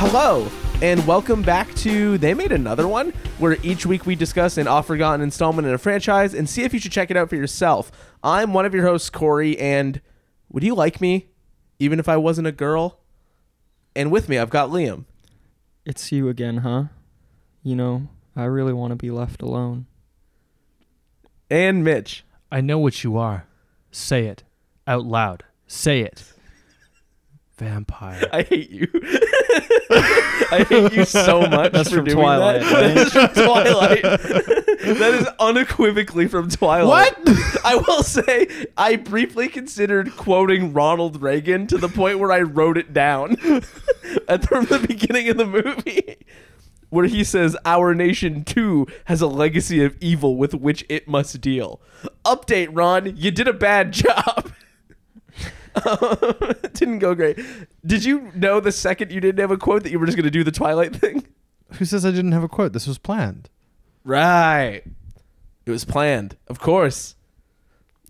Hello, and welcome back to They Made Another One, where each week we discuss an oft-forgotten installment in a franchise and see if you should check it out for yourself. I'm one of your hosts, Corey, and would you like me, even if I wasn't a girl? And with me, I've got Liam. It's you again, huh? You know, I really want to be left alone. And Mitch. I know what you are. Say it. Out loud. Say it. Vampire. I hate you. I hate you so much. That's for doing Twilight. That's from Twilight. That is unequivocally from Twilight. What? I will say, I briefly considered quoting Ronald Reagan to the point where I wrote it down from the beginning of the movie, where he says, "Our nation, too, has a legacy of evil with which it must deal." Update, Ron. You did a bad job. It didn't go great. Did you know the second you didn't have a quote that you were just going to do the Twilight thing? Who says I didn't have a quote? This was planned. Right. It was planned. Of course.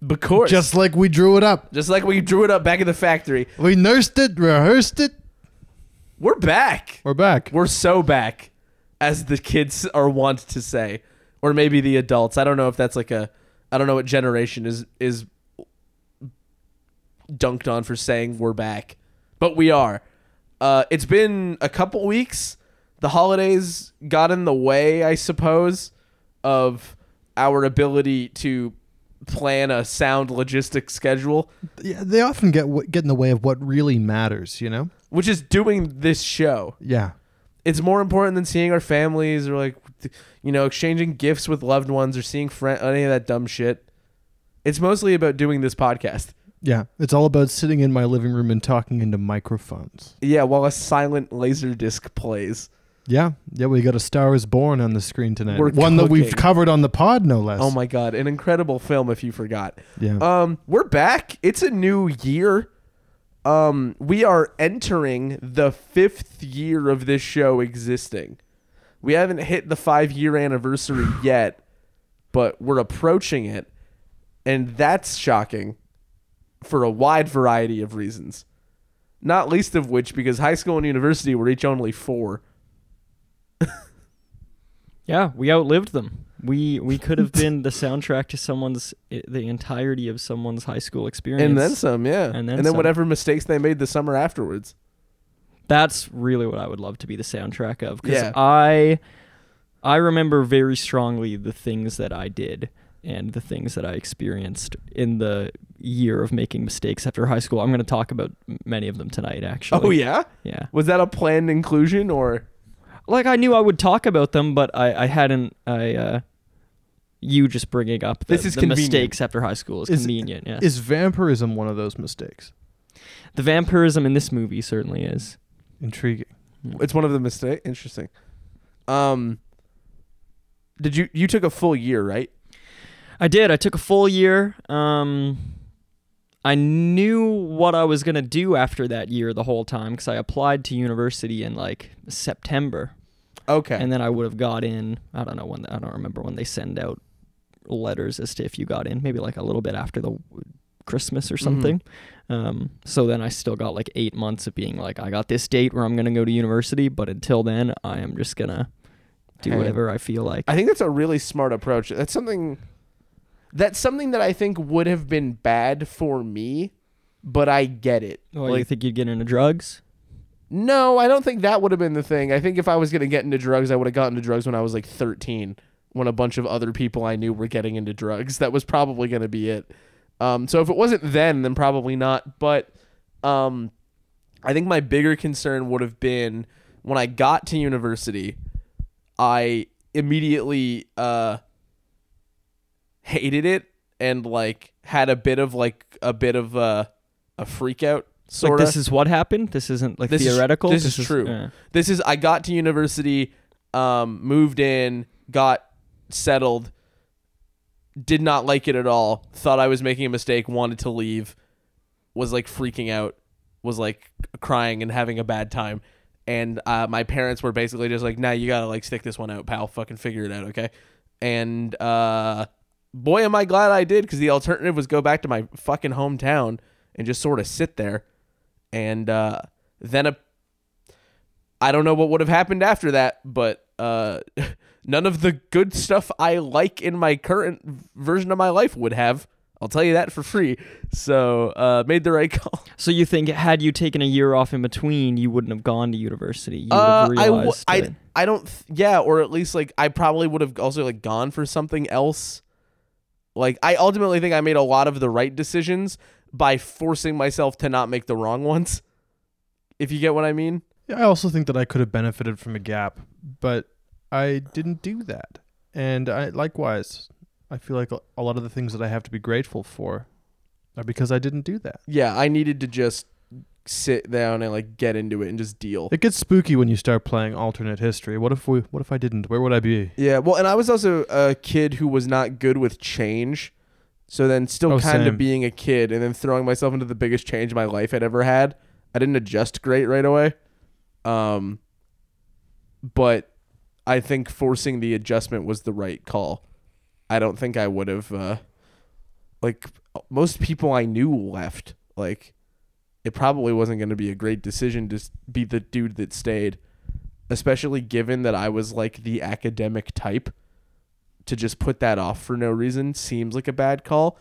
Because. Just like we drew it up. Just like we drew it up back in the factory. We nursed it, rehearsed it. We're back. We're back. We're so back, as the kids are wont to say. Or maybe the adults. I don't know if that's like a... I don't know what generation is dunked on for saying we're back, but we are. It's been a couple weeks. The holidays got in the way, I suppose, of our ability to plan a sound logistic schedule. Yeah, they often get in the way of what really matters, you know? Which is doing this show. Yeah. It's more important than seeing our families or, like, you know, exchanging gifts with loved ones or seeing any of that dumb shit. It's mostly about doing this podcast. Yeah, it's all about sitting in my living room and talking into microphones. Yeah, while a silent laser disc plays. Yeah, we got A Star Is Born on the screen tonight. That we've covered on the pod, no less. Oh my God, an incredible film if you forgot. Yeah. We're back. It's a new year. We are entering the 5th year of this show existing. We haven't hit the 5-year anniversary yet, but we're approaching it, and that's shocking. For a wide variety of reasons, not least of which because high school and university were each only 4. Yeah, we outlived them. We could have been the soundtrack to the entirety of someone's high school experience, and then some. Yeah, and then whatever mistakes they made the summer afterwards. That's really what I would love to be the soundtrack of, because yeah. I remember very strongly the things that I did and the things that I experienced in the year of making mistakes after high school. I'm going to talk about many of them tonight, actually. Oh, yeah? Yeah. Was that a planned inclusion, or? Like, I knew I would talk about them, but I hadn't. You just bringing up the mistakes after high school is convenient. Yeah. Is vampirism one of those mistakes? The vampirism in this movie certainly is. Intriguing. It's one of the mistakes? Interesting. Did you took a full year, right? I did. I took a full year. I knew what I was going to do after that year the whole time, because I applied to university in like September. Okay. And then I would have got in, I don't remember when they send out letters as to if you got in, maybe like a little bit after the Christmas or something. Mm-hmm. So then I still got like 8 months of being like, I got this date where I'm going to go to university, but until then I am just going to do whatever I feel like. I think that's a really smart approach. That's something that I think would have been bad for me, but I get it. Oh, like, you think you'd get into drugs? No, I don't think that would have been the thing. I think if I was going to get into drugs, I would have gotten into drugs when I was like 13, when a bunch of other people I knew were getting into drugs. That was probably going to be it. So if it wasn't then probably not. But I think my bigger concern would have been when I got to university, I immediately... hated it and like had a bit of a freak out sort of. Like, this is what happened. This isn't like theoretical. This is true. This is, I got to university, moved in, got settled, did not like it at all, thought I was making a mistake, wanted to leave, was like freaking out, was like crying and having a bad time. And my parents were basically just like, nah, you gotta like stick this one out, pal, fucking figure it out. Okay. And, boy, am I glad I did, because the alternative was go back to my fucking hometown and just sort of sit there. And then I don't know what would have happened after that, but none of the good stuff I like in my current version of my life would have. I'll tell you that for free. So made the right call. So you think had you taken a year off in between, you wouldn't have gone to university? You would have realized I don't, or at least like I probably would have also like gone for something else. Like I ultimately think I made a lot of the right decisions by forcing myself to not make the wrong ones. If you get what I mean. Yeah, I also think that I could have benefited from a gap, but I didn't do that. And I likewise, I feel like a lot of the things that I have to be grateful for are because I didn't do that. Yeah, I needed to just sit down and like get into it and just deal. It gets spooky when you start playing alternate history. What if I didn't? Where would I be? Yeah, well, and I was also a kid who was not good with change. So then still kind of being a kid and then throwing myself into the biggest change my life had ever had. I didn't adjust great right away. But I think forcing the adjustment was the right call. I don't think I would have, like most people I knew left, like it probably wasn't going to be a great decision to be the dude that stayed, especially given that I was like the academic type. To just put that off for no reason seems like a bad call.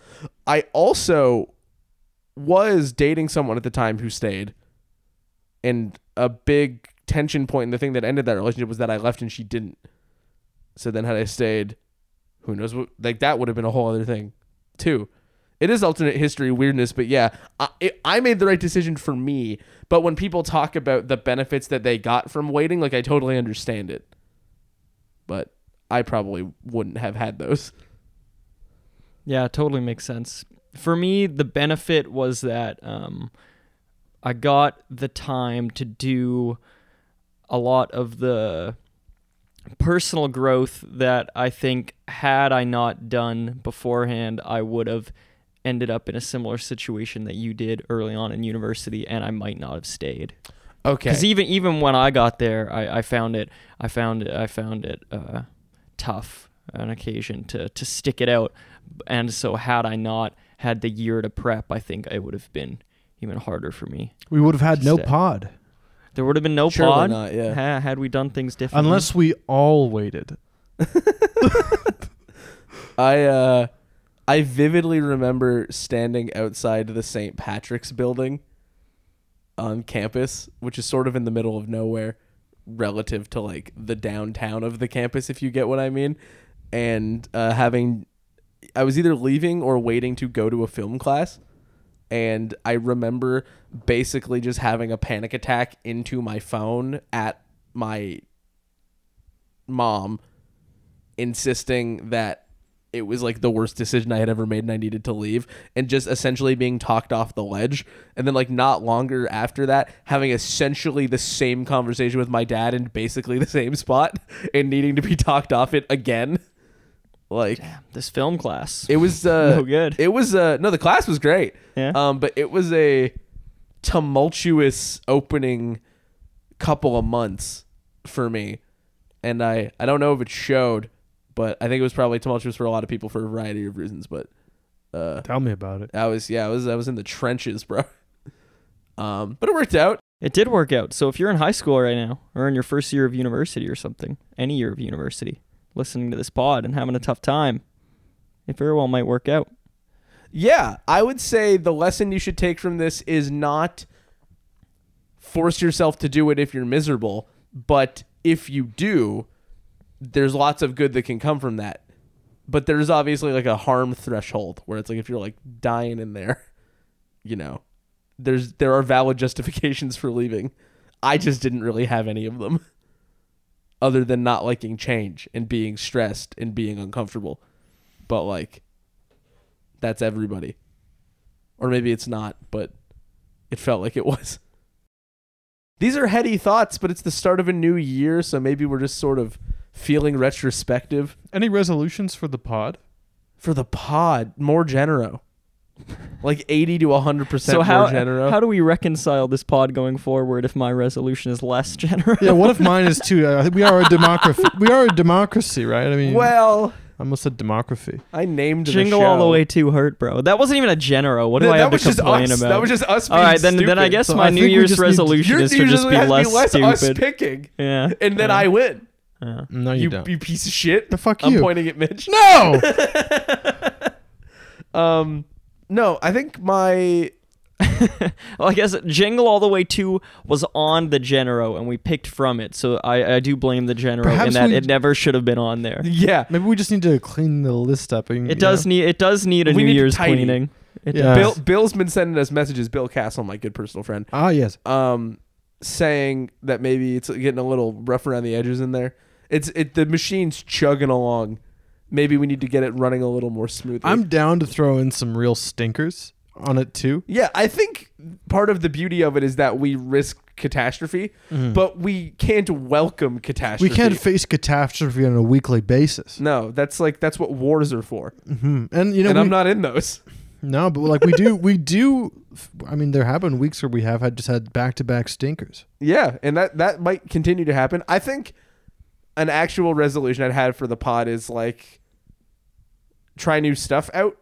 I also was dating someone at the time who stayed, and a big tension point in the thing that ended that relationship was that I left and she didn't. So then had I stayed, who knows what, like that would have been a whole other thing too. It is alternate history weirdness, but yeah, I made the right decision for me. But when people talk about the benefits that they got from waiting, like I totally understand it, but I probably wouldn't have had those. Yeah, totally makes sense. For me, the benefit was that I got the time to do a lot of the personal growth that I think had I not done beforehand, I would have ended up in a similar situation that you did early on in university, and I might not have stayed. Okay. Because even when I got there, I found it tough an occasion to stick it out, and so had I not had the year to prep, I think it would have been even harder for me. We would have had no pod. There would have been no Surely pod. Not, yeah. Had we done things differently. Unless we all waited. I vividly remember standing outside the St. Patrick's building on campus, which is sort of in the middle of nowhere relative to like the downtown of the campus, if you get what I mean. And I was either leaving or waiting to go to a film class. And I remember basically just having a panic attack into my phone at my mom, insisting that it was like the worst decision I had ever made and I needed to leave, and just essentially being talked off the ledge. And then like not longer after that, having essentially the same conversation with my dad in basically the same spot and needing to be talked off it again. Like, damn, this film class. It was no good. It was no, the class was great. Yeah. But it was a tumultuous opening couple of months for me. And I don't know if it showed, but I think it was probably tumultuous for a lot of people for a variety of reasons, but tell me about it. I was in the trenches, bro. But it worked out. It did work out. So if you're in high school right now, or in your first year of university or something, any year of university, listening to this pod and having a tough time, it very well might work out. Yeah, I would say the lesson you should take from this is not force yourself to do it if you're miserable, but if you do, there's lots of good that can come from that. But there's obviously like a harm threshold where it's like if you're like dying in there, you know, there are valid justifications for leaving. I just didn't really have any of them. Other than not liking change and being stressed and being uncomfortable. But like, that's everybody. Or maybe it's not, but it felt like it was. These are heady thoughts, but it's the start of a new year, so maybe we're just sort of feeling retrospective. Any resolutions for the pod? For the pod? More Genero. Like 80 to 100% so more Genero. How do we reconcile this pod going forward if my resolution is less Genero? Yeah, what if mine is too? We are a democracy, right? I mean, well, I almost said demography. I named the show. Jingle All the Way Too Hurt, bro. That wasn't even a genero. What do I have to complain about? That was just us being stupid. All right, then I guess my New Year's resolution is to just be less stupid. Us picking. Yeah. And then I win. No, you don't. You piece of shit. The fuck you. I'm pointing at Mitch. No! No, I think my... well, I guess Jingle All the Way 2 was on the Genero, and we picked from it. So I do blame the Genero perhaps in that it never should have been on there. Yeah, maybe we just need to clean the list up. And, it does need a New Year's cleaning. Bill's been sending us messages. Bill Castle, my good personal friend. Ah, yes. Saying that maybe it's getting a little rough around the edges in there. The machine's chugging along. Maybe we need to get it running a little more smoothly. I'm down to throw in some real stinkers on it too. Yeah, I think part of the beauty of it is that we risk catastrophe, but we can't welcome catastrophe. We can't face catastrophe on a weekly basis. No, that's what wars are for. And I'm not in those. No, but we do. I mean, there have been weeks where we have had back-to-back stinkers. Yeah, and that might continue to happen. I think an actual resolution I'd had for the pod is try new stuff out.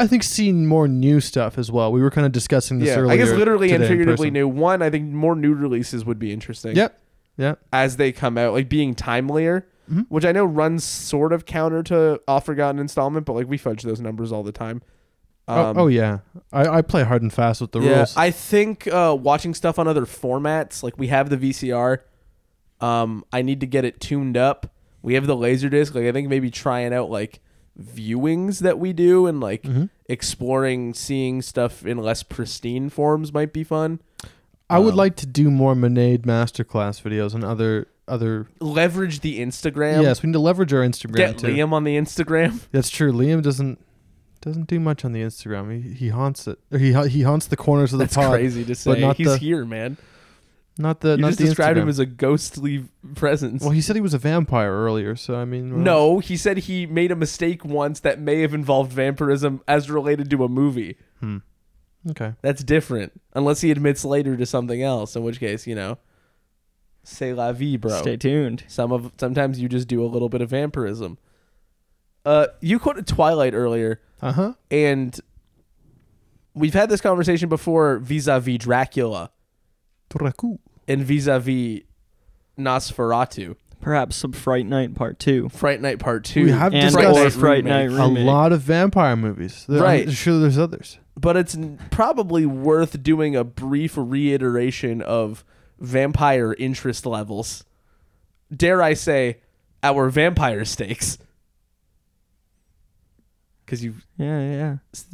I think seeing more new stuff as well. We were kind of discussing this earlier. I guess literally and figuratively new. One, I think more new releases would be interesting. Yep. Yeah. As they come out, being timelier, which I know runs sort of counter to All Forgotten Installment, but we fudge those numbers all the time. Yeah. I play hard and fast with the rules. I think watching stuff on other formats, we have the VCR. I need to get it tuned up. We have the Laserdisc. I think maybe trying out viewings that we do and exploring seeing stuff in less pristine forms might be fun. I would like to do more Monade masterclass videos and other leverage the Instagram. Yes, we need to leverage our Instagram. Get too. Liam on the Instagram. That's true. Liam doesn't do much on the Instagram. He haunts it. Or he haunts the corners of the pod. That's crazy to say. He's here, man. You just described Instagram. Him as a ghostly presence. Well, he said he was a vampire earlier, so I mean... Well. No, he said he made a mistake once that may have involved vampirism as related to a movie. Okay. That's different. Unless he admits later to something else, in which case, c'est la vie, bro. Stay tuned. Sometimes you just do a little bit of vampirism. You quoted Twilight earlier. Uh-huh. And we've had this conversation before vis-a-vis Dracula. And vis-a-vis Nosferatu. Perhaps some Fright Night Part 2. Fright Night Part 2. We have discussed Fright Night remake. A lot of vampire movies. Right. I'm sure there's others. But it's probably worth doing a brief reiteration of vampire interest levels. Dare I say, our vampire stakes. Because you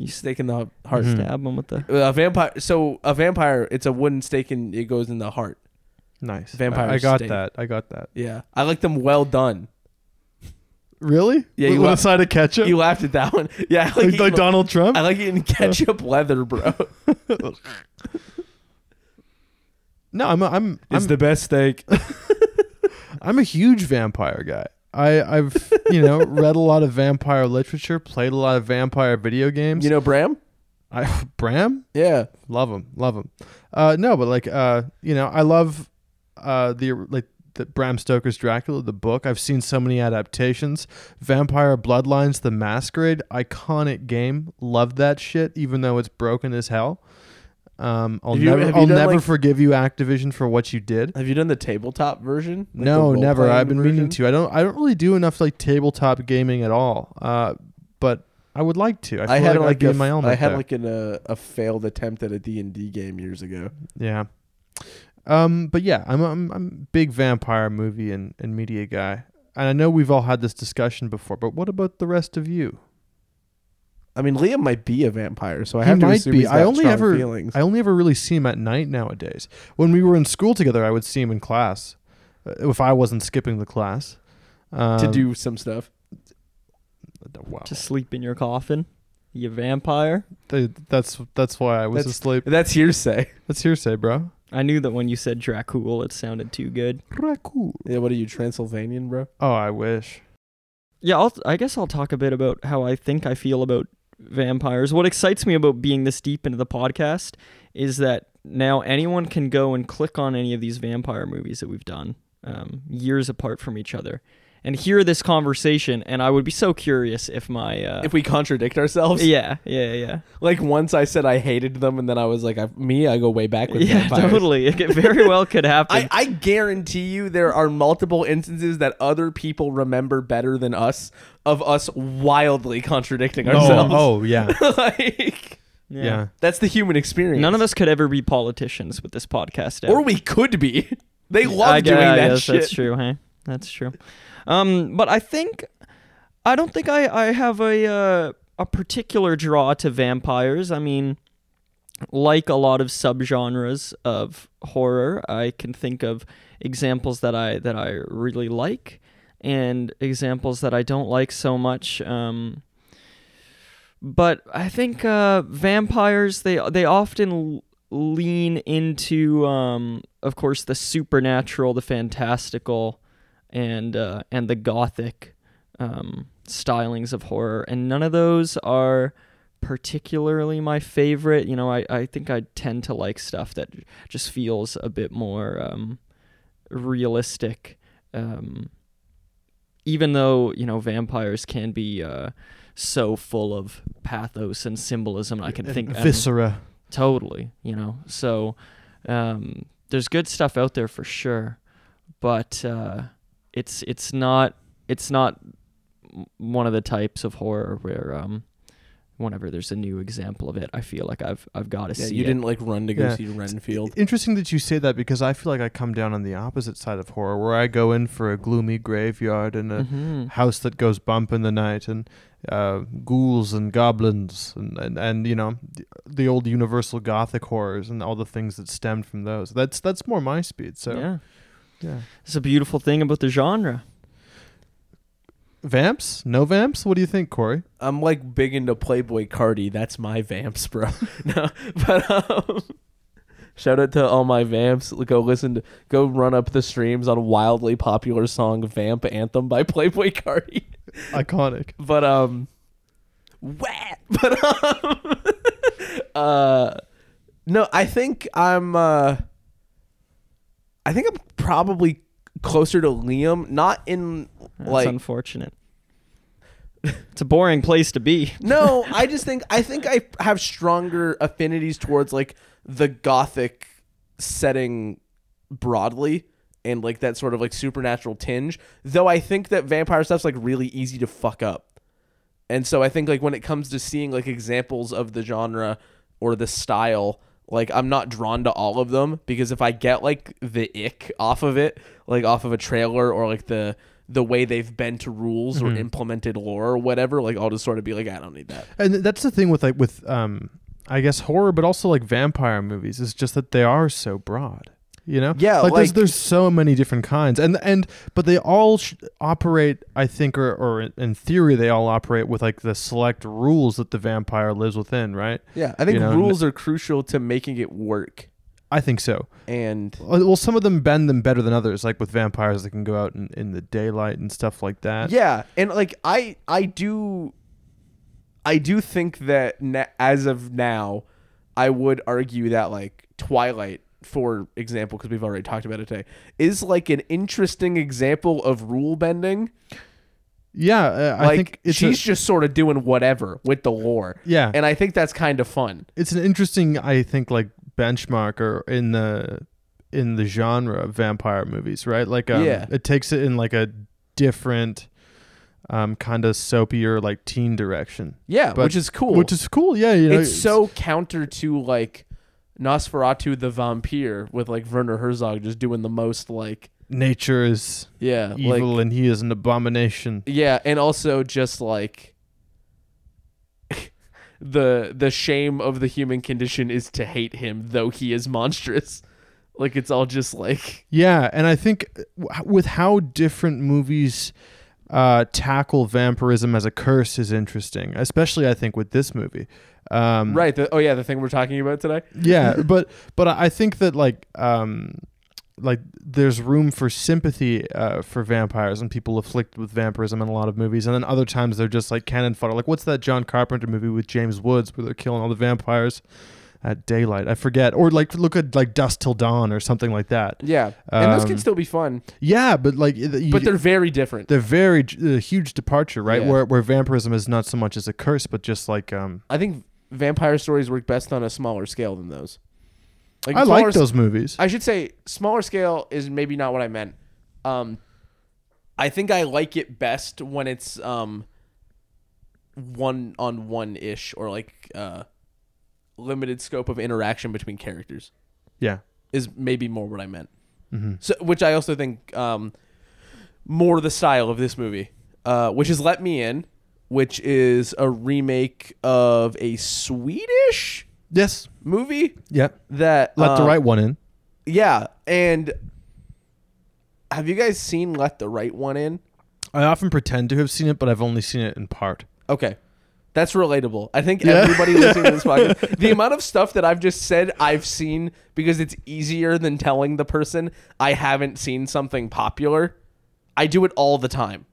stake in the heart, stab him with the vampire. So a vampire, it's a wooden stake and it goes in the heart. Nice vampire. I got that. Yeah, I like them well done. Really? Yeah, you laughed at ketchup. You laughed at that one. Yeah, I like Donald Trump. I like eating ketchup leather, bro. No, I'm the best steak. I'm a huge vampire guy. I've read a lot of vampire literature, played a lot of vampire video games. You know Bram? Bram? Yeah. Love him. No, but I love the Bram Stoker's Dracula, the book. I've seen so many adaptations. Vampire Bloodlines, The Masquerade, iconic game. Love that shit, even though it's broken as hell. I'll never forgive you, Activision, for what you did. Have you done the tabletop version? No, never. I've been meaning to. I don't really do enough tabletop gaming at all. But I would like to. I feel had like I'd be in my element. I had a failed attempt at a D&D game years ago. Yeah. But yeah, I'm a big vampire movie and media guy, and I know we've all had this discussion before. But what about the rest of you? I mean, Liam might be a vampire, so I have to assume he's got strong feelings. I only ever really see him at night nowadays. When we were in school together, I would see him in class, if I wasn't skipping the class. To do some stuff. Wow. To sleep in your coffin. You vampire. That's why I was asleep. That's hearsay. That's hearsay, bro. I knew that when you said Dracul, it sounded too good. Dracul. Yeah, what are you, Transylvanian, bro? Oh, I wish. Yeah, I guess I'll talk a bit about how I think I feel about vampires. What excites me about being this deep into the podcast is that now anyone can go and click on any of these vampire movies that we've done years apart from each other and hear this conversation, and I would be so curious if my... if we contradict ourselves? Yeah. Like, once I said I hated them, and then I was like, I go way back with vampires. Yeah, totally. It very well could happen. I guarantee you there are multiple instances that other people remember better than us of us wildly contradicting ourselves. Oh, yeah. Yeah. That's the human experience. None of us could ever be politicians with this podcast. Ever. Or we could be. They love doing that shit. That's true, huh? That's true. But I don't think I have a particular draw to vampires. I mean, like a lot of subgenres of horror, I can think of examples that I really like and examples that I don't like so much. But I think vampires they often lean into, of course, the supernatural, the fantastical, and the gothic stylings of horror, and none of those are particularly my favorite. You know, I think I tend to like stuff that just feels a bit more realistic, even though, you know, vampires can be so full of pathos and symbolism. I can think viscera. Totally, you know, so there's good stuff out there for sure, but it's not one of the types of horror where whenever there's a new example of it, I feel like I've got to see it. You didn't like Run to go see Renfield. Interesting that you say that, because I feel like I come down on the opposite side of horror, where I go in for a gloomy graveyard and a house that goes bump in the night and ghouls and goblins and you know, the old universal gothic horrors and all the things that stemmed from those. That's more my speed. So yeah, it's a beautiful thing about the genre. Vamps? No vamps? What do you think, Corey? I'm like big into Playboy Cardi. That's my vamps, bro. No, but shout out to all my vamps. Go run up the streams on wildly popular song Vamp Anthem by Playboy Cardi. Iconic. But wet. But no, I think I'm probably closer to Liam, not in like... That's unfortunate. It's a boring place to be. No, I think I have stronger affinities towards like the gothic setting broadly and like that sort of like supernatural tinge, though I think that vampire stuff's like really easy to fuck up. And so I think like when it comes to seeing like examples of the genre or the style, like, I'm not drawn to all of them, because if I get, like, the ick off of it, like, off of a trailer or, like, the way they've bent to rules or implemented lore or whatever, like, I'll just sort of be like, I don't need that. And that's the thing with, like, I guess, horror, but also, like, vampire movies, is just that they are so broad, you know? Yeah, like... There's so many different kinds. But they all operate, I think, or in theory, they all operate with, like, the select rules that the vampire lives within, right? Yeah, I think rules are crucial to making it work. I think so. And... Well, some of them bend them better than others, like with vampires that can go out in the daylight and stuff like that. Yeah, and, like, I do think that as of now, I would argue that, like, Twilight, for example, because we've already talked about it today, is like an interesting example of rule bending. Yeah, like I think she's just sort of doing whatever with the lore. Yeah, and I think that's kind of fun. It's an interesting, I think, like benchmark or in the genre of vampire movies, right? Like, it takes it in like a different kind of soapier, like teen direction. Yeah, which is cool. Yeah, you know, it's so counter to like Nosferatu the Vampire, with like Werner Herzog just doing the most like nature is evil, like, and he is an abomination. Yeah, and also just like the shame of the human condition is to hate him, though he is monstrous. Like, it's all just like... Yeah, and I think with how different movies tackle vampirism as a curse is interesting, especially I think with this movie. Right. The thing we're talking about today. Yeah, but I think that like there's room for sympathy for vampires and people afflicted with vampirism in a lot of movies, and then other times they're just like cannon fodder. Like, what's that John Carpenter movie with James Woods where they're killing all the vampires? at daylight. I forget. Or like look at like Dusk Till Dawn or something like that. Yeah. And those can still be fun. Yeah, but like... But they're very different. They're very... huge departure, right? Yeah. Where vampirism is not so much as a curse, but just like... I think vampire stories work best on a smaller scale than those. Like I like those movies. I should say smaller scale is maybe not what I meant. I think I like it best when it's one-on-one-ish or like... limited scope of interaction between characters. Yeah. Is maybe more what I meant. Mm-hmm. So, which I also think more the style of this movie, which is Let Me In, which is a remake of a Swedish movie. Yeah. That Let the Right One In. Yeah. And have you guys seen Let the Right One In? I often pretend to have seen it, but I've only seen it in part. Okay. That's relatable. I think everybody listening to this podcast, the amount of stuff that I've just said I've seen because it's easier than telling the person I haven't seen something popular. I do it all the time.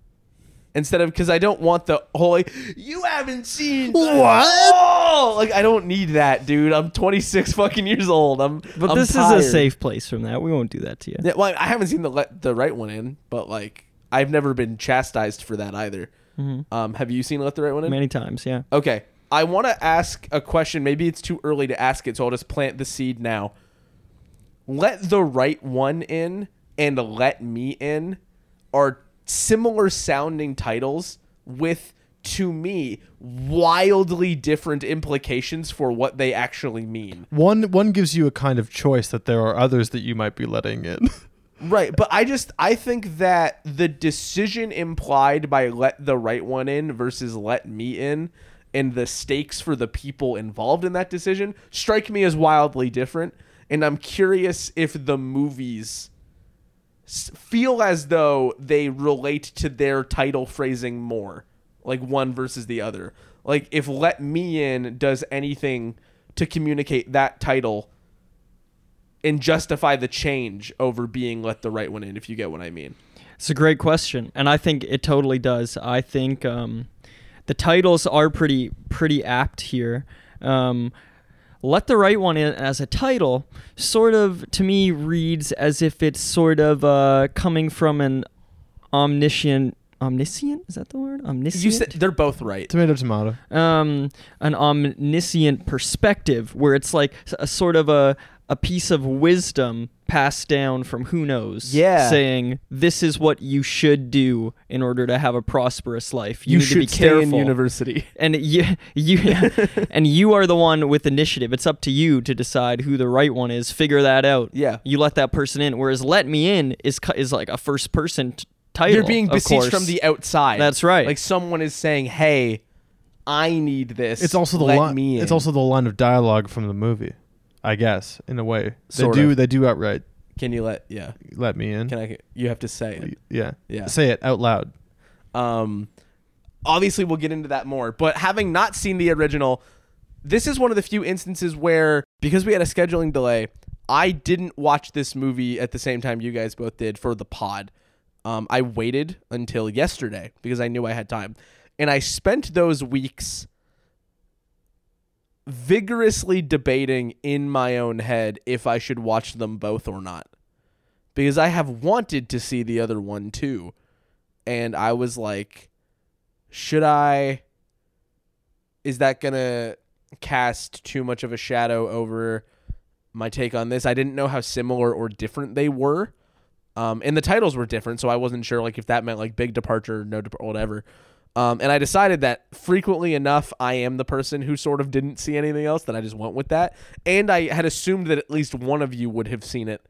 Instead of, because I don't want the whole, like, you haven't seen what? Oh! Like, I don't need that, dude. I'm 26 fucking years old. But I'm this tired. Is a safe place from that. We won't do that to you. Yeah, well, I haven't seen the Right One In, but like, I've never been chastised for that either. Mm-hmm. Have you seen Let the Right One In? Many times, yeah. Okay. I want to ask a question. Maybe it's too early to ask it, so I'll just plant the seed now. Let the Right One In and Let Me In are similar sounding titles with, to me, wildly different implications for what they actually mean. One gives you a kind of choice that there are others that you might be letting in. Right, but I think that the decision implied by Let the Right One In versus Let Me In and the stakes for the people involved in that decision strike me as wildly different. And I'm curious if the movies feel as though they relate to their title phrasing more, like one versus the other. Like if Let Me In does anything to communicate that title and justify the change over being Let the Right One In, if you get what I mean. It's a great question, and I think it totally does. I think the titles are pretty apt here. Let the Right One In as a title sort of, to me, reads as if it's sort of coming from an omniscient... Omniscient? Is that the word? Omniscient? You said they're both right. Tomato, tomato. An omniscient perspective where it's like a sort of a piece of wisdom passed down from who knows, saying this is what you should do in order to have a prosperous life. You need should to be careful. Stay in university, and you and you are the one with initiative. It's up to you to decide who the right one is. Figure that out. Yeah, you let that person in. Whereas Let Me In is like a first person title. You're being besieged from the outside. That's right. Like someone is saying, "Hey, I need this." It's also the line. It's also the line of dialogue from the movie. I guess, in a way. They do outright. Can you let me in? You have to say it. Yeah. Say it out loud. Obviously, we'll get into that more. But having not seen the original, this is one of the few instances where, because we had a scheduling delay, I didn't watch this movie at the same time you guys both did for the pod. I waited until yesterday because I knew I had time. And I spent those weeks vigorously debating in my own head if I should watch them both or not, because I have wanted to see the other one too, and I was like, is that gonna cast too much of a shadow over my take on this? I didn't know how similar or different they were, and the titles were different, so I wasn't sure like if that meant like big departure, no departure, whatever. And I decided that frequently enough, I am the person who sort of didn't see anything else, that I just went with that. And I had assumed that at least one of you would have seen it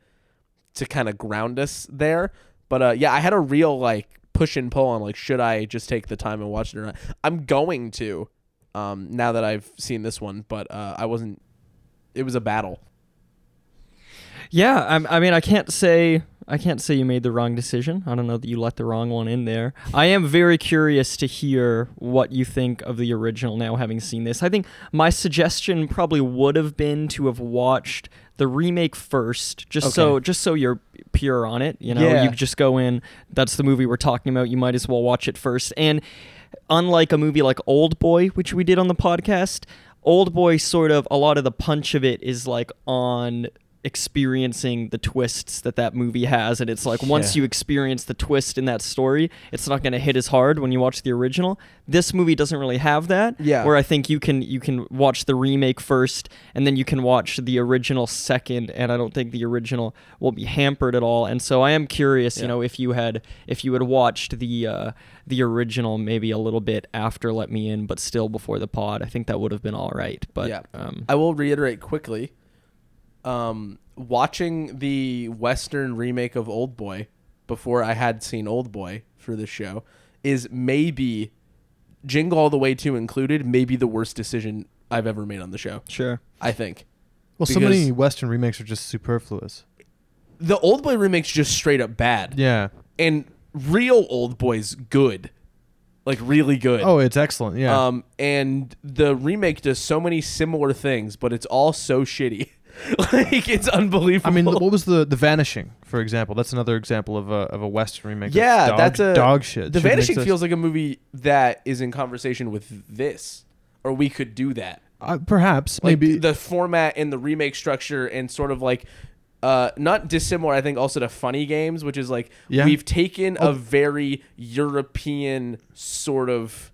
to kind of ground us there. But I had a real like push and pull on like, should I just take the time and watch it or not? I'm going to now that I've seen this one, but it was a battle. Yeah, I mean, I can't say you made the wrong decision. I don't know that you let the wrong one in there. I am very curious to hear what you think of the original now, having seen this. I think my suggestion probably would have been to have watched the remake first, just so you're pure on it. You know, You just go in, that's the movie we're talking about, you might as well watch it first. And unlike a movie like Old Boy, which we did on the podcast, Old Boy sort of, a lot of the punch of it is like on experiencing the twists that that movie has, and it's like once you experience the twist in that story, it's not going to hit as hard when you watch the original. This movie doesn't really have that. Yeah, where I think you can watch the remake first, and then you can watch the original second, and I don't think the original will be hampered at all. And so I am curious, you know, if you had watched the original maybe a little bit after Let Me In, but still before the pod, I think that would have been all right. But I will reiterate quickly. Watching the Western remake of Old Boy before I had seen Old Boy for the show is maybe, Jingle All the Way 2 included, maybe the worst decision I've ever made on the show. Sure. I think. Well, so many Western remakes are just superfluous. The Old Boy remake's just straight up bad. Yeah. And real Old Boy's good. Like, really good. Oh, it's excellent, yeah. And the remake does so many similar things, but it's all so shitty. Like, it's unbelievable. I mean, what was the Vanishing, for example? That's another example of a Western remake. Yeah, that's dog shit. The Vanishing feels like a movie that is in conversation with this, or we could do that. Perhaps, like, maybe the format and the remake structure and sort of like not dissimilar, I think, also to Funny Games, which is like we've taken a very European sort of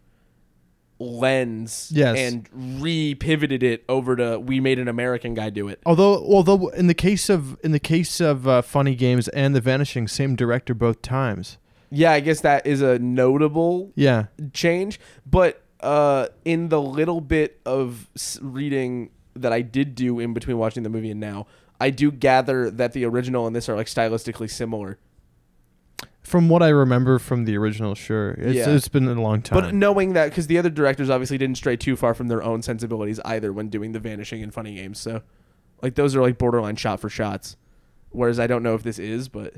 lens and re-pivoted it over to, we made an American guy do it. Although in the case of Funny Games and The Vanishing, same director both times. Yeah, I guess that is a notable change. But in the little bit of reading that I did do in between watching the movie and now, I do gather that the original and this are like stylistically similar. From what I remember from the original, sure. It's been a long time. But knowing that, because the other directors obviously didn't stray too far from their own sensibilities either when doing The Vanishing and Funny Games. So, like, those are like borderline shot for shots. Whereas I don't know if this is, but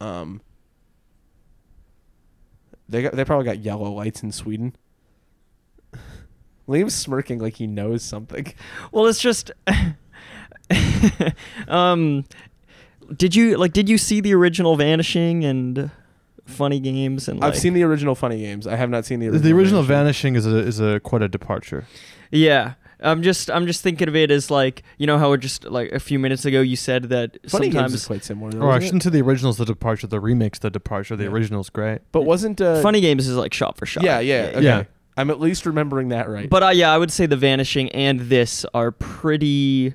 they probably got yellow lights in Sweden. Liam's smirking like he knows something. Well, it's just Did you see the original Vanishing and Funny Games? And I've seen the original Funny Games. I have not seen the original. The original Vanishing is quite a departure. Yeah, I'm just thinking of it as like, you know how just like a few minutes ago you said that Funny Games is quite similar. Or actually, to the original's the departure, the remake's the departure. The original's great, but wasn't Funny Games is like shot for shot. Yeah. I'm at least remembering that right. But I would say The Vanishing and this are pretty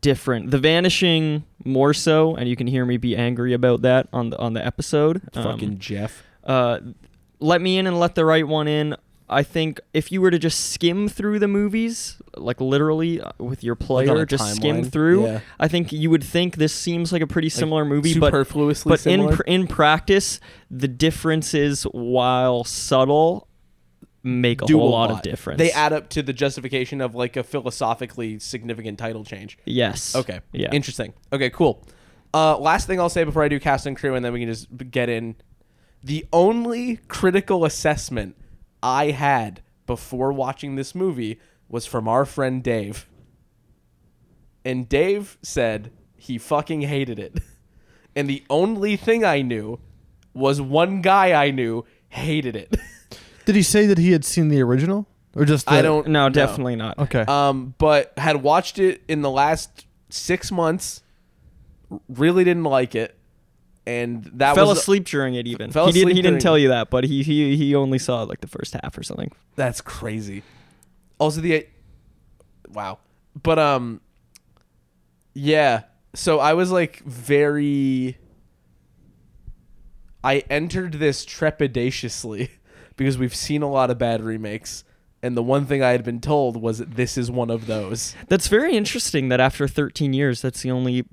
different. The Vanishing more so, and you can hear me be angry about that on the episode. Fucking Jeff. Let Me In and Let the Right One In, I think if you were to just skim through the movies, like literally with your player, like just skim through, I think you would think this seems like a pretty similar movie, but similar. In practice, the differences, while subtle, make a whole lot of difference. They add up to the justification of like a philosophically significant title change. Yes. Okay. Yeah. Interesting. Okay, cool. Last thing I'll say before I do cast and crew, and then we can just get in. The only critical assessment I had before watching this movie was from our friend Dave. And Dave said he fucking hated it. And the only thing I knew was one guy I knew hated it. Did he say that he had seen the original, or just the... I don't know? Definitely not. Okay. But had watched it in the last 6 months, really didn't like it, and that fell asleep during it. Even he didn't tell you that, but he only saw like the first half or something. That's crazy. Also wow, but yeah. So I was like very. I entered this trepidatiously. Because we've seen a lot of bad remakes, and the one thing I had been told was that this is one of those. That's very interesting that after 13 years, that's the only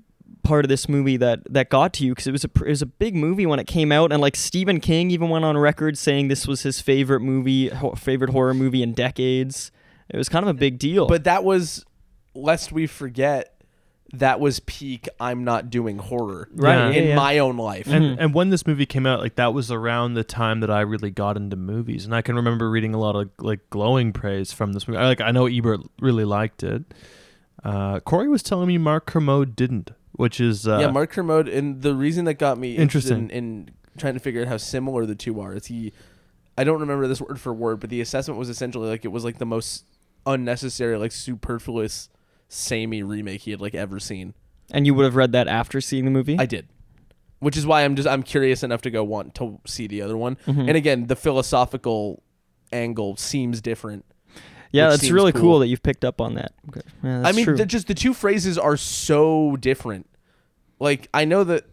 part of this movie that got to you, because it was a big movie when it came out, and like Stephen King even went on record saying this was his favorite horror movie in decades. It was kind of a big deal. But that was, lest we forget, that was peak I'm not doing horror in my own life. And when this movie came out, like that was around the time that I really got into movies. And I can remember reading a lot of like glowing praise from this movie. I know Ebert really liked it. Corey was telling me Mark Kermode didn't, which is... Mark Kermode. And the reason that got me interested in trying to figure out how similar the two are is I don't remember this word for word, but the assessment was essentially like it was like the most unnecessary, like superfluous, samey remake he had like ever seen. And you would have read that after seeing the movie? I did. Which is why I'm curious enough to go want to see the other one. Mm-hmm. And again, the philosophical angle seems different. Yeah, it's really cool that you've picked up on that. Okay. Yeah, I mean, just the two phrases are so different. Like, I know that...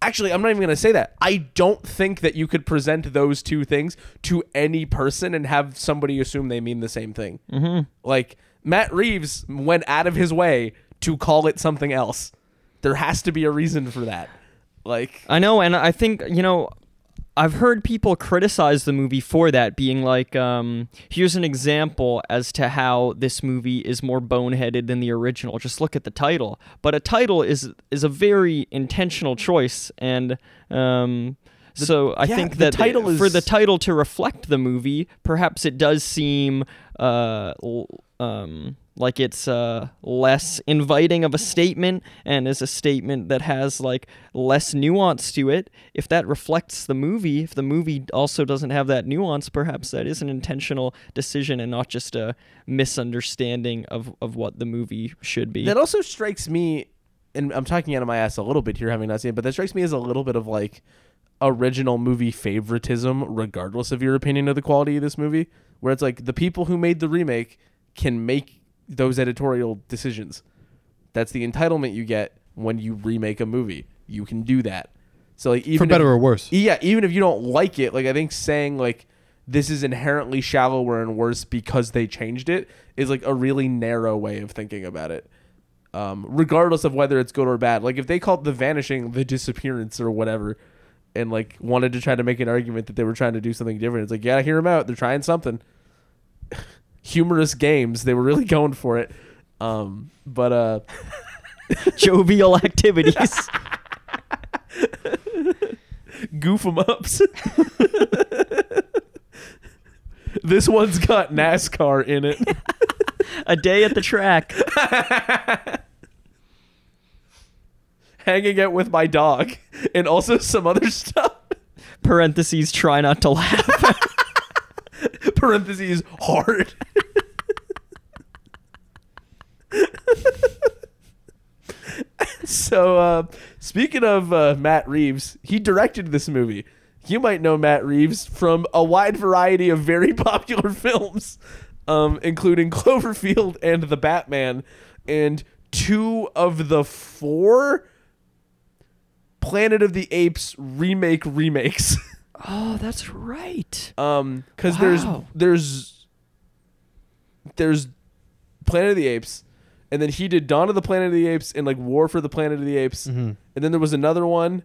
Actually, I'm not even going to say that. I don't think that you could present those two things to any person and have somebody assume they mean the same thing. Mm-hmm. Like, Matt Reeves went out of his way to call it something else. There has to be a reason for that. Like, I know, and I think, you know... I've heard people criticize the movie for that, being like, here's an example as to how this movie is more boneheaded than the original. Just look at the title. But a title is a very intentional choice, and I think that for the title to reflect the movie, perhaps it does seem like it's less inviting of a statement, and is a statement that has like less nuance to it. If that reflects the movie, if the movie also doesn't have that nuance, perhaps that is an intentional decision and not just a misunderstanding of what the movie should be. That also strikes me, and I'm talking out of my ass a little bit here, having not seen it, but that strikes me as a little bit of like original movie favoritism, regardless of your opinion of the quality of this movie, where it's like the people who made the remake can make those editorial decisions. That's the entitlement you get when you remake a movie. You can do that. So like, even for better or worse. Yeah, even if you don't like it, like I think saying like this is inherently shallower and worse because they changed it is like a really narrow way of thinking about it. Regardless of whether it's good or bad. Like if they called The Vanishing The Disappearance or whatever and like wanted to try to make an argument that they were trying to do something different, it's like, yeah, hear them out. They're trying something. Humorous games. They were really going for it. But jovial activities. Goof 'em ups. This one's got NASCAR in it. A day at the track. Hanging out with my dog. And also some other stuff. Parentheses, try not to laugh. Parentheses, hard. So, speaking of Matt Reeves, he directed this movie. You might know Matt Reeves from a wide variety of very popular films, including Cloverfield and The Batman, and two of the four Planet of the Apes remakes. Oh, that's right. Because wow. there's Planet of the Apes, and then he did Dawn of the Planet of the Apes and like War for the Planet of the Apes, mm-hmm. and then there was another one,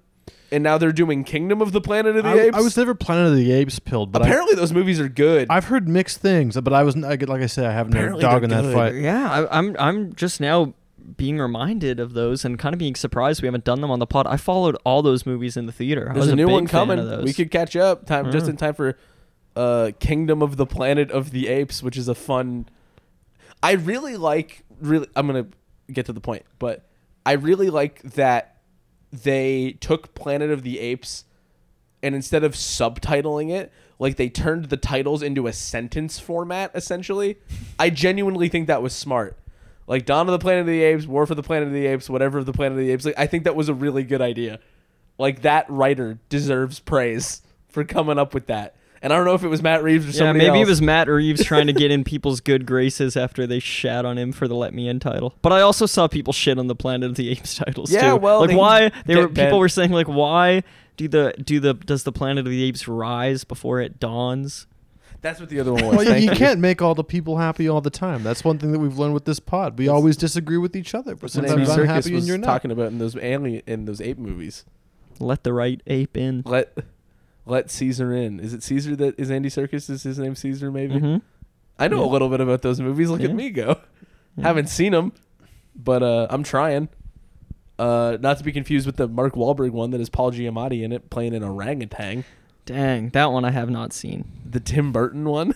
and now they're doing Kingdom of the Planet of the Apes. I was never Planet of the Apes pilled, but apparently those movies are good. I've heard mixed things, but I have no dog in that fight. Yeah, I'm just now being reminded of those and kind of being surprised we haven't done them on the pod. I followed all those movies in the theater. There's a new one coming. We could catch up just in time for Kingdom of the Planet of the Apes, which is a fun. I really like. I'm gonna get to the point, but I really like that they took Planet of the Apes and instead of subtitling it, like they turned the titles into a sentence format. Essentially, I genuinely think that was smart. Like Dawn of the Planet of the Apes, War for the Planet of the Apes, whatever of the Planet of the Apes. Like I think that was a really good idea. Like that writer deserves praise for coming up with that. And I don't know if it was Matt Reeves or somebody else. Yeah, maybe it was Matt Reeves trying to get in people's good graces after they shat on him for the Let Me In title. But I also saw people shit on the Planet of the Apes titles too. Yeah, well, like why people were saying like why does the Planet of the Apes rise before it dawns? That's what the other one was. Well, you can't make all the people happy all the time. That's one thing that we've learned with this pod. We always disagree with each other. But sometimes I'm happy and you're not. Talking about in those ape movies. Let the right ape in. Let Caesar in. Is it Caesar that is Andy Serkis? Is his name Caesar? Maybe. Mm-hmm. I know a little bit about those movies. Look at me go. Yeah. Haven't seen them, but I'm trying. Not to be confused with the Mark Wahlberg one that has Paul Giamatti in it, playing an orangutan. Dang, that one I have not seen. The Tim Burton one?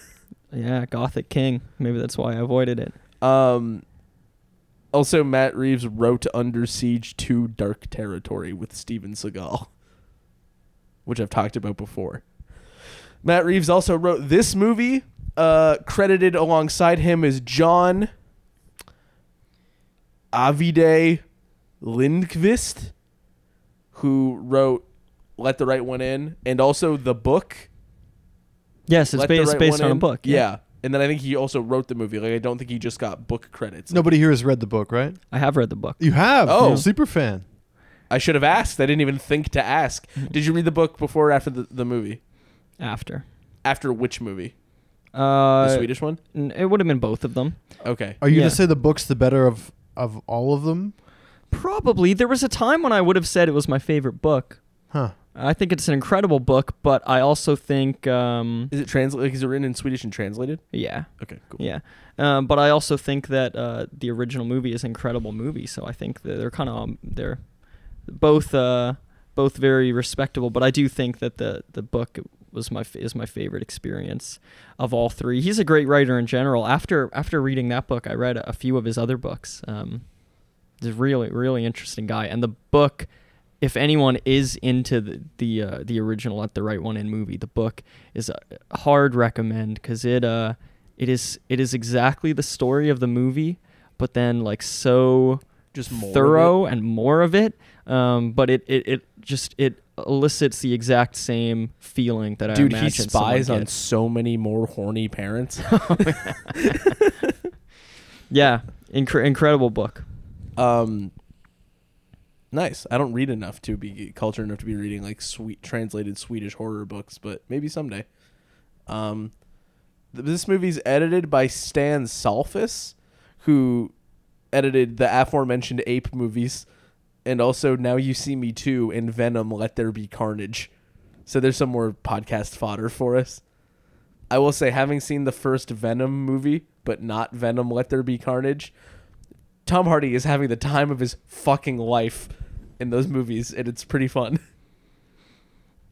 Yeah, Gothic King. Maybe that's why I avoided it. Also, Matt Reeves wrote Under Siege 2 Dark Territory with Steven Seagal, which I've talked about before. Matt Reeves also wrote this movie, Credited alongside him is John Ajvide Lindqvist, who wrote Let the Right One In and also the book. Yes, it's based on a book. Yeah. And then I think he also wrote the movie. Like, I don't think he just got book credits. Nobody here has read the book, right? I have read the book. You have? Oh. You're a super fan. I should have asked. I didn't even think to ask. Did you read the book before or after the movie? After. After which movie? The Swedish one? It would have been both of them. Okay. Are you going to say the book's the better of all of them? Probably. There was a time when I would have said it was my favorite book. Huh. I think it's an incredible book, but I also think... Is it translated? Is it written in Swedish and translated? Yeah. Okay, cool. Yeah. But I also think that the original movie is an incredible movie, so I think that they're kind of... they're both very respectable, but I do think that the book was is my favorite experience of all three. He's a great writer in general. After reading that book, I read a few of his other books. He's a really, really interesting guy. And the book... If anyone is into the original Let the Right One In movie, the book is a hard recommend because it is exactly the story of the movie, but then like so just more thorough and more of it. But it elicits the exact same feeling that I imagine. Dude, he spies on so many more horny parents. Yeah, incredible book. Nice. I don't read enough to be cultured enough to be reading like translated Swedish horror books, but maybe someday. This movie's edited by Stan Salfas, who edited the aforementioned Ape movies, and also Now You See Me Too and Venom: Let There Be Carnage. So there's some more podcast fodder for us. I will say, having seen the first Venom movie, but not Venom: Let There Be Carnage, Tom Hardy is having the time of his fucking life in those movies, and it's pretty fun.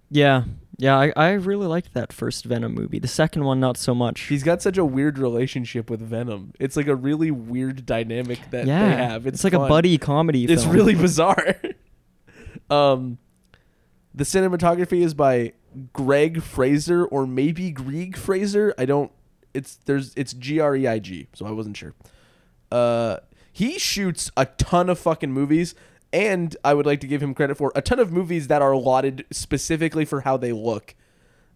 Yeah, I really liked that first Venom movie. The second one, not so much. He's got such a weird relationship with Venom. It's like a really weird dynamic that they have. It's like fun. A buddy comedy film. It's really bizarre. The cinematography is by Greg Fraser, or maybe Grieg Fraser. It's G-R-E-I-G, so I wasn't sure. He shoots a ton of fucking movies, and I would like to give him credit for a ton of movies that are lauded specifically for how they look,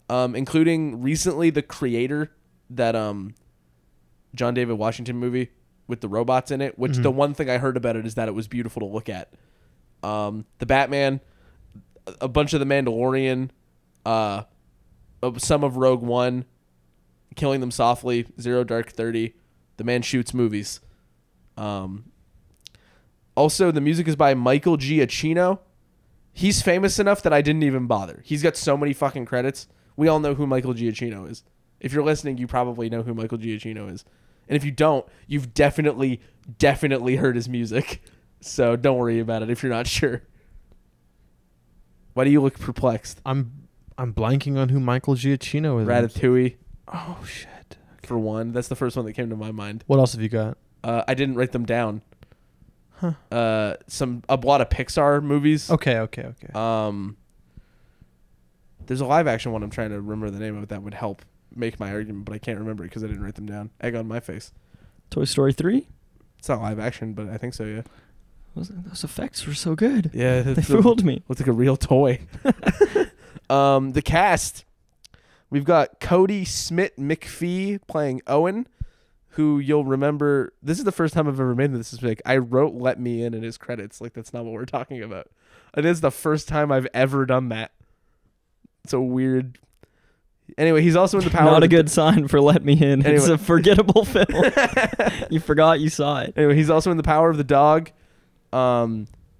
including recently The Creator, that John David Washington movie with the robots in it, which the one thing I heard about it is that it was beautiful to look at. The Batman, a bunch of The Mandalorian, some of Rogue One, Killing Them Softly, Zero Dark 30, The Man Shoots movies. Also, the music is by Michael Giacchino. He's famous enough that I didn't even bother. He's got so many fucking credits. We all know who Michael Giacchino is. If you're listening, you probably know who Michael Giacchino is. And if you don't, you've definitely heard his music. So don't worry about it if you're not sure. Why do you look perplexed? I'm blanking on who Michael Giacchino is. Ratatouille. Oh, shit. Okay. For one. That's the first one that came to my mind. What else have you got? I didn't write them down. Huh. A lot of Pixar movies. Okay. There's a live action one I'm trying to remember the name of that would help make my argument, but I can't remember it because I didn't write them down. Egg on my face. Toy Story 3? It's not live action, but I think so, yeah. Those effects were so good. Yeah. They fooled me. Looks like a real toy. The cast. We've got Cody Smit-McPhee playing Owen, who you'll remember, this is the first time I've ever made this mistake. I wrote Let Me In his credits. Like, that's not what we're talking about. It is the first time I've ever done that. It's a weird... Anyway, he's also in The Power... Not a good sign for Let Me In. Anyway. It's a forgettable film. You forgot you saw it. Anyway, he's also in The Power of the Dog.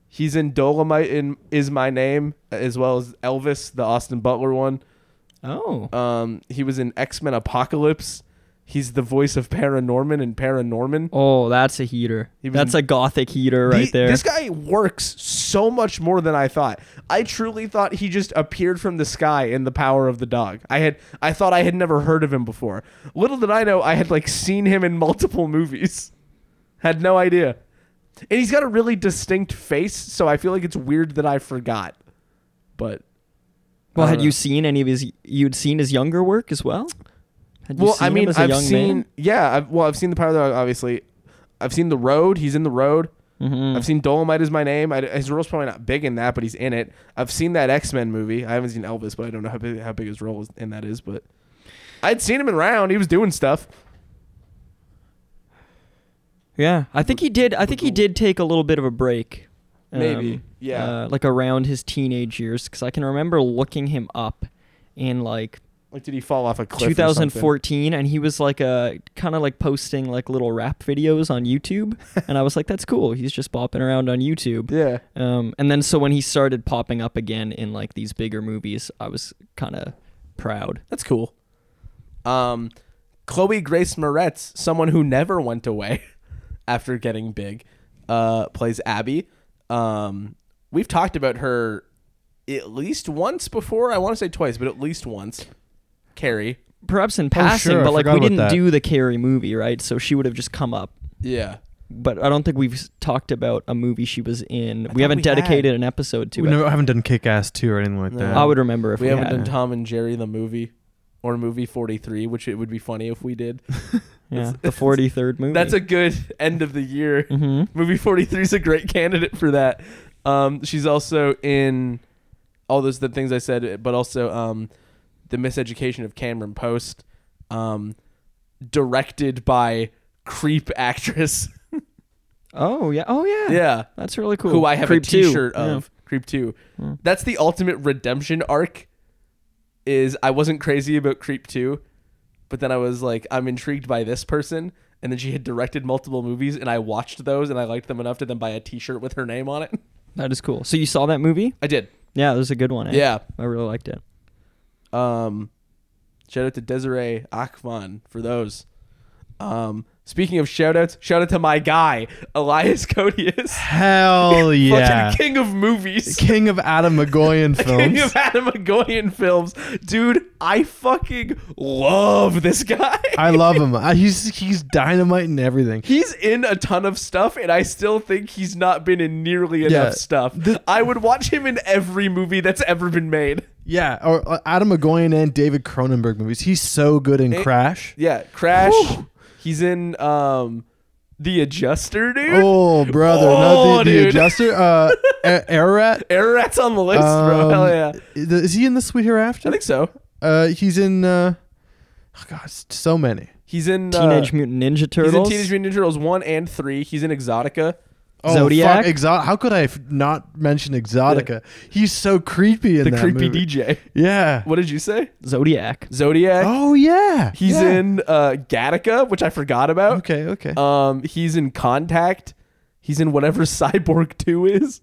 He's in Dolomite Is My Name, as well as Elvis, the Austin Butler one. Oh. He was in X-Men Apocalypse. He's the voice of Paranorman and Paranorman. Oh, that's a heater. That's a gothic heater right there. This guy works so much more than I thought. I truly thought he just appeared from the sky in The Power of the Dog. I thought I had never heard of him before. Little did I know I had like seen him in multiple movies. Had no idea. And he's got a really distinct face, so I feel like it's weird that I forgot. But well, had you seen any of his you'd seen his younger work as well? Had you seen him as a young man? Yeah. I've seen The Power of the Dog, obviously. I've seen The Road. He's in The Road. Mm-hmm. I've seen Dolomite Is My Name. His role's probably not big in that, but he's in it. I've seen that X-Men movie. I haven't seen Elvis, but I don't know how big his role in that is. But I'd seen him around. He was doing stuff. Yeah, I think he did take a little bit of a break. Maybe, yeah. Like around his teenage years, because I can remember looking him up in like did he fall off a cliff? 2014, and he was like a kind of like posting like little rap videos on YouTube, and I was like, that's cool. He's just bopping around on YouTube. Yeah. And then so when he started popping up again in like these bigger movies, I was kind of proud. That's cool. Chloe Grace Moretz, someone who never went away after getting big, plays Abby. We've talked about her at least once before. I want to say twice, but at least once. Carrie. Perhaps in passing, sure, but like we didn't do the Carrie movie, right? So she would have just come up. Yeah. But I don't think we've talked about a movie she was in. We haven't dedicated an episode to it. We haven't done Kick-Ass 2 or anything like that. I would remember if we haven't done Tom and Jerry the movie or movie 43, which it would be funny if we did. Yeah, the 43rd movie. That's a good end of the year. Mm-hmm. Movie 43 is a great candidate for that. She's also in all those the things I said, but also The Miseducation of Cameron Post, directed by creep actress. Oh yeah. Yeah, that's really cool. Who I have creep a T-shirt 2. Of yeah. Creep 2. Yeah. That's the ultimate redemption arc. Is I wasn't crazy about Creep 2. But then I was like, I'm intrigued by this person. And then she had directed multiple movies, and I watched those, and I liked them enough to then buy a T-shirt with her name on it. That is cool. So you saw that movie? I did. Yeah, it was a good one. Eh? Yeah. I really liked it. Shout out to Desiree Akvan for those. Speaking of shout-outs, shout-out to my guy, Elias Koteas. Hell yeah. Fucking king of movies. King of Atom Egoyan films. King of Atom Egoyan films. Dude, I fucking love this guy. I love him. He's dynamite and everything. He's in a ton of stuff, and I still think he's not been in nearly enough stuff. I would watch him in every movie that's ever been made. Yeah, or Atom Egoyan and David Cronenberg movies. He's so good in Crash. Yeah, Crash. Whew. He's in The Adjuster, dude. Oh, brother. Oh, not the Adjuster. Ararat. Ararat's on the list, bro. Hell yeah. Is he in The Sweet Hereafter? I think so. He's in... oh, God, so many. He's in... Teenage Mutant Ninja Turtles. He's in Teenage Mutant Ninja Turtles 1 and 3. He's in Exotica. Oh, Zodiac. Fuck, how could I not mention Exotica? Yeah. He's so creepy in that creepy movie. DJ. Yeah. What did you say? Zodiac. Oh, yeah. He's in Gattaca, which I forgot about. Okay. He's in Contact. He's in whatever Cyborg 2 is.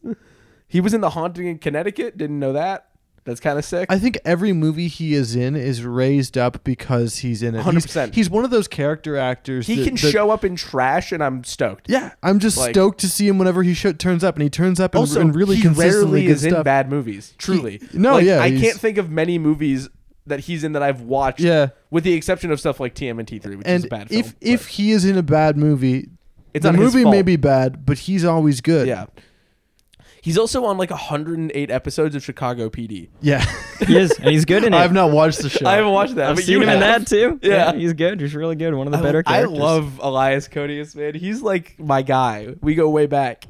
He was in The Haunting in Connecticut. Didn't know that. That's kind of sick. I think every movie he is in is raised up because he's in it. 100%. He's one of those character actors. He can show up in Trash, and I'm stoked. Yeah, I'm just stoked to see him whenever he turns up, and he turns up also, and really consistently good stuff. He rarely is in bad movies, truly. I can't think of many movies that he's in that I've watched, with the exception of stuff like TMNT3, which is a bad film. If he is in a bad movie, it's the movie may be bad, but he's always good. Yeah. He's also on like 108 episodes of Chicago PD. Yeah. He is. And he's good in it. I've not watched the show. I haven't watched that. I've seen him in that too. Yeah. He's good. He's really good. One of the better characters. I love Elias Koteas, man. He's like my guy. We go way back.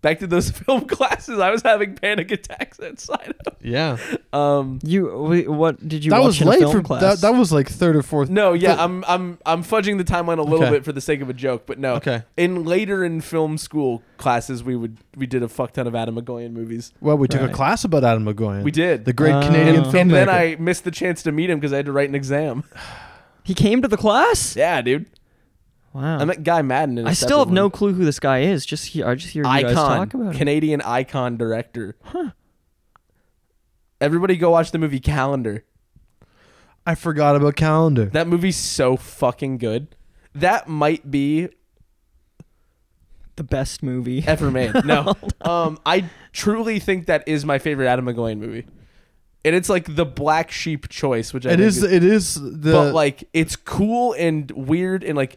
Back to those film classes. I was having panic attacks outside of. Yeah. What did you watch in film class? That was like third or fourth. No, yeah. I'm fudging the timeline a little bit for the sake of a joke, but no. Okay. In film school classes, we did a fuck ton of Atom Egoyan movies. Well, we took a class about Atom Egoyan. We did. The great Canadian filmmaker. And then I missed the chance to meet him because I had to write an exam. He came to the class? Yeah, dude. Wow. I met Guy Madden. I still have no clue who this guy is. I just hear you guys talk about him. Canadian icon director. Huh. Everybody go watch the movie Calendar. I forgot about Calendar. That movie's so fucking good. That might be the best movie ever made. No. I truly think that is my favorite Atom Egoyan movie. And it's like the black sheep choice, which I think is... It is the... But like, it's cool and weird and like...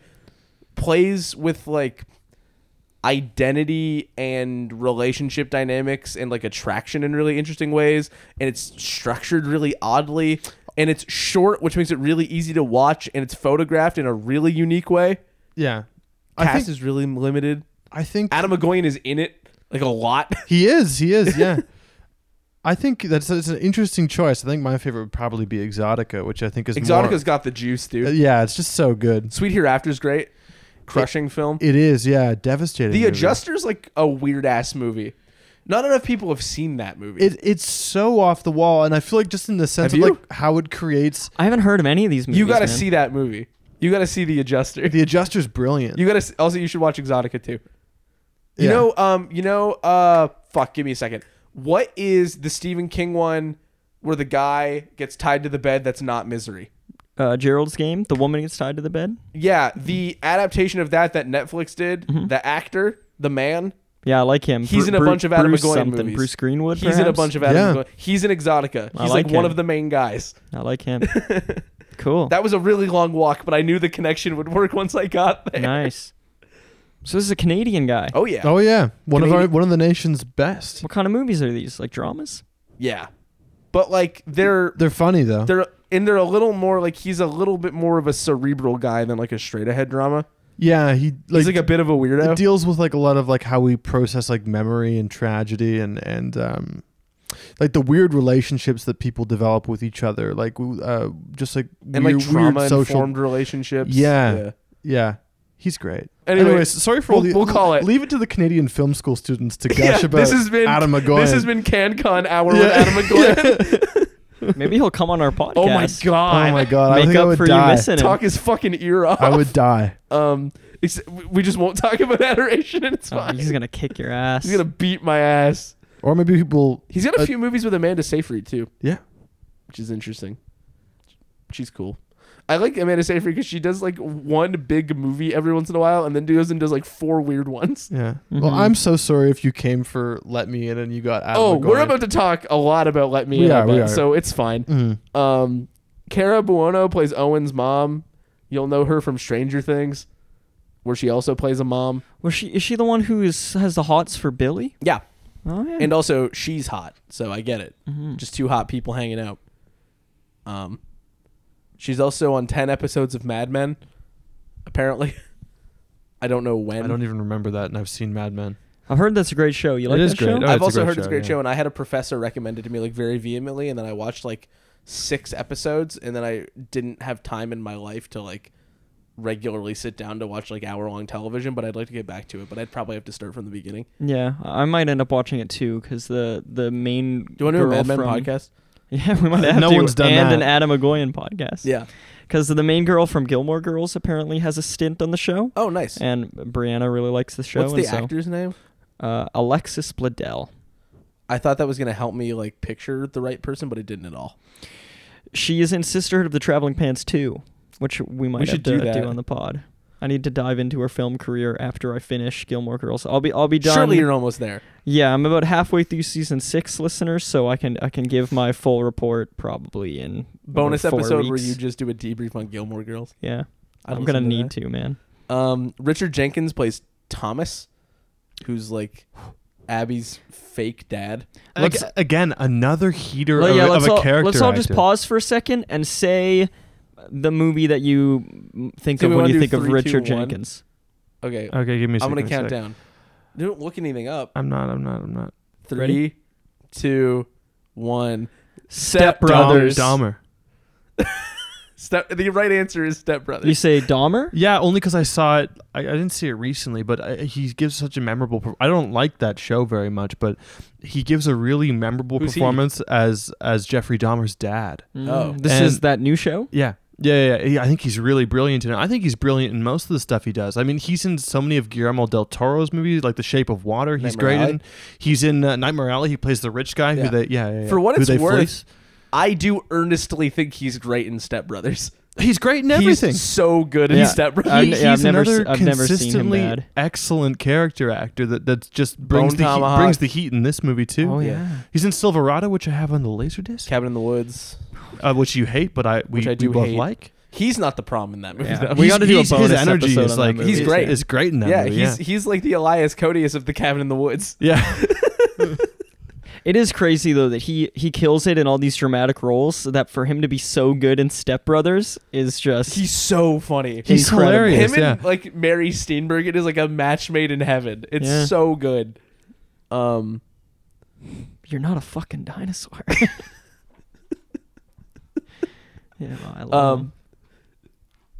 plays with like identity and relationship dynamics and like attraction in really interesting ways, and it's structured really oddly, and it's short, which makes it really easy to watch, and it's photographed in a really unique way. Yeah. Cast is really limited. I think Atom Egoyan is in it like a lot. He is, yeah. I think that's it's an interesting choice. I think my favorite would probably be Exotica, which I think is Exotica's got the juice, dude. Yeah, it's just so good. Sweet Hereafter's great. Crushing film. It is, yeah. Devastating. The Adjuster's like a weird-ass movie. Not enough people have seen that movie. It's so off the wall, and I feel like just in the sense of like how it creates... I haven't heard of any of these movies, You got to see that movie. You got to see The Adjuster. The Adjuster's brilliant. Also, you should watch Exotica, too. You know, give me a second. What is the Stephen King one where the guy gets tied to the bed that's not Misery? Gerald's Game. The woman gets tied to the bed. Yeah, the adaptation of that Netflix did. Mm-hmm. The actor, the man. Yeah, I like him. He's in a bunch of Atom Egoyan movies. Bruce Greenwood. Perhaps? He's in a bunch of Atom Egoyan. He's in Exotica. He's like one of the main guys. I like him. Cool. That was a really long walk, but I knew the connection would work once I got there. Nice. So this is a Canadian guy. Oh yeah. One of the nation's best. What kind of movies are these? Like dramas? Yeah. But like they're funny though. They're a little more like he's a little bit more of a cerebral guy than like a straight ahead drama. Yeah, he's like a bit of a weirdo. It deals with like a lot of like how we process like memory and tragedy and like the weird relationships that people develop with each other. Like just like weird, and like trauma informed relationships. Yeah. He's great. Anyways, sorry for we'll call it. Leave it to the Canadian film school students to gush about Atom Egoyan. This has been CanCon Hour with Atom Egoyan. Maybe he'll come on our podcast. Oh my god! Make up for you missing him. Talk his fucking ear off. I would die. We just won't talk about adoration, and it's fine. He's gonna kick your ass. He's gonna beat my ass. Or maybe he's got a few movies with Amanda Seyfried too. Yeah, which is interesting. She's cool. I like Amanda Seyfried because she does like one big movie every once in a while and then goes and does like four weird ones. Yeah. Mm-hmm. Well, I'm so sorry if you came for Let Me In and you got out of the we're about to talk a lot about Let Me In, so it's fine. Mm-hmm. Cara Buono plays Owen's mom. You'll know her from Stranger Things, where she also plays a mom. Is she the one who has the hots for Billy? Yeah. Oh, yeah. And also, she's hot, so I get it. Mm-hmm. Just two hot people hanging out. She's also on 10 episodes of Mad Men, apparently. I don't know when. I don't even remember that, and I've seen Mad Men. I've heard that's a great show. You like that show? I've also heard it's a great show, and I had a professor recommend it to me like very vehemently, and then I watched like 6 episodes, and then I didn't have time in my life to like regularly sit down to watch like hour-long television, but I'd like to get back to it, but I'd probably have to start from the beginning. Yeah, I might end up watching it too, because the main girl from... Do you want to do a Mad Men podcast? Yeah, we might have an Atom Egoyan podcast. Yeah. Because the main girl from Gilmore Girls apparently has a stint on the show. Oh, nice. And Brianna really likes the show. What's the actor's name? Alexis Bledel. I thought that was going to help me like picture the right person, but it didn't at all. She is in Sisterhood of the Traveling Pants 2, which we should do on the pod. I need to dive into her film career after I finish Gilmore Girls. I'll be done. Surely you're almost there. Yeah, I'm about halfway through season 6, listeners, so I can give my full report probably in bonus episode weeks. Where you just do a debrief on Gilmore Girls. Yeah, I'm gonna need to, man. Richard Jenkins plays Thomas, who's like Abby's fake dad. Again, another heater of a character. Let's all just pause for a second and say. The movie that you think of when you think of Richard Jenkins. Okay. Okay, give me a second. I'm going to count down. Don't look anything up. I'm not. 3, 2, 1. Step Brothers. Dahmer. The right answer is Step Brothers. You say Dahmer? Yeah, only because I saw it. I didn't see it recently, but he gives such a memorable... I don't like that show very much, but he gives a really memorable performance as Jeffrey Dahmer's dad. Mm. Oh, this is that new show? Yeah. Yeah, I think he's really brilliant in it. I think he's brilliant in most of the stuff he does. I mean, he's in so many of Guillermo del Toro's movies, like The Shape of Water. He's great in. He's in Nightmare Alley. He plays the rich guy. Yeah. For what it's worth, fleece. I do earnestly think he's great in Step Brothers. He's great in everything. He's so good in Step Brothers. I've never consistently seen him bad. Excellent character actor that just brings the heat in this movie too. Oh yeah. He's in Silverado, which I have on the Laserdisc. Cabin in the Woods. Which you hate, but we both like. He's not the problem in that movie though. We got to do a bonus episode. His energy is like he's great. Is great in that movie. Yeah, he's like the Elias Koteas of the Cabin in the Woods. Yeah. It is crazy though that he kills it in all these dramatic roles. So that for him to be so good in Step Brothers is just... He's so funny. He's hilarious. Him and like Mary Steenburgen, it is like a match made in heaven. It's so good. You're not a fucking dinosaur. Yeah, well, I love him.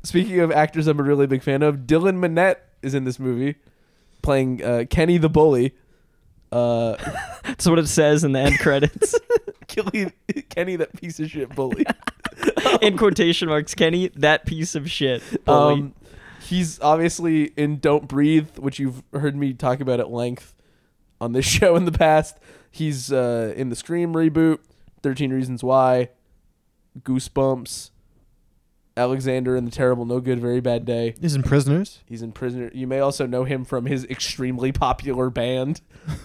Speaking of actors I'm a really big fan of, Dylan Minnette is in this movie playing Kenny the Bully. That's what it says in the end credits. Kenny, that piece of shit bully. In quotation marks, Kenny, that piece of shit bully. He's obviously in Don't Breathe, which you've heard me talk about at length on this show in the past. He's in the Scream reboot, 13 Reasons Why, Goosebumps, Alexander and the Terrible, No Good, Very Bad Day. He's in Prisoners. You may also know him from his extremely popular band.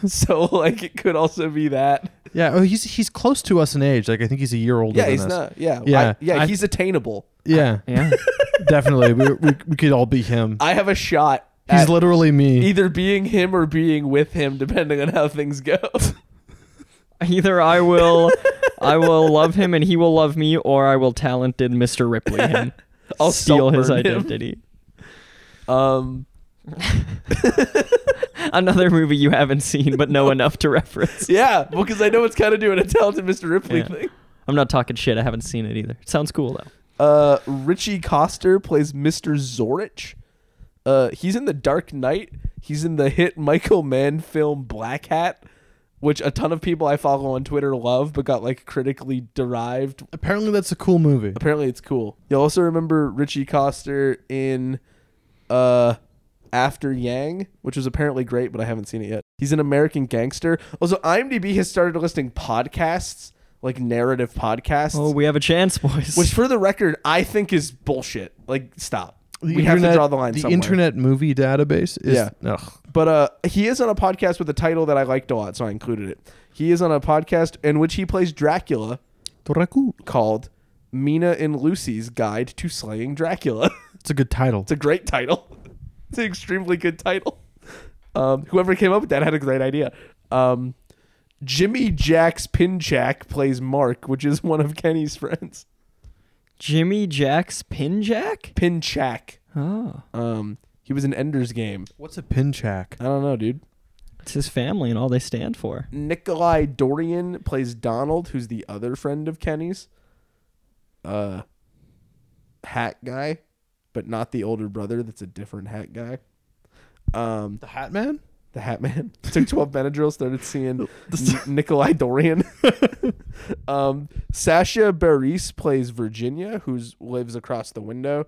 So, like, it could also be that. Yeah. Oh, he's close to us in age. Like, I think he's a year older than us. He's attainable. Yeah. Yeah. Definitely. We could all be him. I have a shot. He's literally me. Either being him or being with him, depending on how things go. Either I will love him and he will love me, or I will talented Mr. Ripley him. I'll steal his identity. Another movie you haven't seen but know enough to reference. Yeah, well, because I know it's kind of doing a talented Mr. Ripley thing. I'm not talking shit. I haven't seen it either. It sounds cool though. Richie Coster plays Mr. Zorich. He's in The Dark Knight. He's in the hit Michael Mann film Black Hat, which a ton of people I follow on Twitter love, but got like critically derived. Apparently that's a cool movie. Apparently it's cool. You'll also remember Richie Coster in After Yang, which was apparently great, but I haven't seen it yet. He's an American Gangster. Also, IMDb has started listing podcasts, like narrative podcasts. Oh, we have a chance, boys. Which for the record, I think is bullshit. Like, stop. We have to draw the line somewhere. The Internet Movie Database is... Yeah. Ugh. But he is on a podcast with a title that I liked a lot, so I included it. He is on a podcast in which he plays Dracula. Called Mina and Lucy's Guide to Slaying Dracula. It's a good title. It's a great title. It's an extremely good title. Whoever came up with that had a great idea. Jimmy Jacks Pinchak plays Mark, which is one of Kenny's friends. Jimmy Jacks Pinchak? Pinchak. Oh. He was in Ender's Game. What's a Pinchak? I don't know, dude. It's his family and all they stand for. Nikolai Dorian plays Donald, who's the other friend of Kenny's. Hat guy, but not the older brother. That's a different hat guy. The Hat Man? The Hat Man. Took 12 Benadryl, started seeing Nikolai Dorian. Sasha Bareilles plays Virginia, who lives across the window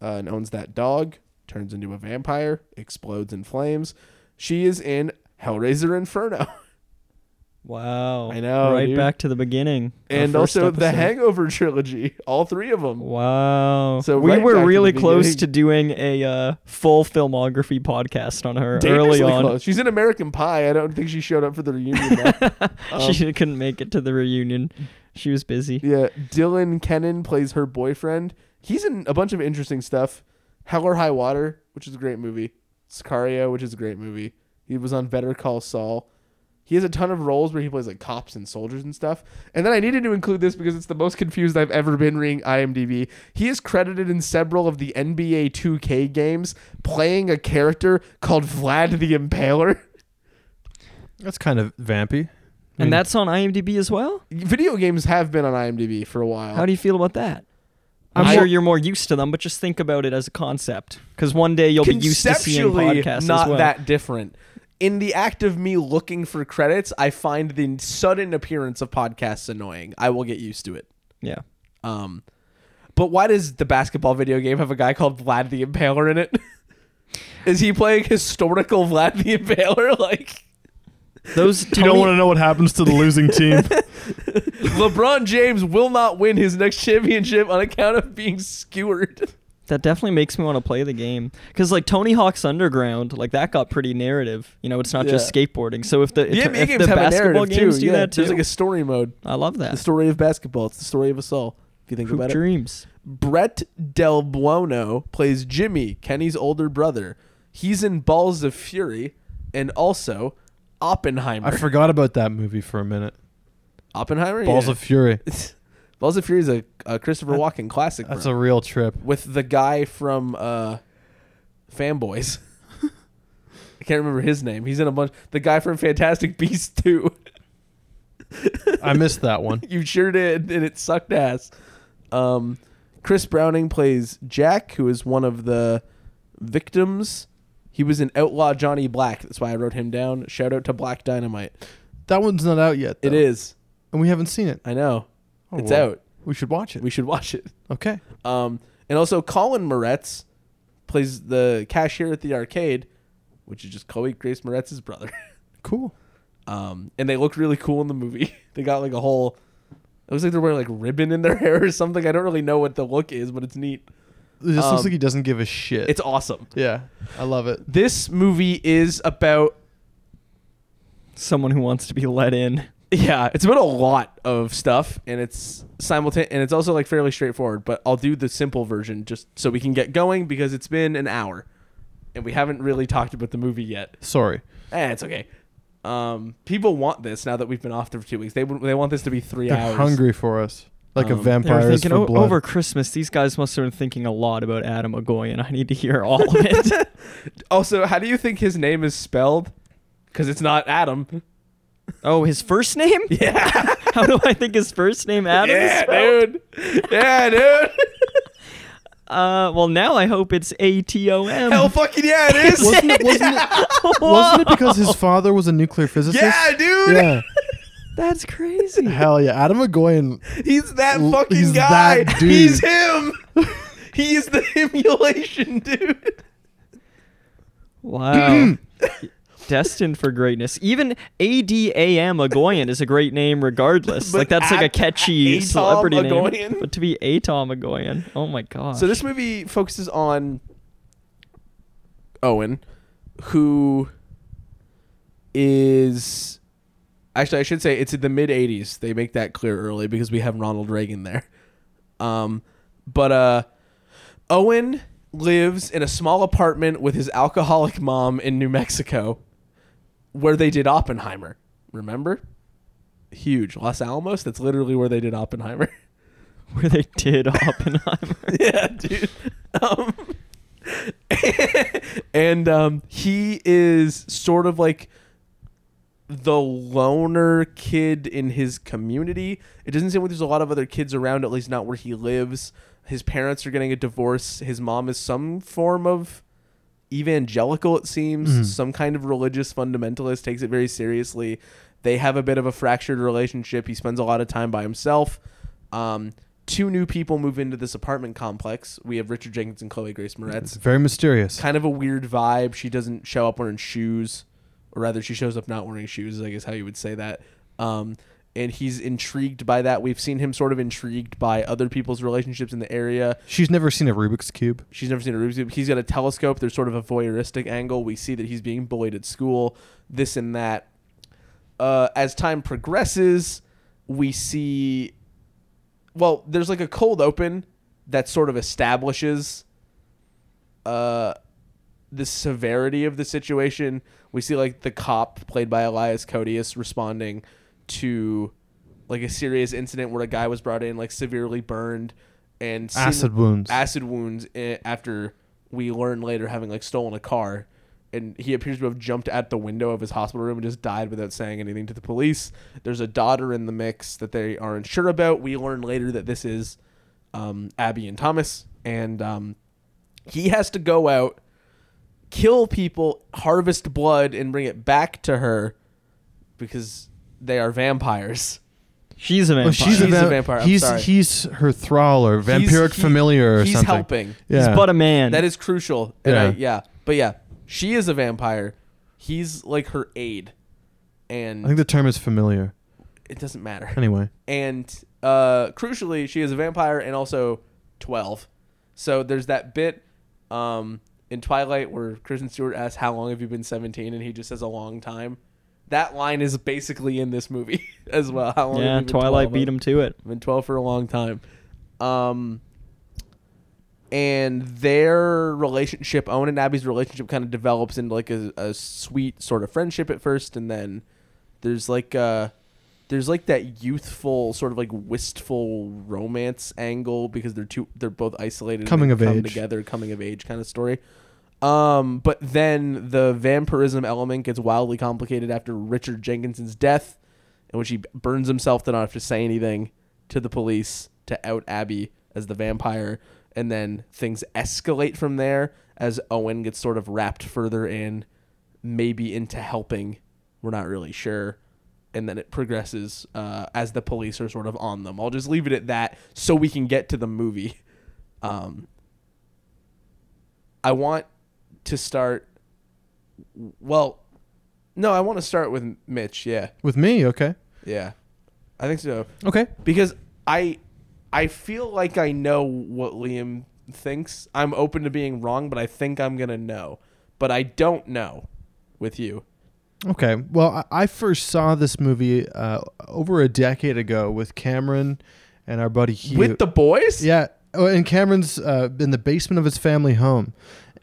and owns that dog, turns into a vampire, explodes in flames. She is in Hellraiser Inferno. Wow. I know. Right, dude. Back to the beginning. And also the Hangover trilogy. All three of them. Wow. So we were really close to doing a full filmography podcast on her early on. Close. She's in American Pie. I don't think she showed up for the reunion. She couldn't make it to the reunion. She was busy. Yeah. Dylan Kennan plays her boyfriend. He's in a bunch of interesting stuff. Hell or High Water, which is a great movie. Sicario, which is a great movie. He was on Better Call Saul. He has a ton of roles where he plays like cops and soldiers and stuff. And then I needed to include this because it's the most confused I've ever been reading IMDb. He is credited in several of the NBA 2K games playing a character called Vlad the Impaler. That's kind of vampy. And that's on IMDb as well? Video games have been on IMDb for a while. How do you feel about that? I'm sure you're more used to them, but just think about it as a concept. Because one day you'll be used to seeing podcasts as well. Conceptually, not that different. In the act of me looking for credits, I find the sudden appearance of podcasts annoying. I will get used to it. Yeah. But why does the basketball video game have a guy called Vlad the Impaler in it? Is he playing historical Vlad the Impaler? Like, you don't want to know what happens to the losing team. LeBron James will not win his next championship on account of being skewered. That definitely makes me want to play the game. Because, like, Tony Hawk's Underground, like, that got pretty narrative. You know, it's not just skateboarding. So if the basketball games do that, too. There's, like, a story mode. I love that. The story of basketball. It's the story of us all, if you think about it. Hoop dreams. Brett Del Buono plays Jimmy, Kenny's older brother. He's in Balls of Fury and also Oppenheimer. I forgot about that movie for a minute. Oppenheimer? Balls of Fury. Balls of Fury is a Christopher Walken classic. That's a real trip. With the guy from Fanboys. I can't remember his name. He's in a bunch. The guy from Fantastic Beasts 2. I missed that one. You sure did, and it sucked ass. Chris Browning plays Jack, who is one of the victims. He was in Outlaw Johnny Black. That's why I wrote him down. Shout out to Black Dynamite. That one's not out yet, though. It is. And we haven't seen it. I know. Oh, it's out. We should watch it. Okay. And also Colin Moretz plays the cashier at the arcade, which is just Chloe Grace Moretz's brother. Cool. And they look really cool in the movie. They got like a whole... It looks like they're wearing like ribbon in their hair or something. I don't really know what the look is, but it's neat. This looks like he doesn't give a shit. It's awesome. Yeah. I love it. This movie is about... someone who wants to be let in. Yeah, it's about a lot of stuff, and it's simultaneous, and it's also like fairly straightforward, but I'll do the simple version just so we can get going, because it's been an hour and we haven't really talked about the movie yet. Sorry. It's okay. People want this now that we've been off there for 2 weeks. They want this to be 3 hours. They're hungry for us. Like a vampire is for blood. Over Christmas, these guys must have been thinking a lot about Atom Egoyan. I need to hear all of it. Also, how do you think his name is spelled? Because it's not Adam. Oh, his first name? Yeah. How do I think his first name Adam is spelled? Yeah, dude. Well, now I hope it's A-T-O-M. Hell fucking yeah, it is. Wasn't it because his father was a nuclear physicist? Yeah, dude. Yeah. That's crazy. Hell yeah. Adam Egoyan. He's that fucking guy. That dude. He's him. He's the emulation, dude. Wow. Destined for greatness. Even A.D.A.M. Egoyan is a great name regardless. Like, that's like a catchy celebrity name. But to be Atom Egoyan. Oh, my God. So this movie focuses on Owen, who is... Actually, I should say it's in the mid-'80s. They make that clear early because we have Ronald Reagan there. But Owen lives in a small apartment with his alcoholic mom in New Mexico, where they did Oppenheimer. Remember? Huge. Los Alamos, that's literally where they did Oppenheimer. Where they did Oppenheimer. Yeah, dude. And he is sort of like the loner kid in his community. It doesn't seem like there's a lot of other kids around, at least not where he lives. His parents are getting a divorce. His mom is some form of evangelical, it seems. Mm-hmm. Some kind of religious fundamentalist, takes it very seriously. They have a bit of a fractured relationship. He spends a lot of time by himself. Two new people move into this apartment complex. We have Richard Jenkins and Chloe Grace Moretz. It's very mysterious. Kind of a weird vibe. She doesn't show up wearing shoes. Or rather, she shows up not wearing shoes, I guess how you would say that. And he's intrigued by that. We've seen him sort of intrigued by other people's relationships in the area. She's never seen a Rubik's Cube. He's got a telescope. There's sort of a voyeuristic angle. We see that he's being bullied at school, this and that. As time progresses, we see... Well, there's like a cold open that sort of establishes the severity of the situation. We see like the cop, played by Elias Koteas, responding to like a serious incident where a guy was brought in like severely burned and acid wounds after, we learn later, having like stolen a car, and he appears to have jumped at the window of his hospital room and just died without saying anything to the police. There's a daughter in the mix that they aren't sure about. We learn later that this is Abby and Thomas, and he has to go out, kill people, harvest blood, and bring it back to her because they are vampires. She's a vampire. She's a vampire. He's her thrall or vampiric familiar or something. He's helping. Yeah. He's but a man. That is crucial. But she is a vampire. He's like her aide. And I think the term is familiar. It doesn't matter. Anyway. And crucially, she is a vampire and also 12. So there's that bit in Twilight where Kristen Stewart asks, "How long have you been 17?" And he just says, "A long time." That line is basically in this movie as well. How long Twilight beat him to it. I've been 12 for a long time. and their relationship, Owen and Abby's relationship, kind of develops into like a sweet sort of friendship at first, and then there's like that youthful sort of like wistful romance angle because they're both isolated, coming of age kind of story. But then the vampirism element gets wildly complicated after Richard Jenkins's death, in which he burns himself to not have to say anything to the police to out Abby as the vampire. And then things escalate from there as Owen gets sort of wrapped further in, maybe into helping. We're not really sure. And then it progresses as the police are sort of on them. I'll just leave it at that so we can get to the movie. I want to start with Mitch, yeah. With me, okay. Yeah. I think so. Okay. Because I feel like I know what Liam thinks. I'm open to being wrong, but I think I'm going to know. But I don't know with you. Okay. Well, I first saw this movie over a decade ago with Cameron and our buddy Hugh. With the boys? Yeah. Oh, and Cameron's in the basement of his family home.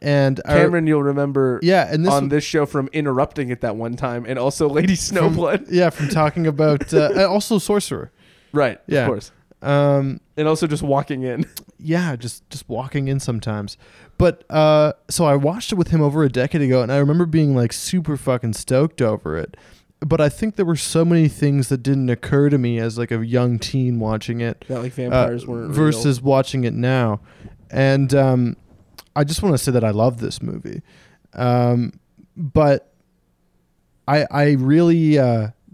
And Cameron, you'll remember on this show from interrupting it that one time, and also Lady Snowblood. From talking about... also Sorcerer. Right, of course. And also just walking in. Yeah, just walking in sometimes. But so I watched it with him over a decade ago, and I remember being like super fucking stoked over it. But I think there were so many things that didn't occur to me as like a young teen watching it. That like vampires weren't versus real. Watching it now. And I just want to say that I love this movie. But I really...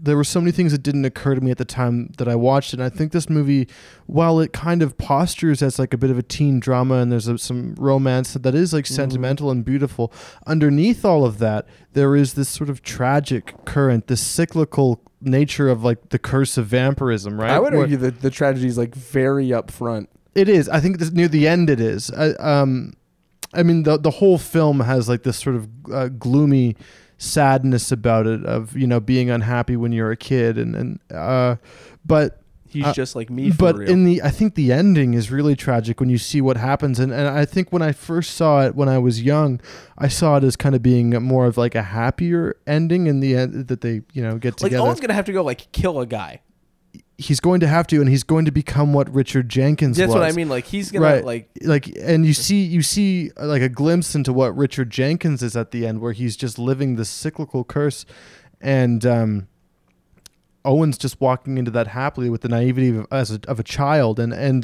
there were so many things that didn't occur to me at the time that I watched it. And I think this movie, while it kind of postures as like a bit of a teen drama and there's some romance that is like sentimental and beautiful, underneath all of that, there is this sort of tragic current, this cyclical nature of like the curse of vampirism, right? I would argue that the tragedy is like very upfront. It is. I think near the end it is. I mean, the whole film has like this sort of gloomy sadness about it of, you know, being unhappy when you're a kid but he's just like me for real. I think the ending is really tragic when you see what happens, and I think when I first saw it when I was young, I saw it as kind of being more of like a happier ending in the end, that they, you know, get together. Like Owen's gonna have to go like kill a guy. He's going to have to, and he's going to become what Richard Jenkins was. That's what I mean. Like he's gonna and you see like a glimpse into what Richard Jenkins is at the end, where he's just living this cyclical curse, and Owen's just walking into that happily with the naivety of a child, and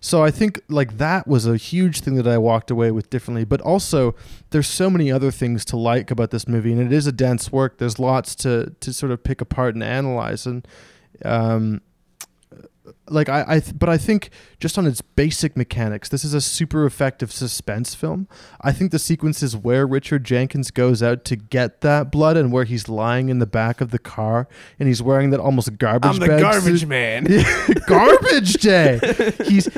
so I think like that was a huge thing that I walked away with differently. But also, there's so many other things to like about this movie, and it is a dense work. There's lots to sort of pick apart and analyze, and. But I think just on its basic mechanics, this is a super effective suspense film. I think the sequences where Richard Jenkins goes out to get that blood and where he's lying in the back of the car and he's wearing that almost garbage bag. I'm the garbage man. Garbage day. He's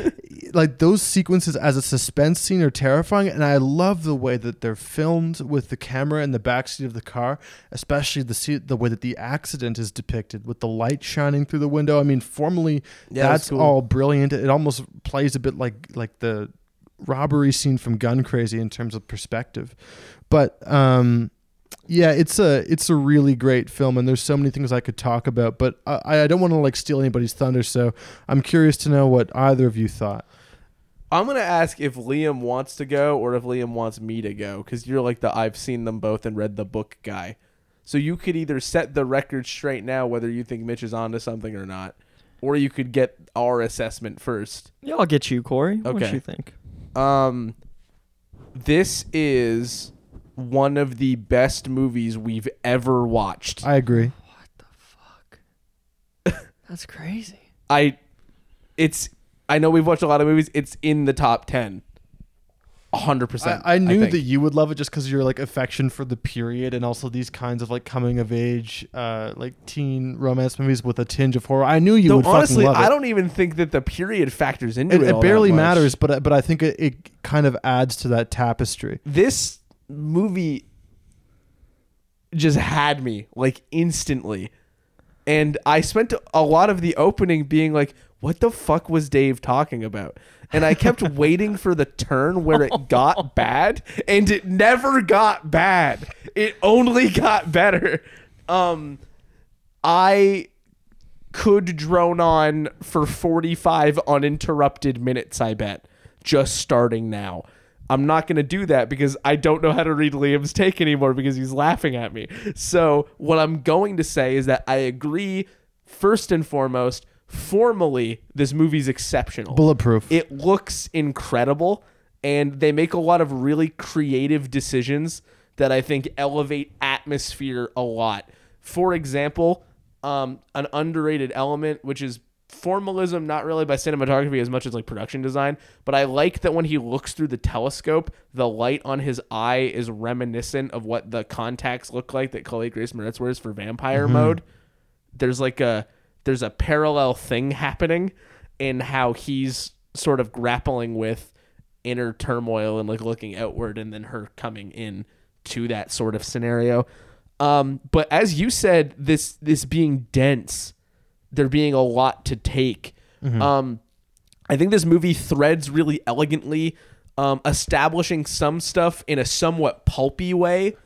like, those sequences as a suspense scene are terrifying, and I love the way that they're filmed with the camera in the backseat of the car, especially the way that the accident is depicted with the light shining through the window. I mean, formally... Yeah, that's cool. All brilliant. It almost plays a bit like the robbery scene from Gun Crazy in terms of perspective. But it's a really great film, and there's so many things I could talk about, but I don't want to like steal anybody's thunder, so I'm curious to know what either of you thought. I'm going to ask if Liam wants to go or if Liam wants me to go, because you're like the I've seen them both and read the book guy. So you could either set the record straight now whether you think Mitch is onto something or not. Or you could get our assessment first. Yeah, I'll get you, Corey. Okay. What do you think? This is one of the best movies we've ever watched. I agree. What the fuck? That's crazy. I know we've watched a lot of movies. It's in the top 10. 100%. I knew that you would love it just because of your like affection for the period and also these kinds of like coming of age, like teen romance movies with a tinge of horror. I knew you would fucking love it. I don't even think that the period factors into it. It barely matters, but I think it kind of adds to that tapestry. This movie just had me like instantly, and I spent a lot of the opening being like, what the fuck was Dave talking about? And I kept waiting for the turn where it got bad, and it never got bad. It only got better. I could drone on for 45 uninterrupted minutes, I bet, just starting now. I'm not going to do that because I don't know how to read Liam's take anymore because he's laughing at me. So what I'm going to say is that I agree, first and foremost, formally, this movie's exceptional. Bulletproof. It looks incredible, and they make a lot of really creative decisions that I think elevate atmosphere a lot. For example, an underrated element, which is formalism, not really by cinematography as much as like production design, but I like that when he looks through the telescope, the light on his eye is reminiscent of what the contacts look like that Chloe Grace Moretz wears for vampire mode. There's like there's a parallel thing happening in how he's sort of grappling with inner turmoil and like looking outward, and then her coming in to that sort of scenario. But as you said, this being dense, there being a lot to take. I think this movie threads really elegantly, establishing some stuff in a somewhat pulpy way,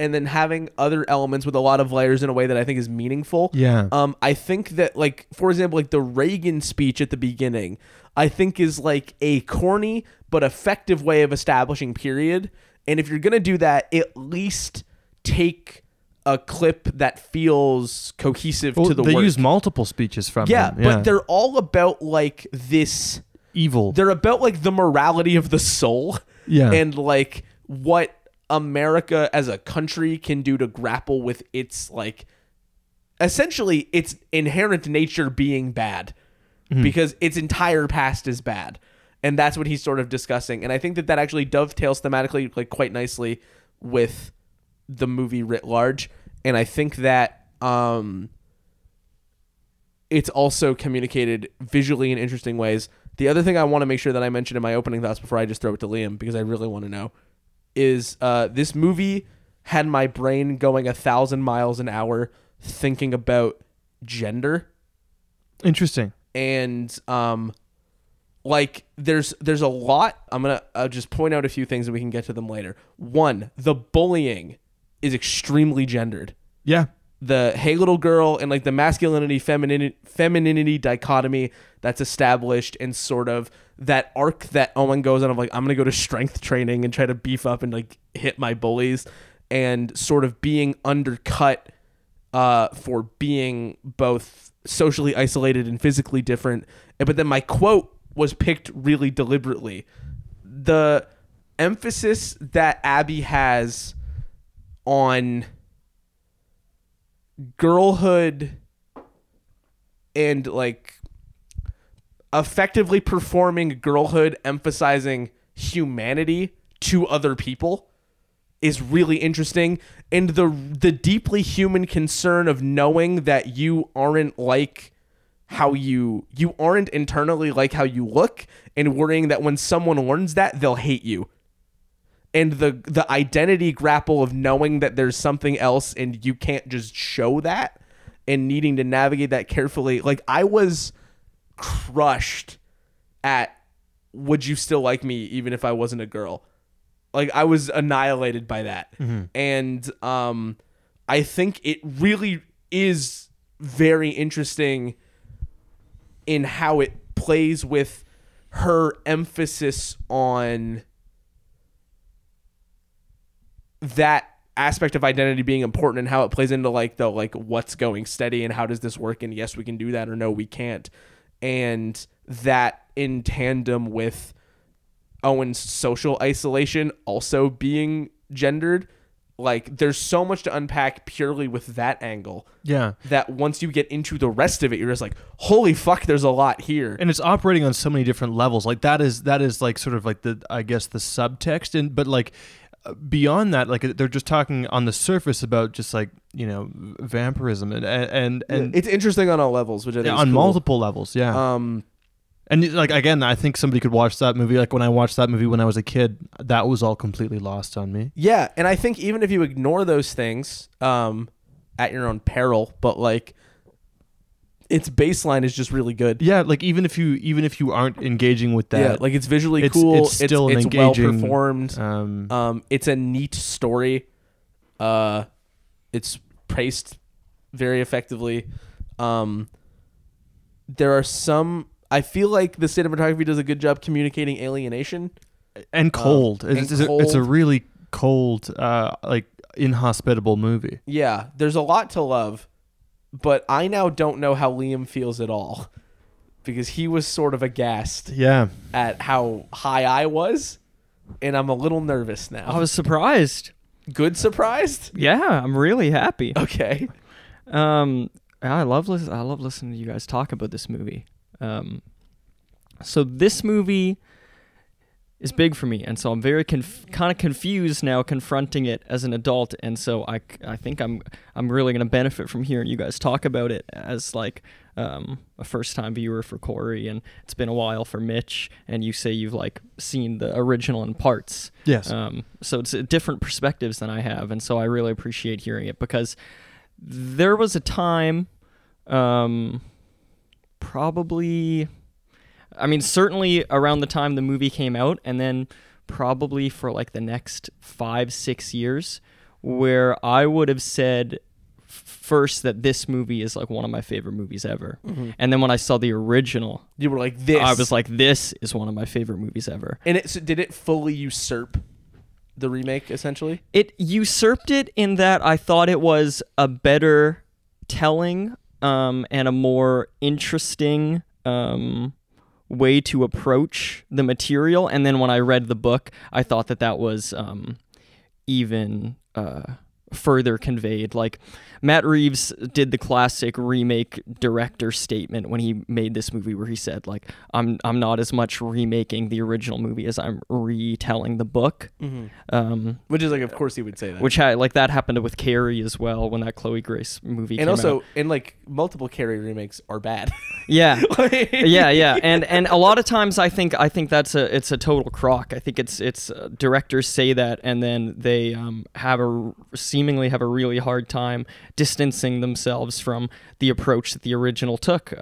and then having other elements with a lot of layers in a way that I think is meaningful. Yeah. I think that, like, for example, like the Reagan speech at the beginning, I think is like a corny but effective way of establishing period. And if you're going to do that, at least take a clip that feels cohesive to the work. They use multiple speeches from him. Yeah, but they're all about like this evil. They're about like the morality of the soul. Yeah. And like what America as a country can do to grapple with its, like, essentially its inherent nature being bad, because its entire past is bad, and that's what he's sort of discussing. And I think that actually dovetails thematically, like, quite nicely with the movie writ large. And I think that it's also communicated visually in interesting ways. The other thing I want to make sure that I mention in my opening thoughts before I just throw it to Liam, because I really want to know, is this movie had my brain going 1,000 miles an hour thinking about gender. Interesting. And like there's a lot. I'll just point out a few things and we can get to them later. One, the bullying is extremely gendered. Yeah. The hey little girl and like the masculinity femininity dichotomy that's established, and sort of that arc that Owen goes on of like, I'm gonna go to strength training and try to beef up and like hit my bullies, and sort of being undercut for being both socially isolated and physically different. But then my quote was picked really deliberately. The emphasis that Abby has on girlhood and like effectively performing girlhood, emphasizing humanity to other people, is really interesting. And the deeply human concern of knowing that you aren't like how you aren't internally like how you look, and worrying that when someone learns that, they'll hate you. And the identity grapple of knowing that there's something else and you can't just show that, and needing to navigate that carefully. Like, I was crushed at, would you still like me even if I wasn't a girl? Like, I was annihilated by that. And I think it really is very interesting in how it plays with her emphasis on that aspect of identity being important, and how it plays into like the, like, what's going steady and how does this work, and yes, we can do that, or no, we can't. And that in tandem with Owen's social isolation also being gendered, like there's so much to unpack purely with that angle. Yeah. That once you get into the rest of it, you're just like, holy fuck, there's a lot here. And it's operating on so many different levels. Like that is like sort of like the, I guess, the subtext, and but like beyond that, like they're just talking on the surface about just like, you know, vampirism and it's interesting on all levels, which I think is cool. Multiple levels. Yeah. And like, again, I think somebody could watch that movie. Like when I watched that movie when I was a kid, that was all completely lost on me. Yeah. And I think even if you ignore those things, at your own peril, but like its baseline is just really good. Yeah, like even if you aren't engaging with that, yeah, like it's visually cool. It's still it's engaging, well performed. It's a neat story. It's paced very effectively. There are some. I feel like the cinematography does a good job communicating alienation and cold. It's a really cold, like inhospitable movie. Yeah, there's a lot to love, but I now don't know how Liam feels at all because he was sort of aghast. Yeah. At how high I was, and I'm a little nervous now. I was surprised. Good surprised? Yeah, I'm really happy. Okay. I love listening to you guys talk about this movie. So this movie is big for me, and so I'm very kind of confused now confronting it as an adult, and so I think I'm really going to benefit from hearing you guys talk about it as like a first-time viewer for Corey, and it's been a while for Mitch, and you say you've like seen the original in parts. Yes. So it's different perspectives than I have, and so I really appreciate hearing it because there was a time probably, I mean, certainly around the time the movie came out, and then probably for like the next 5-6 years, where I would have said first that this movie is like one of my favorite movies ever. Mm-hmm. And then when I saw the original, you were like, this. I was like, this is one of my favorite movies ever. And so did it fully usurp the remake, essentially? It usurped it in that I thought it was a better telling and a more interesting way to approach the material. And then when I read the book, I thought that was even further conveyed. Like, Matt Reeves did the classic remake director statement when he made this movie where he said, like, I'm not as much remaking the original movie as I'm retelling the book. Mm-hmm. Which is, like, of course he would say that. Which, like, that happened with Carrie as well when that Chloe Grace movie came out. And also, and, like, multiple Carrie remakes are bad. Yeah. Like... Yeah. And a lot of times I think it's a total crock. I think it's directors say that, and then they seemingly have a really hard time distancing themselves from the approach that the original took,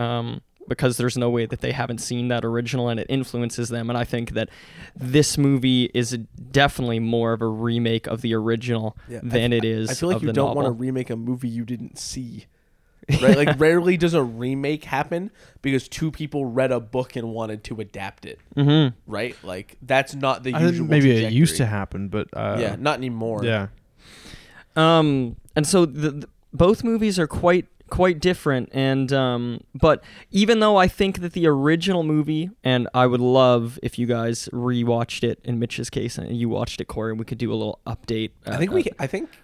because there's no way that they haven't seen that original and it influences them. And I think that this movie is definitely more of a remake of the original than it is. I feel like you don't want to remake a movie you didn't see, right? Like, rarely does a remake happen because two people read a book and wanted to adapt it, mm-hmm. right? Like, that's not the usual maybe trajectory. It used to happen, but yeah, not anymore. Yeah. And so the both movies are quite different, and but even though I think that the original movie, and I would love if you guys rewatched it in Mitch's case, and you watched it, Corey, and we could do a little update.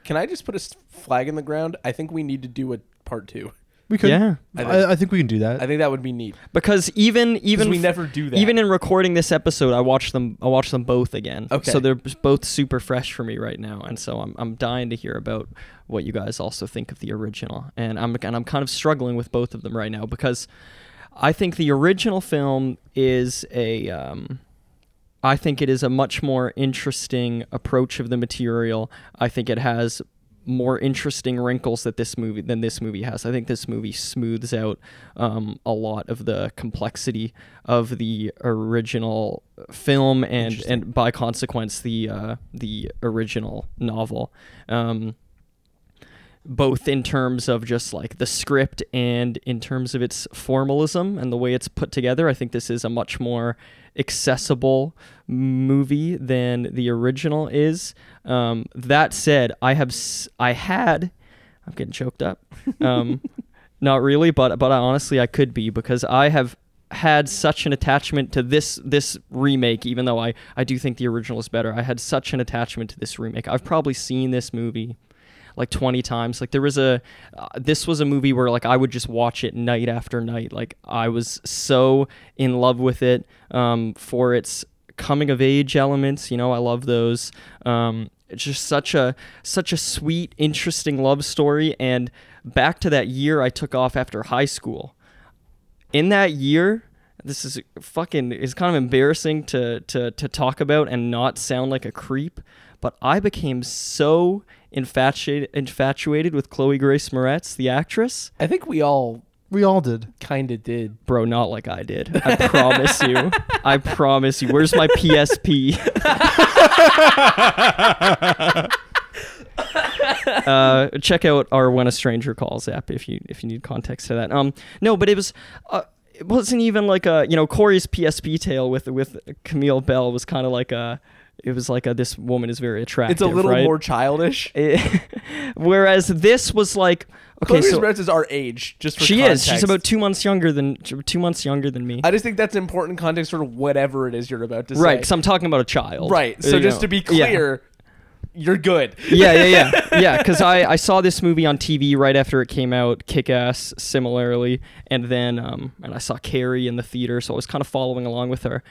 Can I just put a flag in the ground? I think we need to do a part two. We could. Yeah. I think we can do that. I think that would be neat. Because even we never do that. Even in recording this episode, I watched them both again. Okay. So they're both super fresh for me right now, and so I'm dying to hear about what you guys also think of the original. And I'm kind of struggling with both of them right now because I think the original film is I think it is a much more interesting approach of the material. I think it has more interesting wrinkles than this movie has. I think this movie smooths out a lot of the complexity of the original film and by consequence the original novel, both in terms of just like the script and in terms of its formalism and the way it's put together. I think this is a much more accessible movie than the original is. That said, I'm getting choked up. Not really, but I honestly I could be, because I have had such an attachment to this remake, even though I do think the original is better. I had such an attachment to this remake. I've probably seen this movie like 20 times. Like, there was this was a movie where like I would just watch it night after night. Like, I was so in love with it, for its coming of age elements. You know, I love those. It's just such a sweet, interesting love story. And back to that year I took off after high school. In that year, this is it's kind of embarrassing to talk about and not sound like a creep, but I became so infatuated with Chloe Grace Moretz, the actress. I think we all We all did. Kinda did. Bro, not like I did. I promise you. I promise you. Where's my PSP? Check out our When a Stranger Calls app if you need context to that. No, but it wasn't even like a, you know, Corey's PSP tale with Camille Bell was kind of like a, it was like a, this woman is very attractive. It's a little more childish. Whereas this was like, okay, Chloe Grace Moretz is our age. Just for context. She's about 2 months younger than me. I just think that's important context for whatever it is you're about to say. Right, because I'm talking about a child. Right. So just to be clear. Yeah. You're good. Yeah. Because I saw this movie on TV right after it came out, Kick-Ass, similarly. And then, and I saw Carrie in the theater, so I was kind of following along with her.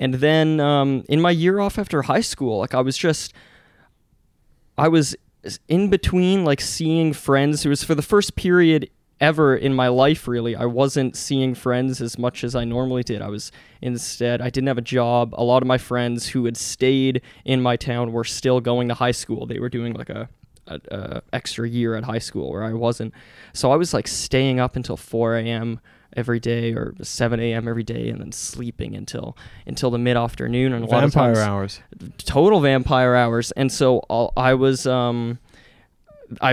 And then in my year off after high school, like I was in between like seeing friends. It was for the first period ever in my life, really. I wasn't seeing friends as much as I normally did. I didn't have a job. A lot of my friends who had stayed in my town were still going to high school. They were doing like a extra year at high school where I wasn't. So I was like staying up until 4 a.m. every day or 7 a.m. every day and then sleeping until the mid-afternoon. And a lot of times, total vampire hours. And so I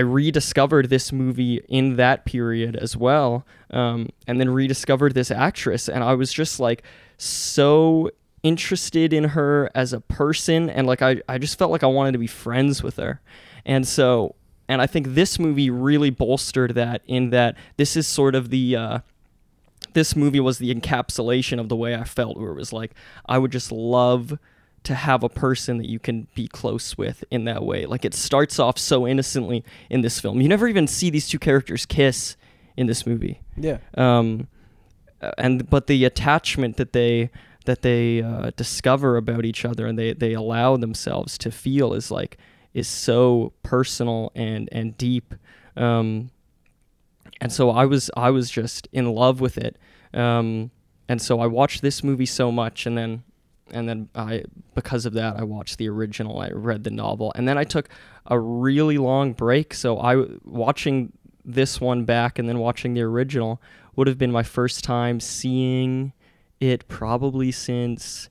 rediscovered this movie in that period as well, and then rediscovered this actress, and I was just like so interested in her as a person, and like I just felt like I wanted to be friends with her. And so, and I think this movie really bolstered that, in that this is sort of the this movie was the encapsulation of the way I felt, where it was like I would just love to have a person that you can be close with in that way. Like it starts off so innocently in this film. You never even see these two characters kiss in this movie. Yeah. But the attachment that they discover about each other and they allow themselves to feel is so personal and deep. And so I was just in love with it. And so I watched this movie so much, and then because of that, I watched the original, I read the novel, and then I took a really long break. So watching this one back and then watching the original would have been my first time seeing it probably since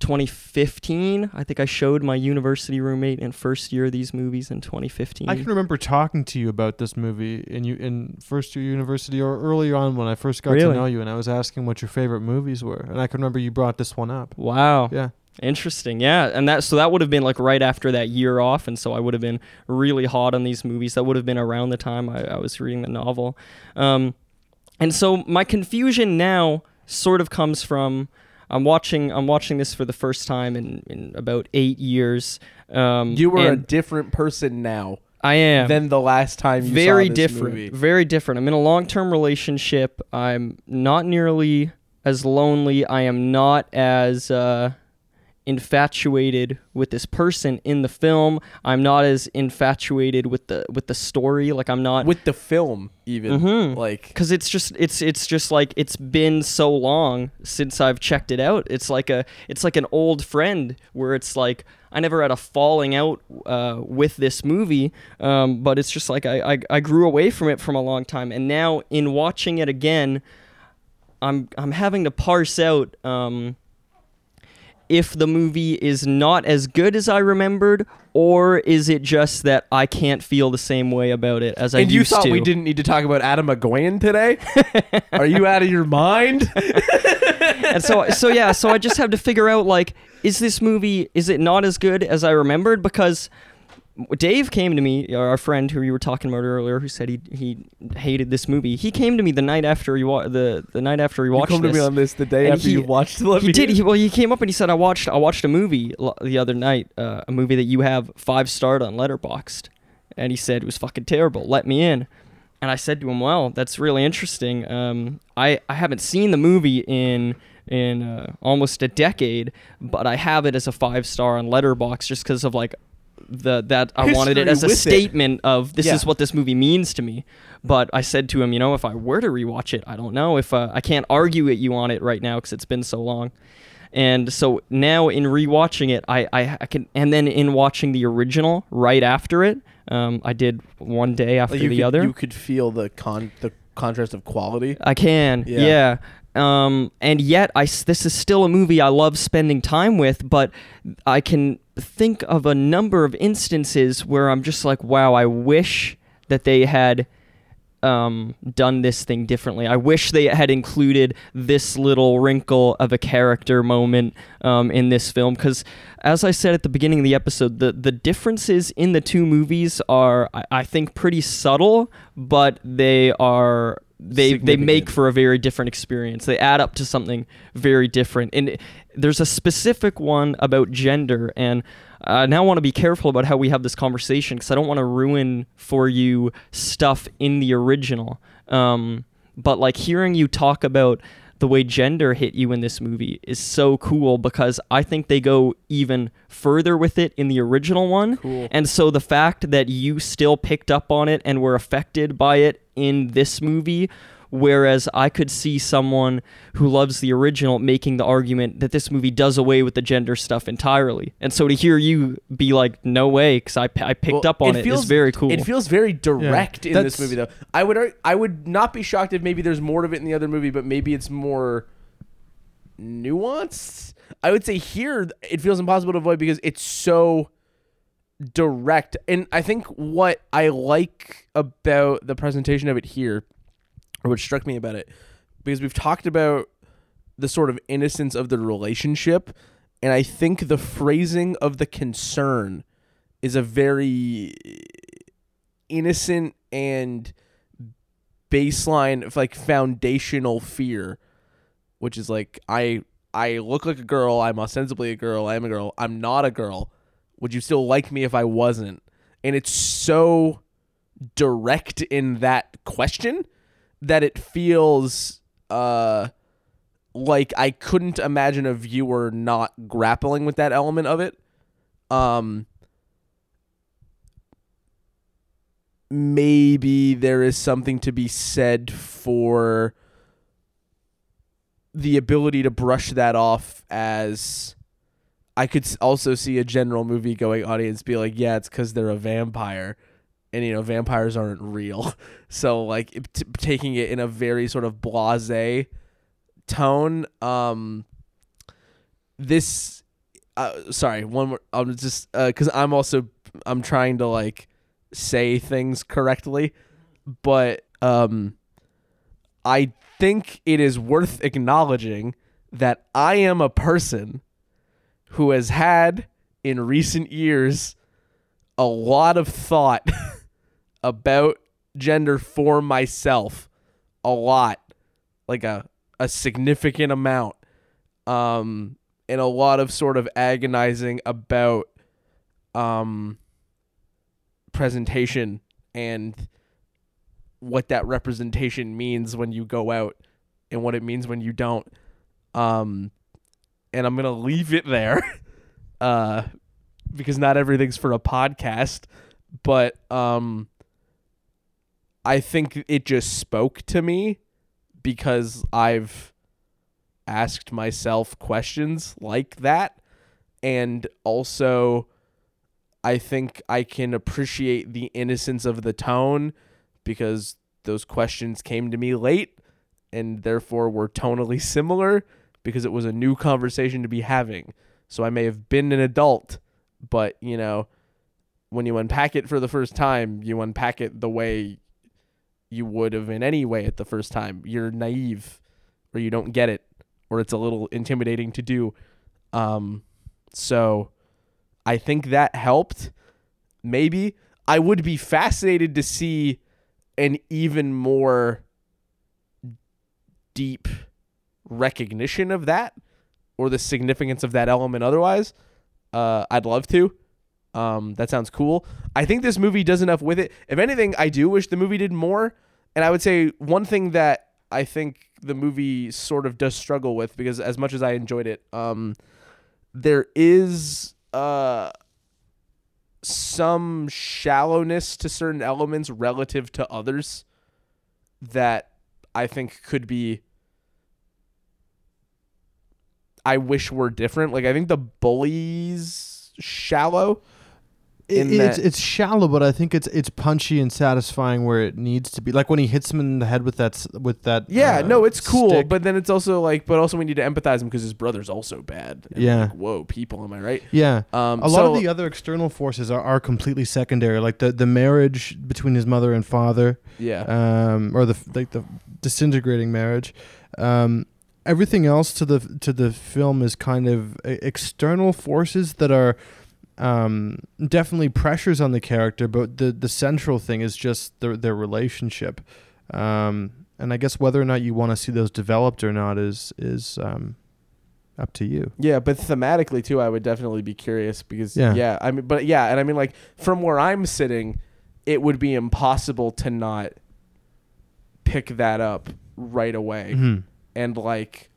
2015. I think I showed my university roommate in first year of these movies in 2015. I can remember talking to you about this movie in first year university or earlier on when I first got to know you, and I was asking what your favorite movies were, and I can remember you brought this one up. Wow. Yeah. Interesting. Yeah. And that would have been like right after that year off, and so I would have been really hot on these movies. That would have been around the time I was reading the novel. And so my confusion now sort of comes from I'm watching this for the first time in about 8 years. You were a different person now. I am. Than the last time you saw this movie. Very different. I'm in a long-term relationship. I'm not nearly as lonely. I am not as infatuated with this person in the film. I'm not as infatuated with the story. Like I'm not with the film even. Mm-hmm. Like because it's just like it's been so long since I've checked it out. It's like an old friend where it's like I never had a falling out with this movie, but it's just like I grew away from it from a long time, and now in watching it again, I'm having to parse out if the movie is not as good as I remembered, or is it just that I can't feel the same way about it as I used to. And you thought we didn't need to talk about Atom Egoyan today? Are you out of your mind? And so I just have to figure out, like, is it not as good as I remembered? Because Dave came to me, our friend who you were talking about earlier, who said he hated this movie. He came to me the night after he watched this. You came to me on this the day after you watched Let Me In. He did. He came up and he said, I watched a movie the other night, a movie that you have 5-starred on Letterboxd. And he said it was fucking terrible. Let Me In. And I said to him, well, that's really interesting. I haven't seen the movie in almost a decade, but I have it as a 5-star on Letterboxd just because of like I wanted it as a statement of this is what this movie means to me. But I said to him, you know, if I were to rewatch it, I don't know if I can't argue with you on it right now because it's been so long. And so now in rewatching it, I can, and then in watching the original right after it, I did one day after the other. You could feel the contrast of quality. I can, yeah. And yet, this is still a movie I love spending time with, but I can think of a number of instances where I'm just like, wow, I wish that they had done this thing differently. I wish they had included this little wrinkle of a character moment in this film, because as I said at the beginning of the episode, the differences in the two movies are, I think, pretty subtle, but they are... They make for a very different experience. They add up to something very different. And there's a specific one about gender. And I now want to be careful about how we have this conversation, because I don't want to ruin for you stuff in the original. But like hearing you talk about the way gender hit you in this movie is so cool, because I think they go even further with it in the original one. Cool. And so the fact that you still picked up on it and were affected by it in this movie, whereas I could see someone who loves the original making the argument that this movie does away with the gender stuff entirely. And so to hear you be like, no way, because I picked up on it is very cool. It feels very direct in this movie, though. I would not be shocked if maybe there's more of it in the other movie, but maybe it's more nuanced. I would say here, it feels impossible to avoid because it's so... direct. And I think what I like about the presentation of it here, or what struck me about it, because we've talked about the sort of innocence of the relationship, and I think the phrasing of the concern is a very innocent and baseline of like foundational fear, which is like, I look like a girl, I'm ostensibly a girl, I am a girl, I'm not a girl. Would you still like me if I wasn't? And it's so direct in that question that it feels like I couldn't imagine a viewer not grappling with that element of it. Maybe there is something to be said for the ability to brush that off as... I could also see a general movie-going audience be like, yeah, it's because they're a vampire. And, you know, vampires aren't real. So, like, taking it in a very sort of blasé tone. Sorry, one more. I'm just... Because I'm trying to, like, say things correctly. But I think it is worth acknowledging that I am a person... who has had, in recent years, a lot of thought about gender for myself. A lot. Like a significant amount. And a lot of sort of agonizing about presentation and what that representation means when you go out and what it means when you don't. And I'm going to leave it there because not everything's for a podcast. But I think it just spoke to me because I've asked myself questions like that. And also, I think I can appreciate the innocence of the tone because those questions came to me late and therefore were tonally similar. Because it was a new conversation to be having. So I may have been an adult, but, you know, when you unpack it for the first time, you unpack it the way you would have in any way at the first time. You're naive, or you don't get it, or it's a little intimidating to do. So I think that helped. Maybe I would be fascinated to see an even more deep... recognition of that or the significance of that element otherwise. I'd love to. That sounds cool. I think this movie does enough with it. If anything, I do wish the movie did more. And I would say one thing that I think the movie sort of does struggle with, because as much as I enjoyed it, there is some shallowness to certain elements relative to others that I think could be I wish were different. Like, I think the bully's shallow. It's shallow, but I think it's punchy and satisfying where it needs to be. Like when he hits him in the head with that. Yeah, no, it's cool, stick. But then it's also like, but also we need to empathize him because his brother's also bad. And yeah. Like, whoa, people, am I right? Yeah. A lot of the other external forces are completely secondary, like the marriage between his mother and father. Yeah. Or the disintegrating marriage. Everything else to the film is kind of external forces that are. Definitely pressures on the character, but the central thing is just their relationship, and I guess whether or not you want to see those developed or not is up to you. Yeah, but thematically too, I would definitely be curious because I mean, like from where I'm sitting, it would be impossible to not pick that up right away, mm-hmm. and like.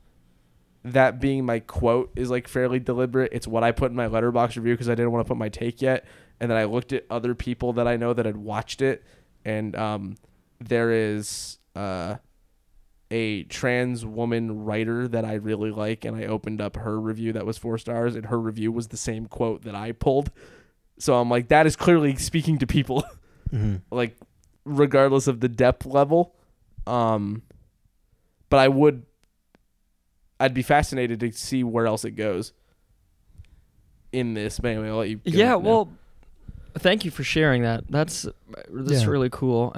That being my quote is like fairly deliberate. It's what I put in my Letterboxd review because I didn't want to put my take yet. And then I looked at other people that I know that had watched it. And there is a trans woman writer that I really like. And I opened up her review that was 4 stars. And her review was the same quote that I pulled. So I'm like, that is clearly speaking to people, mm-hmm. like regardless of the depth level. But I'd be fascinated to see where else it goes in this. But anyway, I'll let you go. Yeah, well, thank you for sharing that. That's really cool.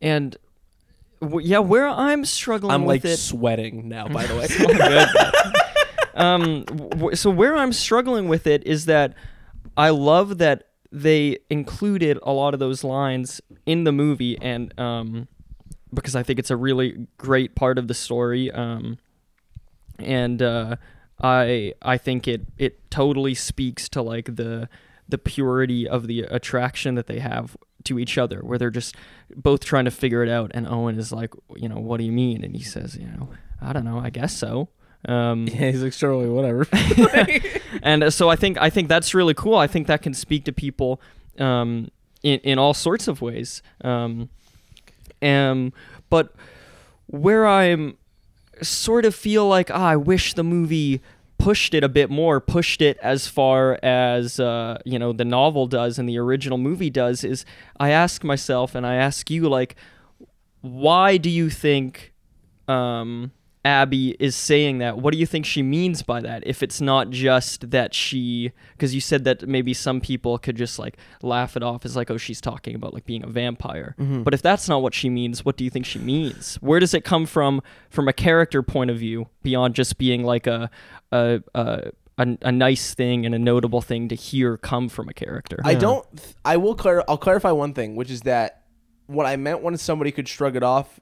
Where I'm struggling with it. I'm like sweating now, by the way. So where I'm struggling with it is that I love that they included a lot of those lines in the movie and because I think it's a really great part of the story. I think it totally speaks to like the purity of the attraction that they have to each other, where they're just both trying to figure it out. And Owen is like, you know, what do you mean? And he says, you know, I don't know, I guess so. He's like, surely, whatever. And so I think that's really cool. I think that can speak to people in all sorts of ways. But where I'm sort of feel like I wish the movie pushed it a bit more, pushed it as far as you know the novel does and the original movie does, is I ask myself and I ask you, like, why do you think Abby is saying that? What do you think she means by that? If it's not just that she, because you said that maybe some people could just like laugh it off as like, oh, she's talking about like being a vampire. Mm-hmm. But if that's not what she means, what do you think she means? Where does it come from a character point of view beyond just being like a nice thing and a notable thing to hear come from a character? I'll clarify one thing, which is that what I meant when somebody could shrug it off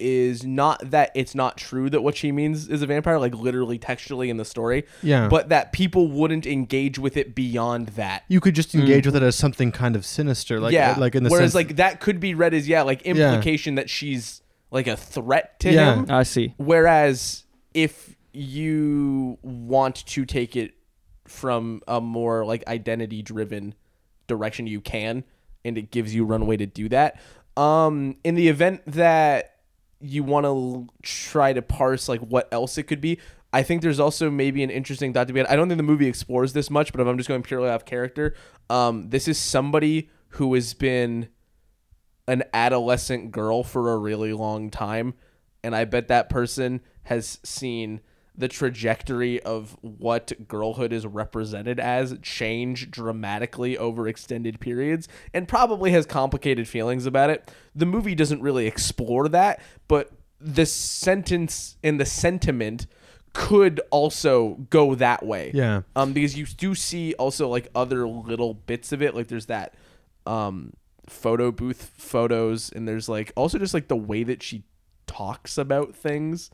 is not that it's not true that what she means is a vampire, like literally textually in the story, but that people wouldn't engage with it beyond that. You could just engage with it as something kind of sinister, like like in the whereas sense like that could be read as like implication that she's like a threat to him. I see. Whereas if you want to take it from a more like identity driven direction, you can, and it gives you runway to do that. In the event that you want to try to parse like what else it could be, I think there's also maybe an interesting thought to be had. I don't think the movie explores this much, but if I'm just going purely off character, this is somebody who has been an adolescent girl for a really long time, and I bet that person has seen the trajectory of what girlhood is represented as change dramatically over extended periods and probably has complicated feelings about it. The movie doesn't really explore that, but the sentence and the sentiment could also go that way. Yeah. Because you do see also like other little bits of it. Like there's that photo booth photos, and there's like also just like the way that she talks about things.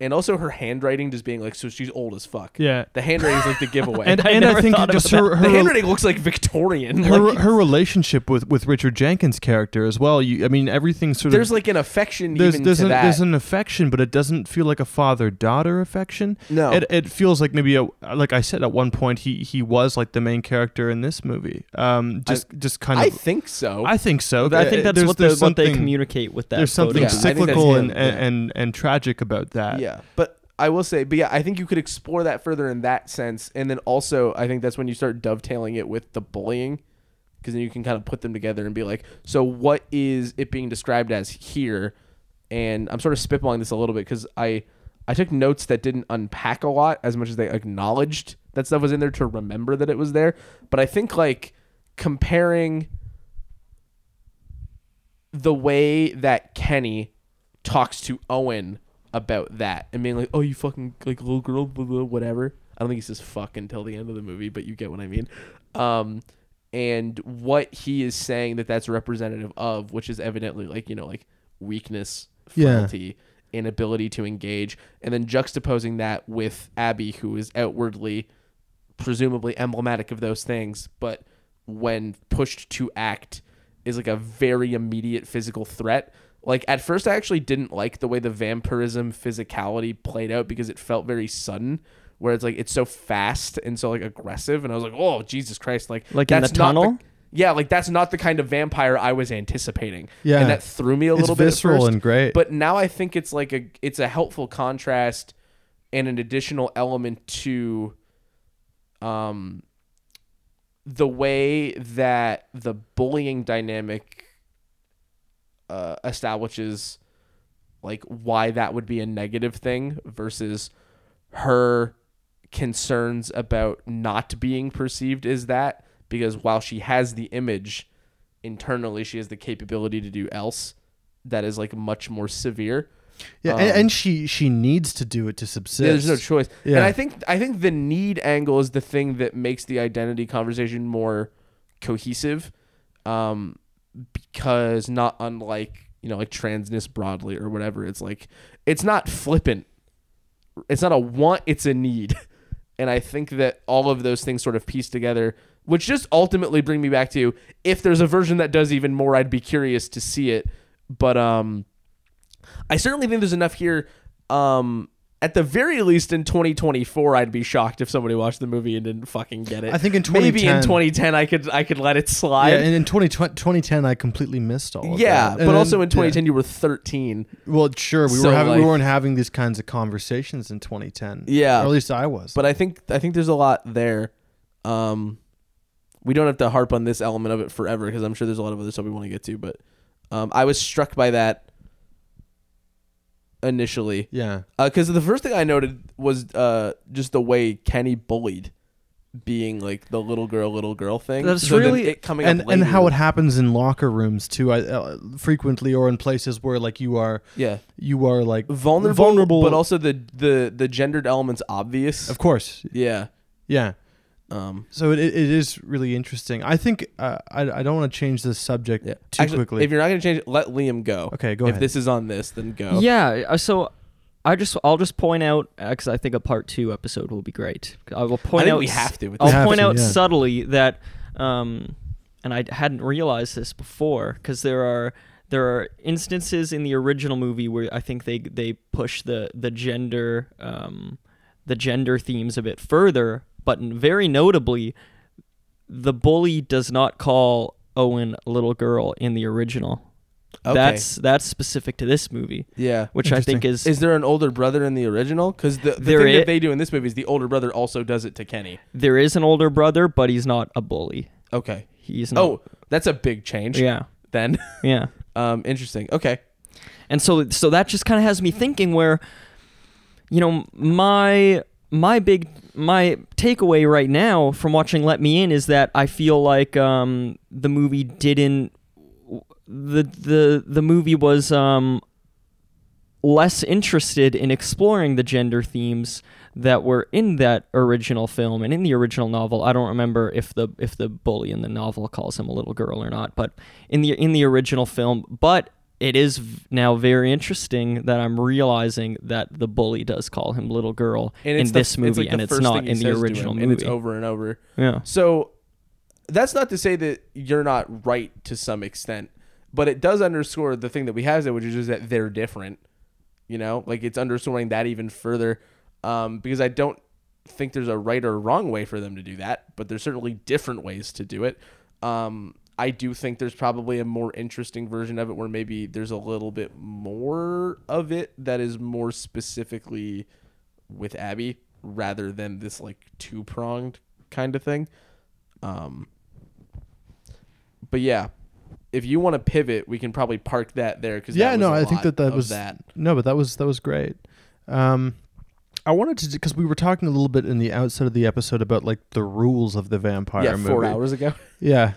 And also her handwriting just being like, so she's old as fuck. Yeah. The handwriting is like the giveaway. and I think just her handwriting looks like Victorian. Her relationship with Richard Jenkins' character as well. I mean, everything sort of... There's like an affection to that. There's an affection, but it doesn't feel like a father-daughter affection. No. It feels like maybe, like I said, at one point, he was like the main character in this movie. I think so. I think that's what they communicate with that. There's something cyclical and tragic about that. Yeah. But I will say, but yeah, I think you could explore that further in that sense. And then also, I think that's when you start dovetailing it with the bullying, because then you can kind of put them together and be like, so what is it being described as here? And I'm sort of spitballing this a little bit because I took notes that didn't unpack a lot as much as they acknowledged that stuff was in there to remember that it was there. But I think like comparing the way that Kenny talks to Owen about that and being like, oh, you fucking like little girl, blah, blah, whatever. I don't think he says fuck until the end of the movie, but you get what I mean. And what he is saying that that's representative of, which is evidently like, you know, like weakness, frailty, inability to engage, and then juxtaposing that with Abby, who is outwardly presumably emblematic of those things, but when pushed to act is like a very immediate physical threat. Like at first I actually didn't like the way the vampirism physicality played out because it felt very sudden, where it's like it's so fast and so like aggressive, and I was like, oh Jesus Christ, like that's in the tunnel? Yeah, like that's not the kind of vampire I was anticipating. Yeah. And that threw me a little bit. It's visceral and great. But now I think it's like it's a helpful contrast and an additional element to the way that the bullying dynamic establishes like why that would be a negative thing versus her concerns about not being perceived as that. Because while she has the image internally, she has the capability to do else that is like much more severe. Yeah, and she needs to do it to subsist. There's no choice. Yeah. And I think the need angle is the thing that makes the identity conversation more cohesive, because not unlike, you know, like transness broadly or whatever, it's like it's not flippant. It's not a want, it's a need. And I think that all of those things sort of piece together, which just ultimately bring me back to, if there's a version that does even more, I'd be curious to see it. But I certainly think there's enough here. At the very least, in 2024, I'd be shocked if somebody watched the movie and didn't fucking get it. I think in 2010... Maybe in 2010, I could let it slide. Yeah, and in 2010, I completely missed all of that. Yeah, but also in 2010, you were 13. Well, sure, we weren't having these kinds of conversations in 2010. Yeah. Or at least I was. But I think there's a lot there. We don't have to harp on this element of it forever because I'm sure there's a lot of other stuff we want to get to. But I was struck by that initially. Yeah. Because the first thing I noted was just the way Kenny bullied, being like the little girl thing. That's so really it coming up later. And how it happens in locker rooms too, frequently, or in places where like you are like vulnerable, but also the gendered element's obvious. Of course. Yeah. Yeah. So it is really interesting. I think I don't want to change this subject too quickly. If you're not going to change it, let Liam go. Okay, go ahead. If this is on this, then go. Yeah. So I'll just point out, because I think a part 2 episode will be great. I will point out. I think we have to. I'll point out subtly that, and I hadn't realized this before, because there are instances in the original movie where I think they push the gender themes a bit further. But very notably, the bully does not call Owen a little girl in the original. Okay. That's specific to this movie. Yeah, which I think is... Is there an older brother in the original? Because the thing that they do in this movie is the older brother also does it to Kenny. There is an older brother, but he's not a bully. Okay. He's not. Oh, that's a big change. Yeah. Then. Yeah. Interesting. Okay. And so that just kind of has me thinking where, you know, my takeaway right now from watching Let Me In is that I feel like the movie didn't... The movie was less interested in exploring the gender themes that were in that original film and in the original novel. I don't remember if the bully in the novel calls him a little girl or not, but in the original film. But it is now very interesting that I'm realizing that the bully does call him little girl in this movie, and it's not in the original movie. And it's over and over. Yeah. So that's not to say that you're not right to some extent, but it does underscore the thing that we have there, which is just that they're different. You know, like it's underscoring that even further, because I don't think there's a right or wrong way for them to do that, but there's certainly different ways to do it. I do think there's probably a more interesting version of it where maybe there's a little bit more of it that is more specifically with Abby rather than this like two-pronged kind of thing. But yeah, if you want to pivot, we can probably park that there. Cause yeah, no, I think that was that. No, but that was great. I wanted to, because we were talking a little bit in the outset of the episode about like the rules of the vampire movie. 4 hours ago. Yeah.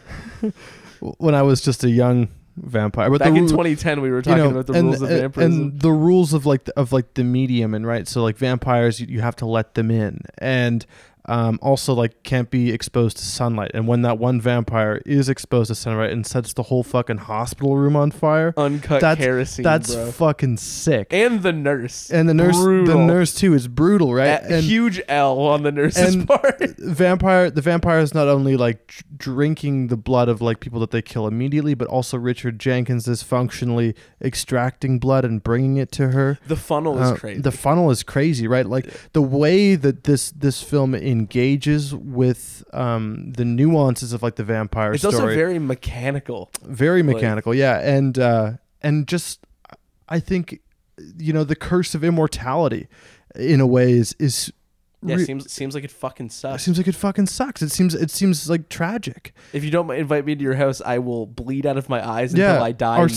When I was just a young vampire. But back in 2010, we were talking about the rules of vampirism. And the rules of the medium, and right. So like vampires, you have to let them in. And also like can't be exposed to sunlight. And when that one vampire is exposed to sunlight and sets the whole fucking hospital room on fire, uncut kerosene. That's bro. Fucking sick. And the nurse. And the nurse. Brutal. The nurse too is brutal, right? A huge L on the nurse's part. The vampire is not only like drinking the blood of like people that they kill immediately, but also Richard Jenkins is functionally extracting blood and bringing it to her. The funnel is crazy. The funnel is crazy, right? Like the way that this film engages with the nuances of like the vampire story. It's also very mechanical, like, yeah. And just I think the curse of immortality in a way is seems like it fucking sucks. It seems like tragic. If you don't invite me to your house, I will bleed out of my eyes until I die.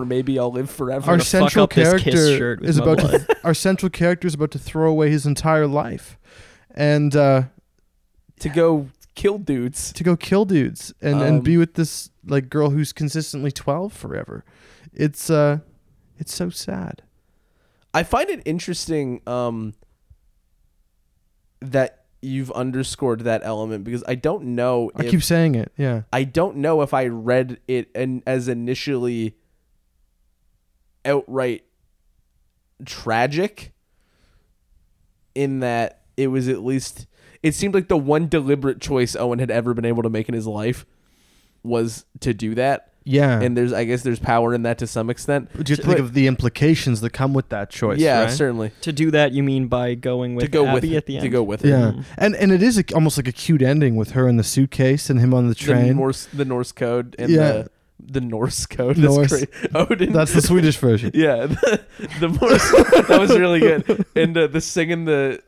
Maybe I'll live forever. Our central character is about to throw away his entire life. And to go kill dudes and be with this like girl who's consistently 12 forever. It's so sad. I find it interesting that you've underscored that element, because I don't know. I keep saying it. Yeah, I don't know if I read it as initially outright tragic, in that it was at least, it seemed like the one deliberate choice Owen had ever been able to make in his life was to do that. Yeah. And I guess there's power in that to some extent. Just think of the implications that come with that choice. Yeah, right? Certainly. To do that, you mean by going with Abby at the end? To go with her. Yeah. And it is almost like a cute ending with her in the suitcase and him on the train. The Norse code and the Norse code. Odin. That's the Swedish version. Yeah. The Norse. That was really good. And the singing the...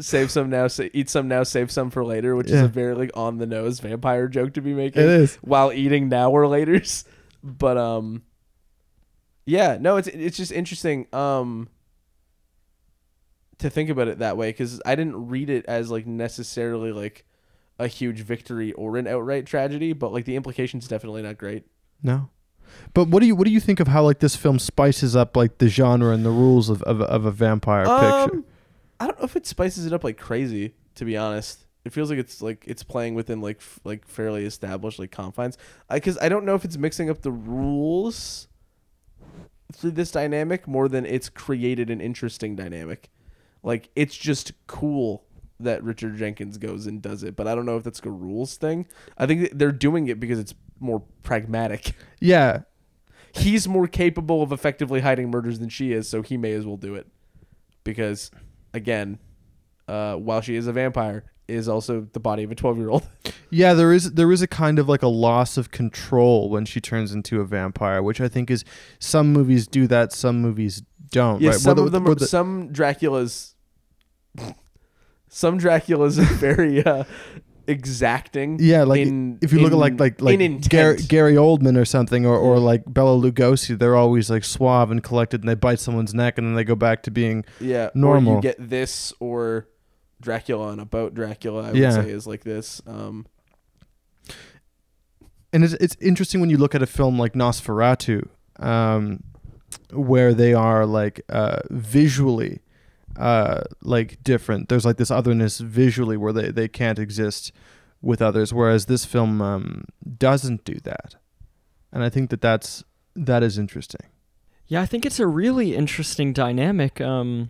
Save some now, eat some now, save some for later, which is a very like on the nose vampire joke to be making. It is. While eating now or laters. But it's just interesting to think about it that way, because I didn't read it as like necessarily like a huge victory or an outright tragedy, but like the implication's definitely not great. No. But what do you think of how like this film spices up like the genre and the rules of a vampire picture? I don't know if it spices it up like crazy, to be honest. It feels like it's playing within like fairly established like confines. Because I don't know if it's mixing up the rules through this dynamic more than it's created an interesting dynamic. Like, it's just cool that Richard Jenkins goes and does it, but I don't know if that's like a rules thing. I think they're doing it because it's more pragmatic. Yeah. He's more capable of effectively hiding murders than she is, so he may as well do it. Because... again, while she is a vampire, is also the body of a 12-year-old. Yeah, there is a kind of like a loss of control when she turns into a vampire, which I think is, some movies do that, some movies don't. Yeah, right? Some Draculas are very exacting. Yeah, like if you look at like Gary Oldman or something, or like Bela Lugosi, they're always like suave and collected, and they bite someone's neck and then they go back to being normal. Or you get this, or Dracula on a boat. Dracula, I would say, is like this. And it's interesting when you look at a film like Nosferatu, where they are like visually. Like different. There's like this otherness visually where they can't exist with others, whereas this film doesn't do that, and I think that is interesting. Yeah, I think it's a really interesting dynamic. I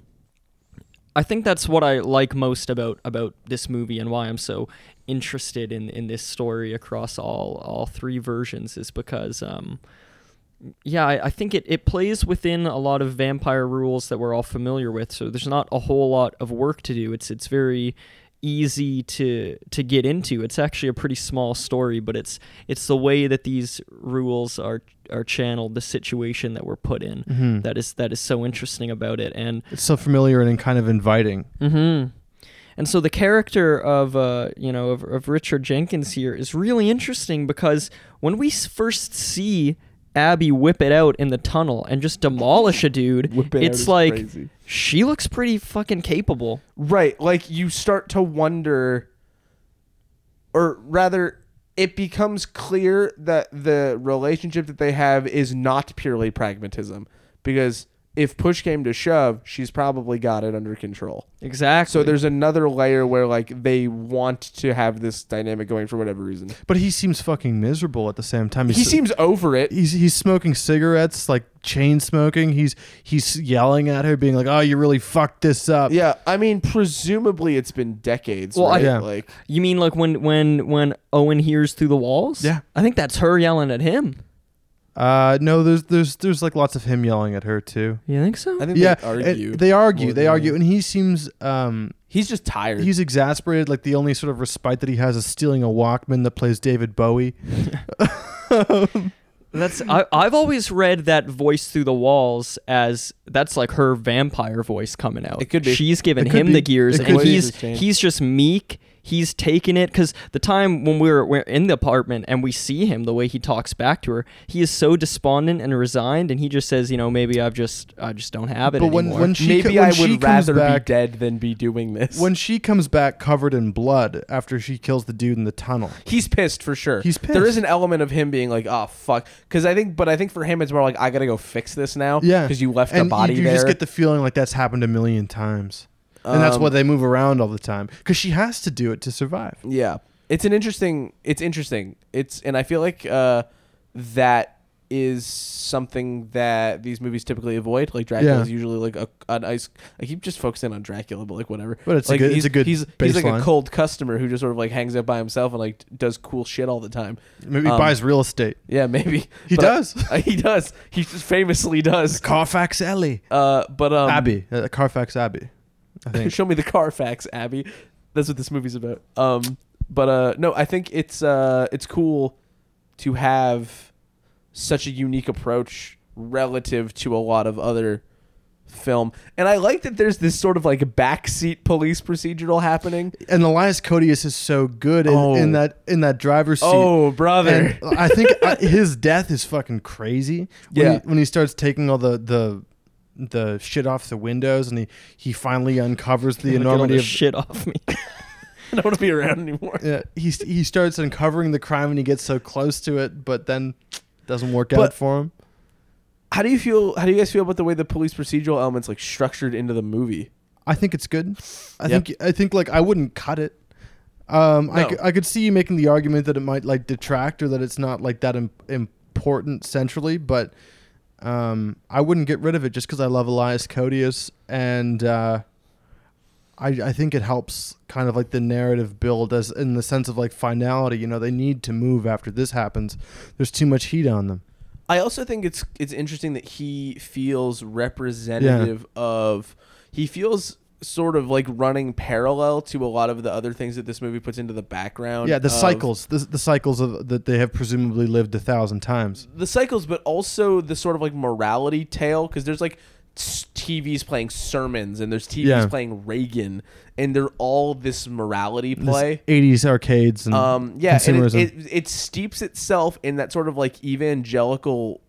think that's what I like most about this movie, and why I'm so interested in this story across all three versions, is because. Yeah, I think it plays within a lot of vampire rules that we're all familiar with, so there's not a whole lot of work to do. It's very easy to get into. It's actually a pretty small story, but it's the way that these rules are channeled, the situation that we're put in, mm-hmm. that is so interesting about it, and it's so familiar and kind of inviting. Mm-hmm. And so the character of Richard Jenkins here is really interesting, because when we first see Abby whip it out in the tunnel and just demolish a dude, it's like crazy. She looks pretty fucking capable. Right. Like, you start to wonder, or rather it becomes clear that the relationship that they have is not purely pragmatism, because if push came to shove, she's probably got it under control. Exactly. So there's another layer where, like, they want to have this dynamic going for whatever reason. But he seems fucking miserable at the same time. He seems over it. He's smoking cigarettes, like chain smoking. He's yelling at her, being like, "Oh, you really fucked this up." Yeah, I mean, presumably it's been decades. Well, right? You mean like when Owen hears through the walls? Yeah, I think that's her yelling at him. No, there's like lots of him yelling at her too. You think so? I think they argue, and he seems he's just tired. He's exasperated. Like, the only sort of respite that he has is stealing a Walkman that plays David Bowie. I've always read that voice through the walls as that's like her vampire voice coming out. It could be. She's giving him the gears, and he's just meek. He's taken it, because the time when we're in the apartment and we see him, the way he talks back to her, he is so despondent and resigned, and he just says, you know, maybe I just don't have it anymore. But I would rather be dead than be doing this. When she comes back covered in blood after she kills the dude in the tunnel, he's pissed for sure. He's pissed. There is an element of him being like, oh fuck, because I think for him it's more like, I gotta go fix this now. Yeah, because you left the body there. You just get the feeling like that's happened a million times. And that's why they move around all the time, because she has to do it to survive. Yeah, it's interesting. And I feel like that is something that these movies typically avoid. Like, Dracula is usually like an ice. I keep just focusing on Dracula, but like whatever. But it's like a good. He's like a cold customer who just sort of like hangs out by himself and like does cool shit all the time. Maybe buys real estate. Yeah, maybe he does. He just famously does. Carfax Alley. Abbey. Carfax Abbey. I think. Show me the Carfax Abbey. That's what this movie's about. But I think it's cool to have such a unique approach relative to a lot of other film. And I like that there's this sort of like backseat police procedural happening. And Elias Koteas is so good in that driver's seat. Oh, brother. And I think his death is fucking crazy. When he starts taking all the shit off the windows, and he finally uncovers the enormity of shit off me. I don't want to be around anymore. Yeah, he starts uncovering the crime, and he gets so close to it, but then doesn't work out for him. How do you guys feel about the way the police procedural elements like structured into the movie? I think it's good. I think like I wouldn't cut it. No. I could see you making the argument that it might like detract, or that it's not like that important centrally, but. I wouldn't get rid of it just because I love Elias Koteas, and I think it helps kind of like the narrative build as in the sense of like finality. You know, they need to move after this happens. There's too much heat on them. I also think it's interesting that he feels representative of. He feels sort of like running parallel to a lot of the other things that this movie puts into the background. Yeah, the cycles that they have presumably lived 1,000 times. The cycles, but also the sort of like morality tale, because there's like TVs playing sermons, and there's TVs playing Reagan, and they're all this morality play. This 80s arcades and consumerism. And it steeps itself in that sort of like evangelical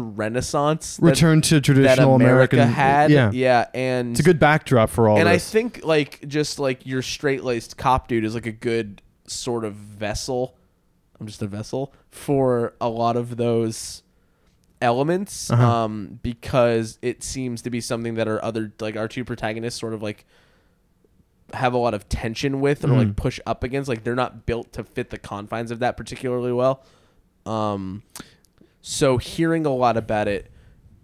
Renaissance return to traditional that American had. And it's a good backdrop for all. And this. I think like just like your straight-laced cop dude is like a good sort of vessel. I'm just a vessel for a lot of those elements, because it seems to be something that our other like our two protagonists sort of like have a lot of tension with, or like push up against. Like, they're not built to fit the confines of that particularly well. So hearing a lot about it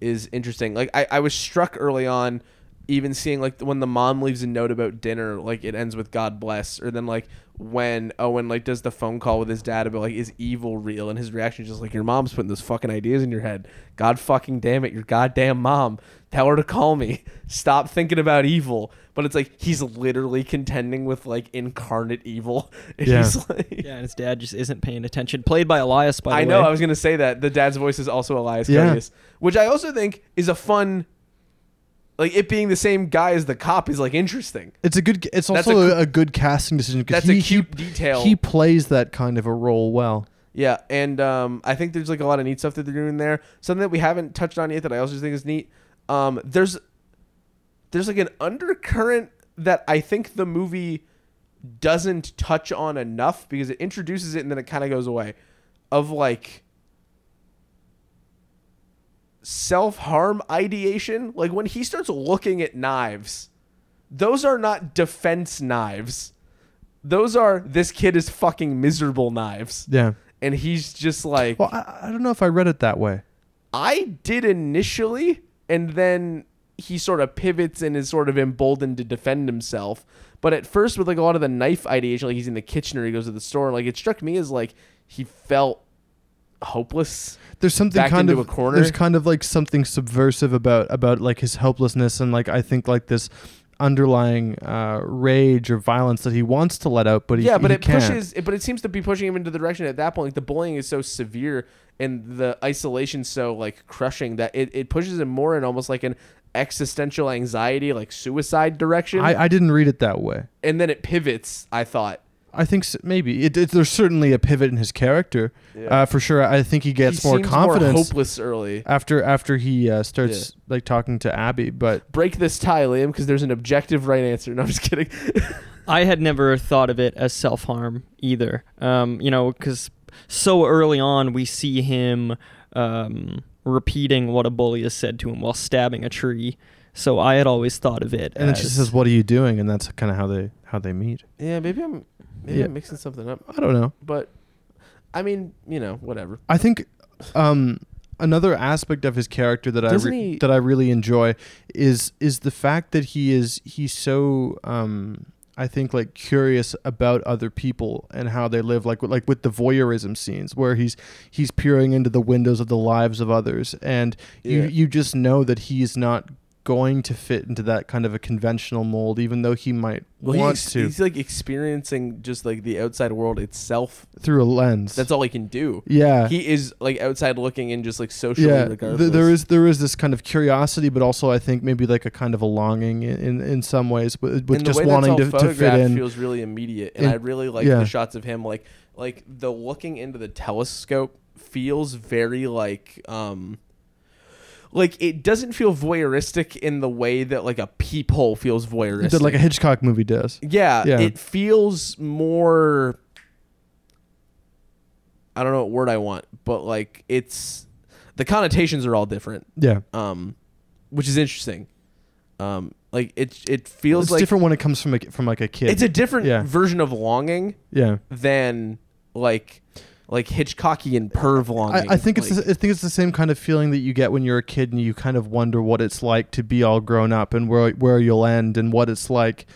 is interesting. Like I was struck early on even seeing, like, when the mom leaves a note about dinner, like, it ends with God bless. Or then, like, when Owen, like, does the phone call with his dad about, like, is evil real? And his reaction is just like, your mom's putting those fucking ideas in your head. God fucking damn it, your goddamn mom. Tell her to call me. Stop thinking about evil. But it's like, he's literally contending with, like, incarnate evil. And yeah. He's like, yeah, and his dad just isn't paying attention. Played by Elias, by the way. I know, I was going to say that. The dad's voice is also Elias Koteas, which I also think is a fun... Like, it being the same guy as the cop is, like, interesting. It's a good. It's also a good casting decision. That's a cute detail. He plays that kind of a role well. Yeah, and I think there's, like, a lot of neat stuff that they're doing there. Something that we haven't touched on yet that I also think is neat. There's like an undercurrent that I think the movie doesn't touch on enough because it introduces it and then it kind of goes away. Of, like, self-harm ideation. Like, when he starts looking at knives, those are not defense knives. Those are, this kid is fucking miserable knives. Yeah. And he's just like... Well, I don't know if I read it that way. I did initially, and then he sort of pivots and is sort of emboldened to defend himself. But at first, with, like, a lot of the knife ideation, like, he's in the kitchen or he goes to the store, like, it struck me as, like, he felt hopeless. There's something kind of a corner. There's kind of, like, something subversive about like his helplessness, and, like, I think, like, this underlying rage or violence that he wants to let out, but he but he can't. But it seems to be pushing him into the direction at that point. Like, the bullying is so severe and the isolation so, like, crushing that it pushes him more in almost like an existential anxiety, like, suicide direction. I didn't read it that way. And then it pivots, I thought. I think so, maybe there's certainly a pivot in his character, for sure. I think he gets more confidence. More hopeless early after he starts like talking to Abby. But break this tie, Liam, because there's an objective right answer. No, I'm just kidding. I had never thought of it as self-harm either. You know, because so early on we see him repeating what a bully has said to him while stabbing a tree. So I had always thought of it, and then she says, "What are you doing?" And that's kind of how they meet. Yeah, maybe I'm mixing something up. I don't know, but I mean, you know, whatever. I think another aspect of his character that I really enjoy is the fact that he's so I think, like, curious about other people and how they live, like with the voyeurism scenes where he's peering into the windows of the lives of others, and you just know that he's not going to fit into that kind of a conventional mold, even though he might want to. He's, like, experiencing just, like, the outside world itself through a lens. That's all he can do. Yeah, he is, like, outside looking in, just, like, socially. Yeah, regardless. There is this kind of curiosity, but also I think maybe, like, a kind of a longing in some ways, with just wanting to fit in. Feels really immediate, and I really like the shots of him, like the looking into the telescope feels very like, it doesn't feel voyeuristic in the way that, like, a peephole feels voyeuristic. That, like, a Hitchcock movie does. Yeah, it feels more... I don't know what word I want, but, like, it's... The connotations are all different. Yeah. Which is interesting. Like, it feels like... It's different when it comes from, like, a kid. It's a different version of longing than, like Hitchcockian perv longing. I think, like, I think it's the same kind of feeling that you get when you're a kid and you kind of wonder what it's like to be all grown up and where you'll end and what it's like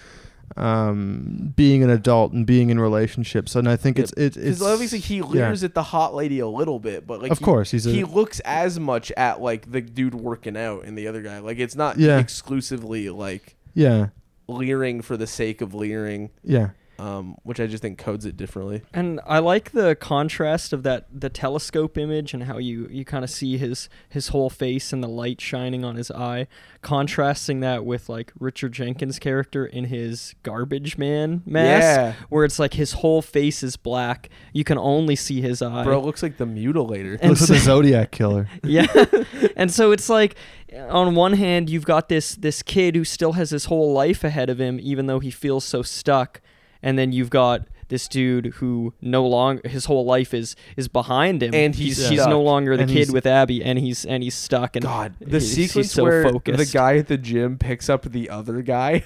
being an adult and being in relationships. And I think it's obviously he leers at the hot lady a little bit, but, like, of course he looks as much at, like, the dude working out and the other guy. Like, it's not exclusively, like, leering for the sake of leering. Yeah. Which I just think codes it differently. And I like the contrast of the telescope image and how you kind of see his whole face and the light shining on his eye, contrasting that with, like, Richard Jenkins' character in his garbage man mask, where it's like his whole face is black. You can only see his eye. Bro, it looks like the mutilator. It looks like the Zodiac killer. Yeah. And so it's like, on one hand, you've got this kid who still has his whole life ahead of him, even though he feels so stuck. And then you've got this dude who no longer, his whole life is behind him, and he's no longer the kid with Abby, and he's stuck. And God, the sequence where the guy at the gym picks up the other guy,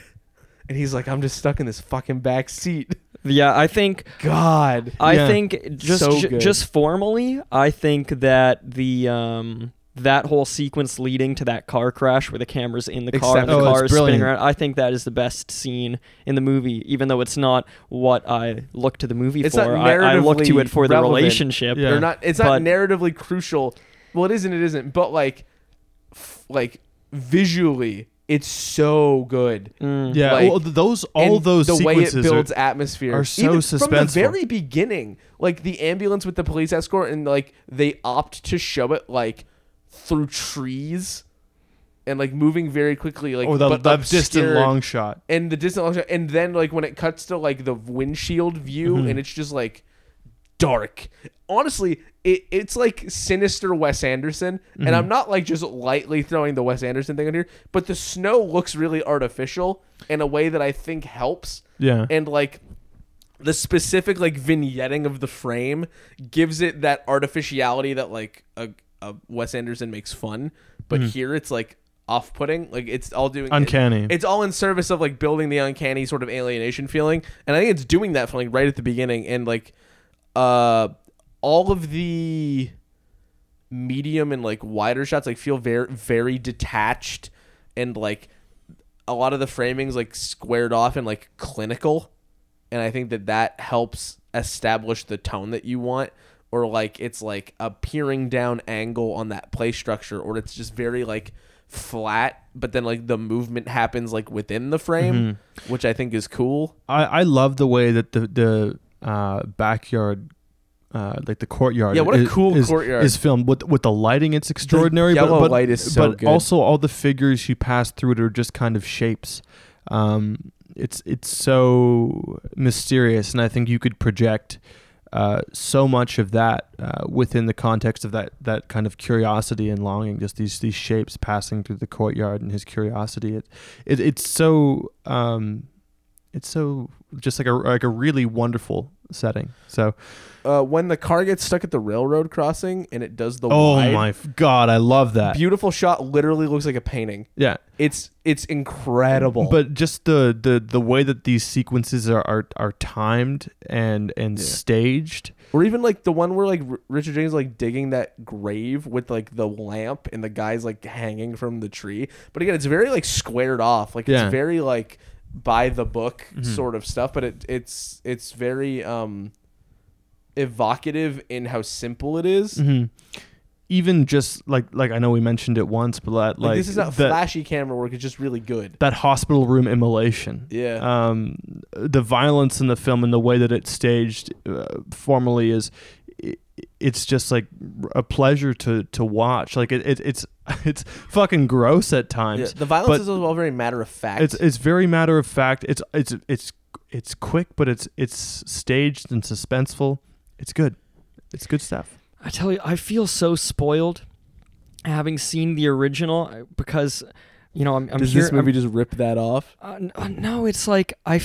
and he's like, "I'm just stuck in this fucking back seat." Yeah, I think God. I think just formally, I think that the that whole sequence leading to that car crash where the camera's in the car and the car is spinning around, I think that is the best scene in the movie, even though it's not what I look to the movie for. I look to it for the relationship. Yeah. It's not narratively crucial. Well, it isn't. But like visually, it's so good. Mm. Yeah. Like, well, those the sequences, way it builds atmosphere are so suspenseful. From the very beginning, like the ambulance with the police escort, and like they opt to show it like through trees and like moving very quickly, like the distant long shot, and then like when it cuts to like the windshield view, mm-hmm. and it's just like dark. Honestly, it's like sinister Wes Anderson, mm-hmm. and I'm not like just lightly throwing the Wes Anderson thing in here, but the snow looks really artificial in a way that I think helps. Yeah, and like the specific like vignetting of the frame gives it that artificiality that like a Wes Anderson makes fun, but mm-hmm. here it's like off-putting. Like it's all doing uncanny. It's all in service of like building the uncanny sort of alienation feeling, and I think it's doing that from like right at the beginning. And like all of the medium and like wider shots like feel very, very detached, and like a lot of the framing's like squared off and like clinical, and I think that helps establish the tone that you want. Or like it's like a peering down angle on that play structure, or it's just very like flat, but then like the movement happens like within the frame, mm-hmm. which I think is cool. I love the way that the backyard, like the courtyard. Yeah, what a cool courtyard is filmed with the lighting. It's extraordinary. The yellow light is so good. But also all the figures you pass through it are just kind of shapes. It's so mysterious, and I think you could project so much of that within the context of that kind of curiosity and longing, just these shapes passing through the courtyard and his curiosity. It's so just like a really wonderful setting. So when the car gets stuck at the railroad crossing and it does the God, I love that beautiful shot. Literally looks like a painting. Yeah, it's incredible. But just the way that these sequences are timed and staged, or even like the one where like Richard Jenkins like digging that grave with like the lamp and the guy's like hanging from the tree. But again, it's very like squared off. Like it's very like by the book mm-hmm. sort of stuff, but it's very evocative in how simple it is. Mm-hmm. Even just like I know we mentioned it once, but like this is not flashy camera work. It's just really good. That hospital room immolation. Yeah. The violence in the film and the way that it's staged formally it's just like a pleasure to watch. Like it's fucking gross at times. Yeah, the violence is as well very matter of fact. It's very matter of fact. It's quick, but it's staged and suspenseful. It's good. It's good stuff. I tell you, I feel so spoiled having seen the original because, you know, I'm does here, this movie just rip that off? No, it's like I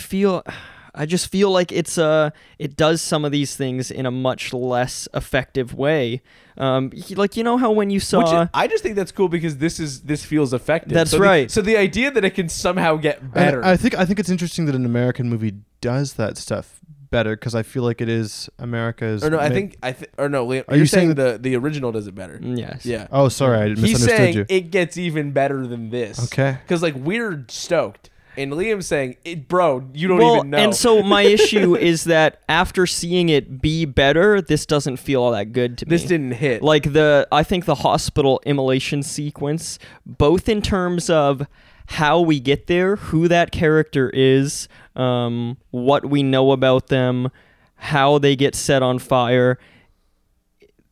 just feel like it does some of these things in a much less effective way. Like, you know how when you saw... Which I just think that's cool because this feels effective. That's right. So the idea that it can somehow get better. I think it's interesting that an American movie does that stuff better because I feel like it is America's... Or no, Liam, are you saying the original does it better? Yes. Yeah. Oh, sorry. I misunderstood you. He's saying it gets even better than this. Okay. Because like we're stoked. And Liam's saying, you don't even know. And so my issue is that after seeing it be better, this doesn't feel all that good to me. This didn't hit. Like, I think the hospital immolation sequence, both in terms of how we get there, who that character is, what we know about them, how they get set on fire...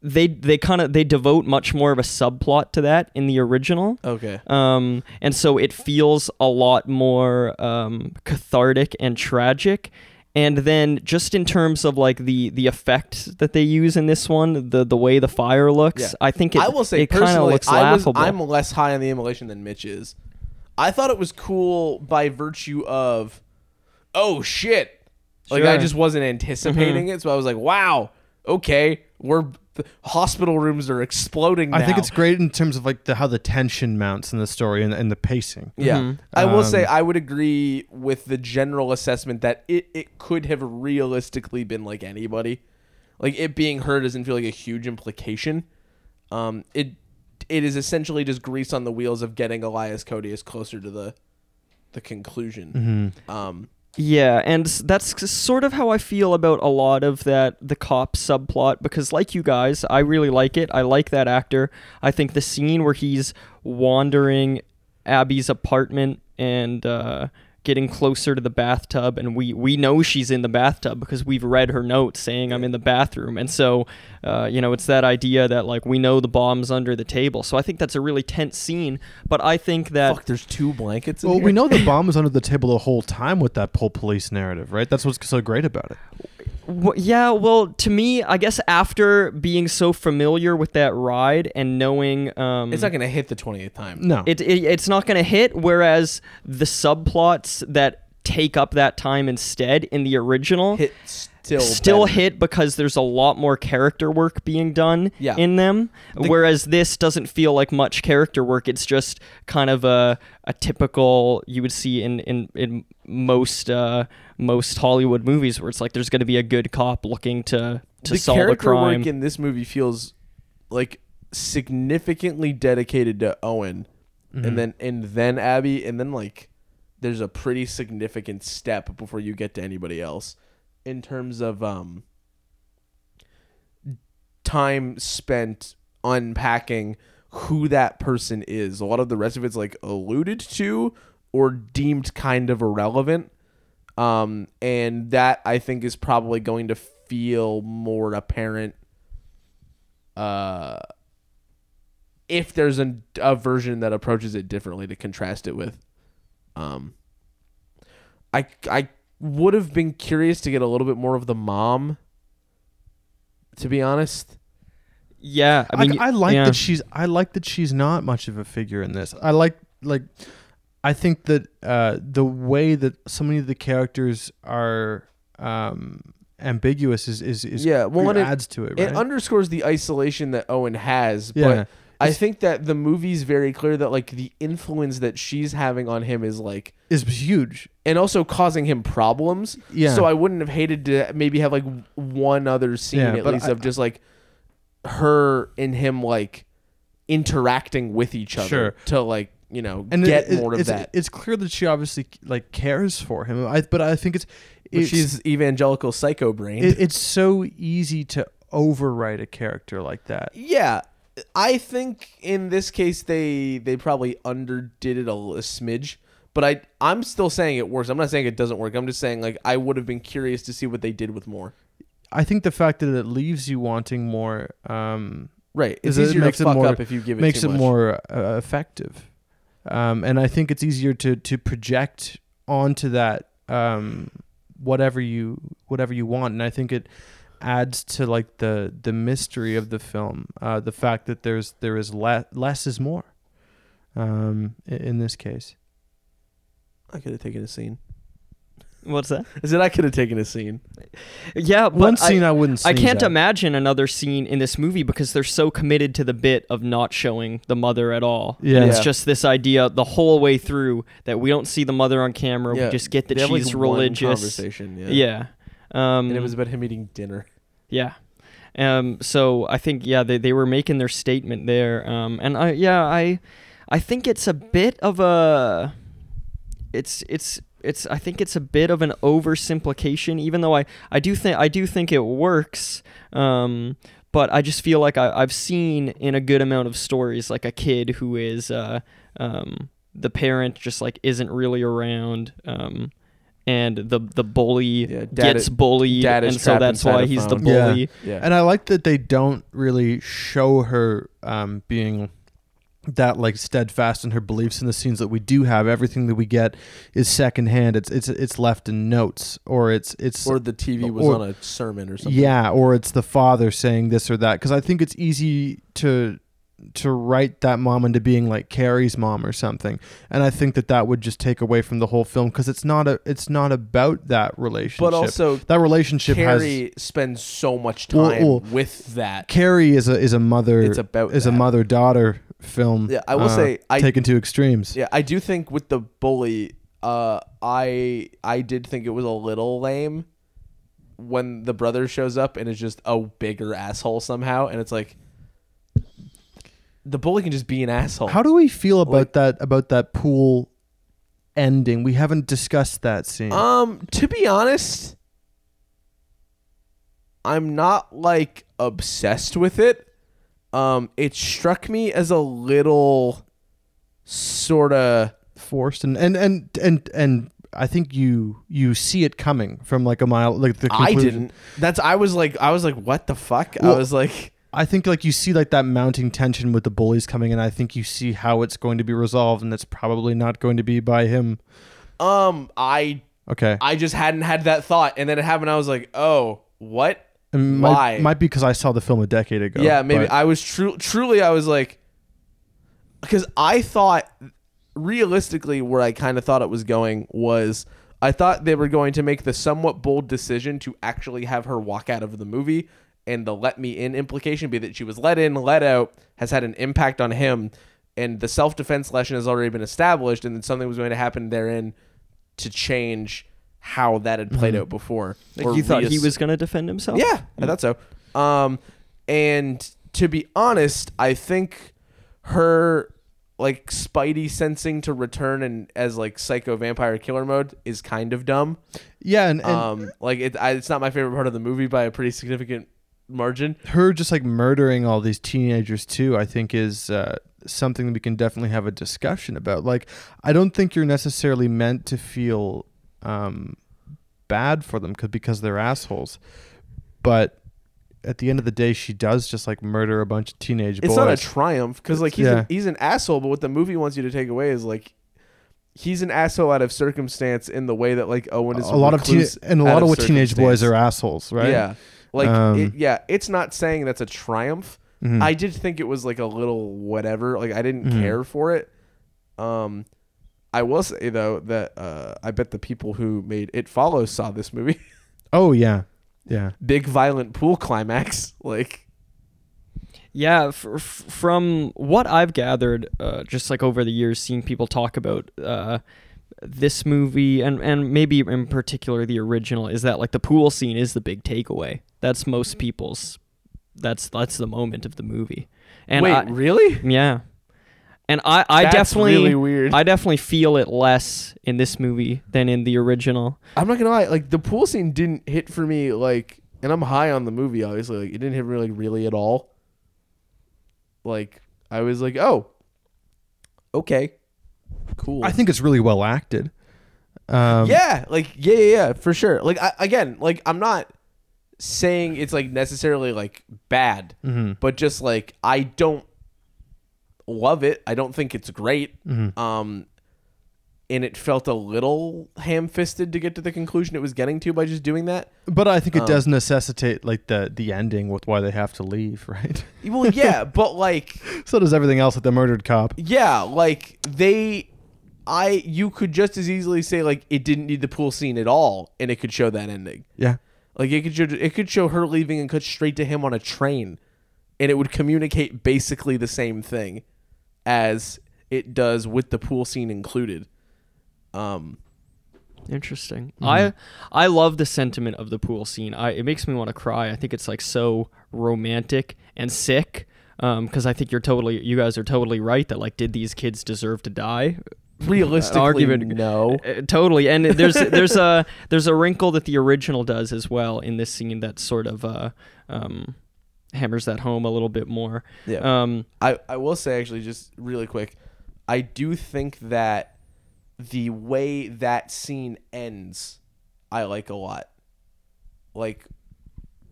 They devote much more of a subplot to that in the original. Okay. And so it feels a lot more cathartic and tragic. And then just in terms of like the effect that they use in this one, the way the fire looks, yeah. I think it kind of looks laughable. I'm less high on the immolation than Mitch is. I thought it was cool by virtue of, oh shit. Like sure. I just wasn't anticipating mm-hmm. it. So I was like, wow, okay, the hospital rooms are exploding now. I think it's great in terms of like how the tension mounts in the story and the pacing. Yeah. Mm-hmm. I will say I would agree with the general assessment that it could have realistically been like anybody. Like it being her doesn't feel like a huge implication. It it is essentially just grease on the wheels of getting Elias Koteas closer to the conclusion. Mm-hmm. Yeah, and that's sort of how I feel about a lot of that, the cop subplot, because like you guys, I really like it. I like that actor. I think the scene where he's wandering Abby's apartment and getting closer to the bathtub, and we know she's in the bathtub because we've read her note saying, I'm in the bathroom. And so, it's that idea that, like, we know the bomb's under the table. So I think that's a really tense scene, but I think that... Fuck, there's two blankets in here? We know the bomb was under the table the whole time with that whole police narrative, right? That's what's so great about it. Well, to me, I guess after being so familiar with that ride and knowing... it's not going to hit the 20th time. No. It's not going to hit, whereas the subplots that take up that time instead in the original... Still hit because there's a lot more character work being done in them, whereas this doesn't feel like much character work. It's just kind of a typical you would see in most Hollywood movies where it's like there's going to be a good cop looking to solve a crime. The character work in this movie feels like significantly dedicated to Owen, mm-hmm. and then Abby, and then like there's a pretty significant step before you get to anybody else. In terms of time spent unpacking who that person is. A lot of the rest of it's like alluded to or deemed kind of irrelevant. And that I think is probably going to feel more apparent if there's a version that approaches it differently to contrast it with. I would have been curious to get a little bit more of the mom, to be honest. Yeah, I mean, I like that she's not much of a figure in this. I think that the way that so many of the characters are ambiguous is adds to it. Right? It underscores the isolation that Owen has, but I think that the movie's very clear that like the influence that she's having on him is huge and also causing him problems. Yeah. So I wouldn't have hated to maybe have like one other scene of just like her and him like interacting with each other to like, and get more of that. It's clear that she obviously like cares for him. But I think it's she's evangelical psycho brain. It's so easy to overwrite a character like that. Yeah. I think in this case they probably underdid it a smidge, but I'm still saying it works. I'm not saying it doesn't work. I'm just saying like I would have been curious to see what they did with more. I think the fact that it leaves you wanting more, right? It's easier to fuck up if you give it too much. Makes it more effective, and I think it's easier to project onto that whatever you want, and I think it adds to like the mystery of the film, the fact that there is less is more in this case. I could have taken a scene. What's that? I said I could have taken a scene. Yeah, but one scene I wouldn't see. I can't imagine another scene in this movie because they're so committed to the bit of not showing the mother at all. Yeah. And it's just this idea the whole way through that we don't see the mother on camera. Yeah. We just get that she's like religious. Conversation. Yeah. And it was about him eating dinner. Yeah. So I think, they were making their statement there. And I think it's a bit of a, I think it's a bit of an oversimplification, even though I do think it works. But I just feel like I've seen in a good amount of stories, like a kid who is, the parent just like, isn't really around, and the bully gets bullied, and so that's why he's the bully. Yeah. And I like that they don't really show her being that like steadfast in her beliefs in the scenes that we do have. Everything that we get is secondhand. It's left in notes, or it's or the TV was on a sermon or something. Yeah, or it's the father saying this or that. Because I think it's easy to write that mom into being like Carrie's mom or something, and I think that would just take away from the whole film because it's not about that relationship. But also, that relationship Carrie spends so much time with that. Carrie is a mother. It's about is that. A mother-daughter film. Yeah, I will say taken to extremes. Yeah, I do think with the bully, I did think it was a little lame when the brother shows up and is just a bigger asshole somehow, and it's like. the bully can just be an asshole. How do we feel about that? About that pool ending? We haven't discussed that scene. To be honest, I'm not like obsessed with it. It struck me as a little sort of forced, and I think you see it coming from like a mile. Like the conclusion. I didn't. I was like, what the fuck? Well, I was like, I think like you see like that mounting tension with the bullies coming in. I think you see how it's going to be resolved, and that's probably not going to be by him. I just hadn't had that thought, and then it happened. I was like, oh, what? Might be because I saw the film a decade ago. Yeah, maybe. I was truly I was like, because I thought realistically where I kind of thought it was going was I thought they were going to make the somewhat bold decision to actually have her walk out of the movie, and the let me in implication be that she was let in, let out, has had an impact on him, and the self-defense lesson has already been established, and then something was going to happen therein to change how that had played out before. Like you thought he was going to defend himself? Yeah, I thought so. And to be honest, I think her like Spidey sensing to return and as like psycho vampire killer mode is kind of dumb. Yeah, and like it's not my favorite part of the movie by a pretty significant margin. Her just like murdering all these teenagers too, I think is something that we can definitely have a discussion about. Like, I don't think you're necessarily meant to feel bad for them because they're assholes, but at the end of the day she does just like murder a bunch of teenage boys. It's not a triumph because like he's an asshole, but what the movie wants you to take away is like he's an asshole out of circumstance in the way that like Owen is a lot of teenage boys are assholes, right? Yeah, like it's not saying that's a triumph. Mm-hmm. I did think it was like a little whatever, like I didn't care for it. I will say, though, that I bet the people who made It Follows saw this movie. Oh, yeah. Yeah. Big violent pool climax. Like, yeah, from what I've gathered, just like over the years, seeing people talk about this movie and maybe in particular the original, is that like the pool scene is the big takeaway. That's most people's. That's the moment of the movie. And really? Yeah. And that's definitely really weird. I definitely feel it less in this movie than in the original. I'm not gonna lie, like the pool scene didn't hit for me, like, and I'm high on the movie, obviously. Like, it didn't hit me like really at all. Like, I was like, oh, okay, cool. I think it's really well acted. Yeah, for sure. Like, I'm not saying it's like necessarily like bad, but just like I don't love it. I don't think it's great. And it felt a little ham-fisted to get to the conclusion it was getting to by just doing that. But I think it does necessitate like the ending with why they have to leave, right? Well, yeah, but like so does everything else with the murdered cop. Yeah, like you could just as easily say like it didn't need the pool scene at all, and it could show that ending. Yeah, like it could show her leaving and cut straight to him on a train, and it would communicate basically the same thing as it does with the pool scene included. Interesting. I love the sentiment of the pool scene. It makes me want to cry. I think it's like so romantic and sick. Because I think you guys are totally right that like, did these kids deserve to die? Realistically, argument, no. Totally. And there's a wrinkle that the original does as well in this scene that sort of hammers that home a little bit more. Yeah. I will say actually just really quick, I do think that the way that scene ends, I like a lot. Like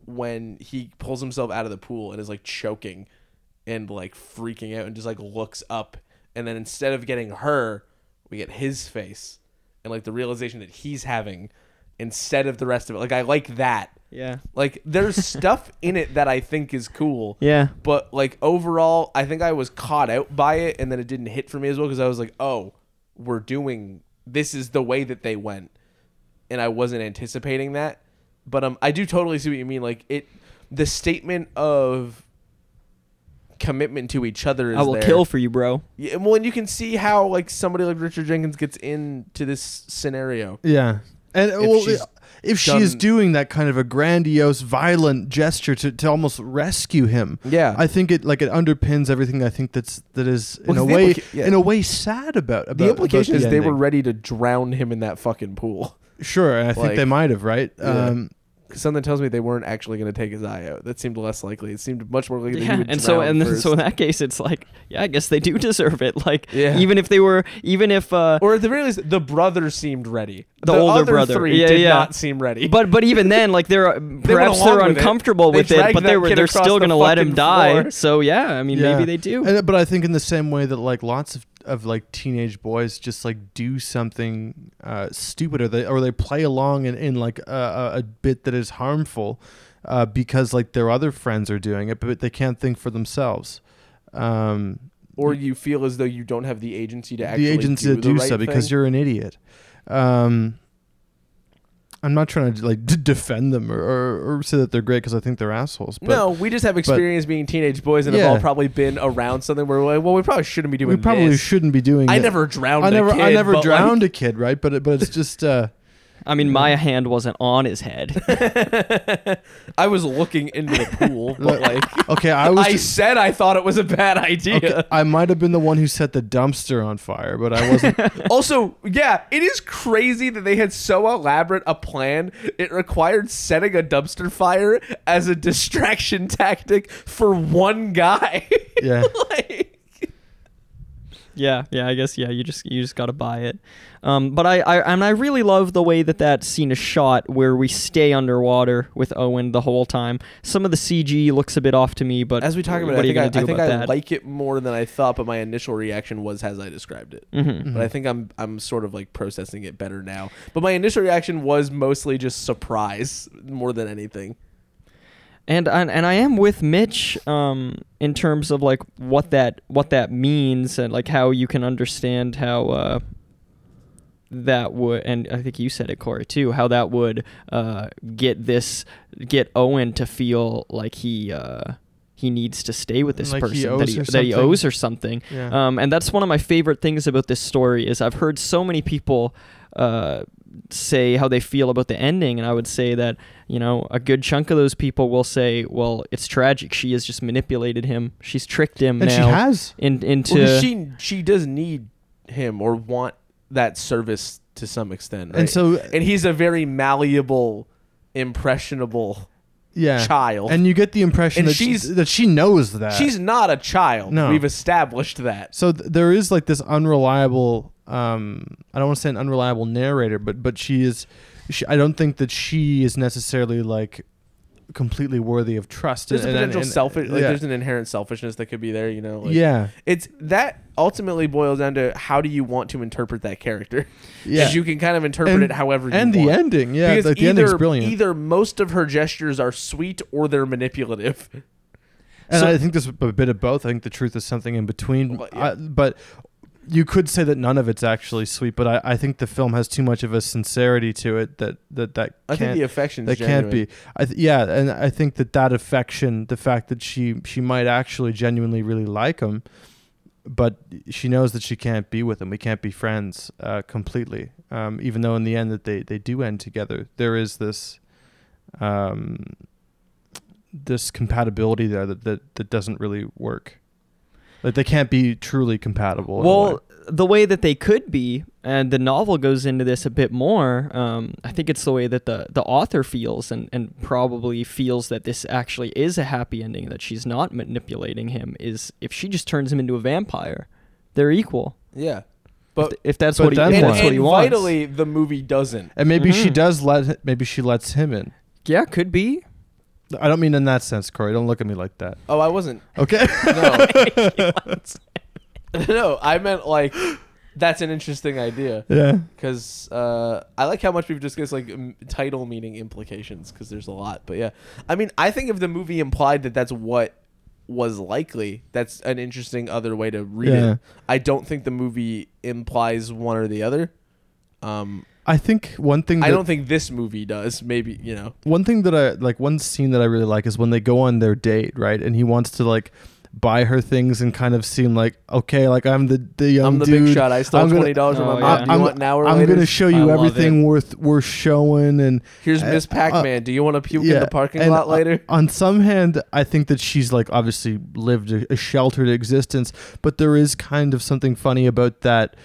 when he pulls himself out of the pool and is like choking and like freaking out and just like looks up, and then instead of getting her, we get his face and like the realization that he's having instead of the rest of it. Like, I like that. Yeah. Like, there's stuff in it that I think is cool. Yeah. But like overall, I think I was caught out by it, and then it didn't hit for me as well because I was like, oh, this is the way that they went, and I wasn't anticipating that. But I do totally see what you mean. Like, the statement of commitment to each other is I will kill for you, bro. Yeah, well, and you can see how like somebody like Richard Jenkins gets into this scenario. Yeah. And well, if she is doing that kind of a grandiose, violent gesture to almost rescue him. Yeah, I think it underpins everything. I think that is in a way sad about the implication is they were ready to drown him in that fucking pool. Sure, and I think they might have, right? Yeah. Something tells me they weren't actually going to take his eye out. That seemed less likely. It seemed much more likely. Yeah, so in that case, it's like, yeah, I guess they do deserve it. Like, yeah. Or at the very least, the brother seemed ready. The older other brother three did not seem ready. But even then, like, perhaps they're uncomfortable with it, but they're still going to let him die. So yeah, I mean, maybe they do. But I think in the same way that like lots of like teenage boys just like do something stupid or they play along in like a bit that is harmful because like their other friends are doing it, but they can't think for themselves. Or you feel as though you don't have the agency to actually do the right thing. Because you're an idiot. I'm not trying to like defend them or say that they're great because I think they're assholes. But, no, we just have experience being teenage boys and have all probably been around something where we're like, well, we probably shouldn't be doing this. I never drowned a kid. I never drowned a kid, right? But it's just... I mean, my hand wasn't on his head. I was looking into the pool, but like... okay, I said I thought it was a bad idea. Okay, I might have been the one who set the dumpster on fire, but I wasn't... Also, yeah, it is crazy that they had so elaborate a plan. It required setting a dumpster fire as a distraction tactic for one guy. Yeah. Yeah, I guess. Yeah, you just gotta buy it. But I really love the way that scene is shot, where we stay underwater with Owen the whole time. Some of the CG looks a bit off to me, but as we talk about it, I think I like it more than I thought. But my initial reaction was as I described it. Mm-hmm, but I think I'm sort of like processing it better now. But my initial reaction was mostly just surprise more than anything. And I am with Mitch in terms of like what that means and like how you can understand how that would, and I think you said it, Corey, too, how that would get Owen to feel like he needs to stay with this like person that he owes or something. Yeah. And that's one of my favorite things about this story is I've heard so many people say how they feel about the ending, and I would say that, you know, a good chunk of those people will say, well, it's tragic, she has just manipulated him, she's tricked him, and now she has she does need him or want that service to some extent, right? and he's a very malleable, impressionable child, and you get the impression and that she knows that she's not a child. No, we've established that. So there is like this unreliable I don't want to say an unreliable narrator, but she I don't think that she is necessarily like completely worthy of trust. There's a potential selfish, like, there's an inherent selfishness that could be there, you know. Like, yeah, it's that ultimately boils down to how do you want to interpret that character? Yeah, you can kind of interpret it however you want. And the ending, yeah, because like the ending's brilliant. Either most of her gestures are sweet or they're manipulative. And so, I think there's a bit of both. I think the truth is something in between, but you could say that none of it's actually sweet, but I think the film has too much of a sincerity to it that I think the affection that genuine. Can't be. And I think that affection, the fact that she might actually genuinely really like him, but she knows that she can't be with him. We can't be friends completely. Even though in the end that they do end together, there is this this compatibility there that doesn't really work. Like they can't be truly compatible. Well, the way that they could be, and the novel goes into this a bit more, I think it's the way that the author feels and probably feels that this actually is a happy ending, that she's not manipulating him, is if she just turns him into a vampire, they're equal. Yeah. But if that's what he wants. And vitally, the movie doesn't. And maybe she does maybe she lets him in. Yeah, could be. I don't mean in that sense, Corey. Don't look at me like that. Oh, I wasn't. Okay. No. No, I meant like that's an interesting idea. Yeah. Because I like how much we've discussed like title meaning implications, because there's a lot. But yeah, I mean, I think if the movie implied that that's what was likely, that's an interesting other way to read it. I don't think the movie implies one or the other. I think one thing... I don't think this movie does, maybe, you know. One thing that I... Like, one scene that I really like is when they go on their date, right? And he wants to, like, buy her things and kind of seem like, okay, like I'm the young dude. I'm the dude. Big shot. I stole $20 from my mom. Do you want an hour later? I'm going to show you everything worth showing. And here's Miss Pac-Man. Do you want to puke in the parking lot later? On some hand, I think that she's like obviously lived a sheltered existence, but there is kind of something funny about that.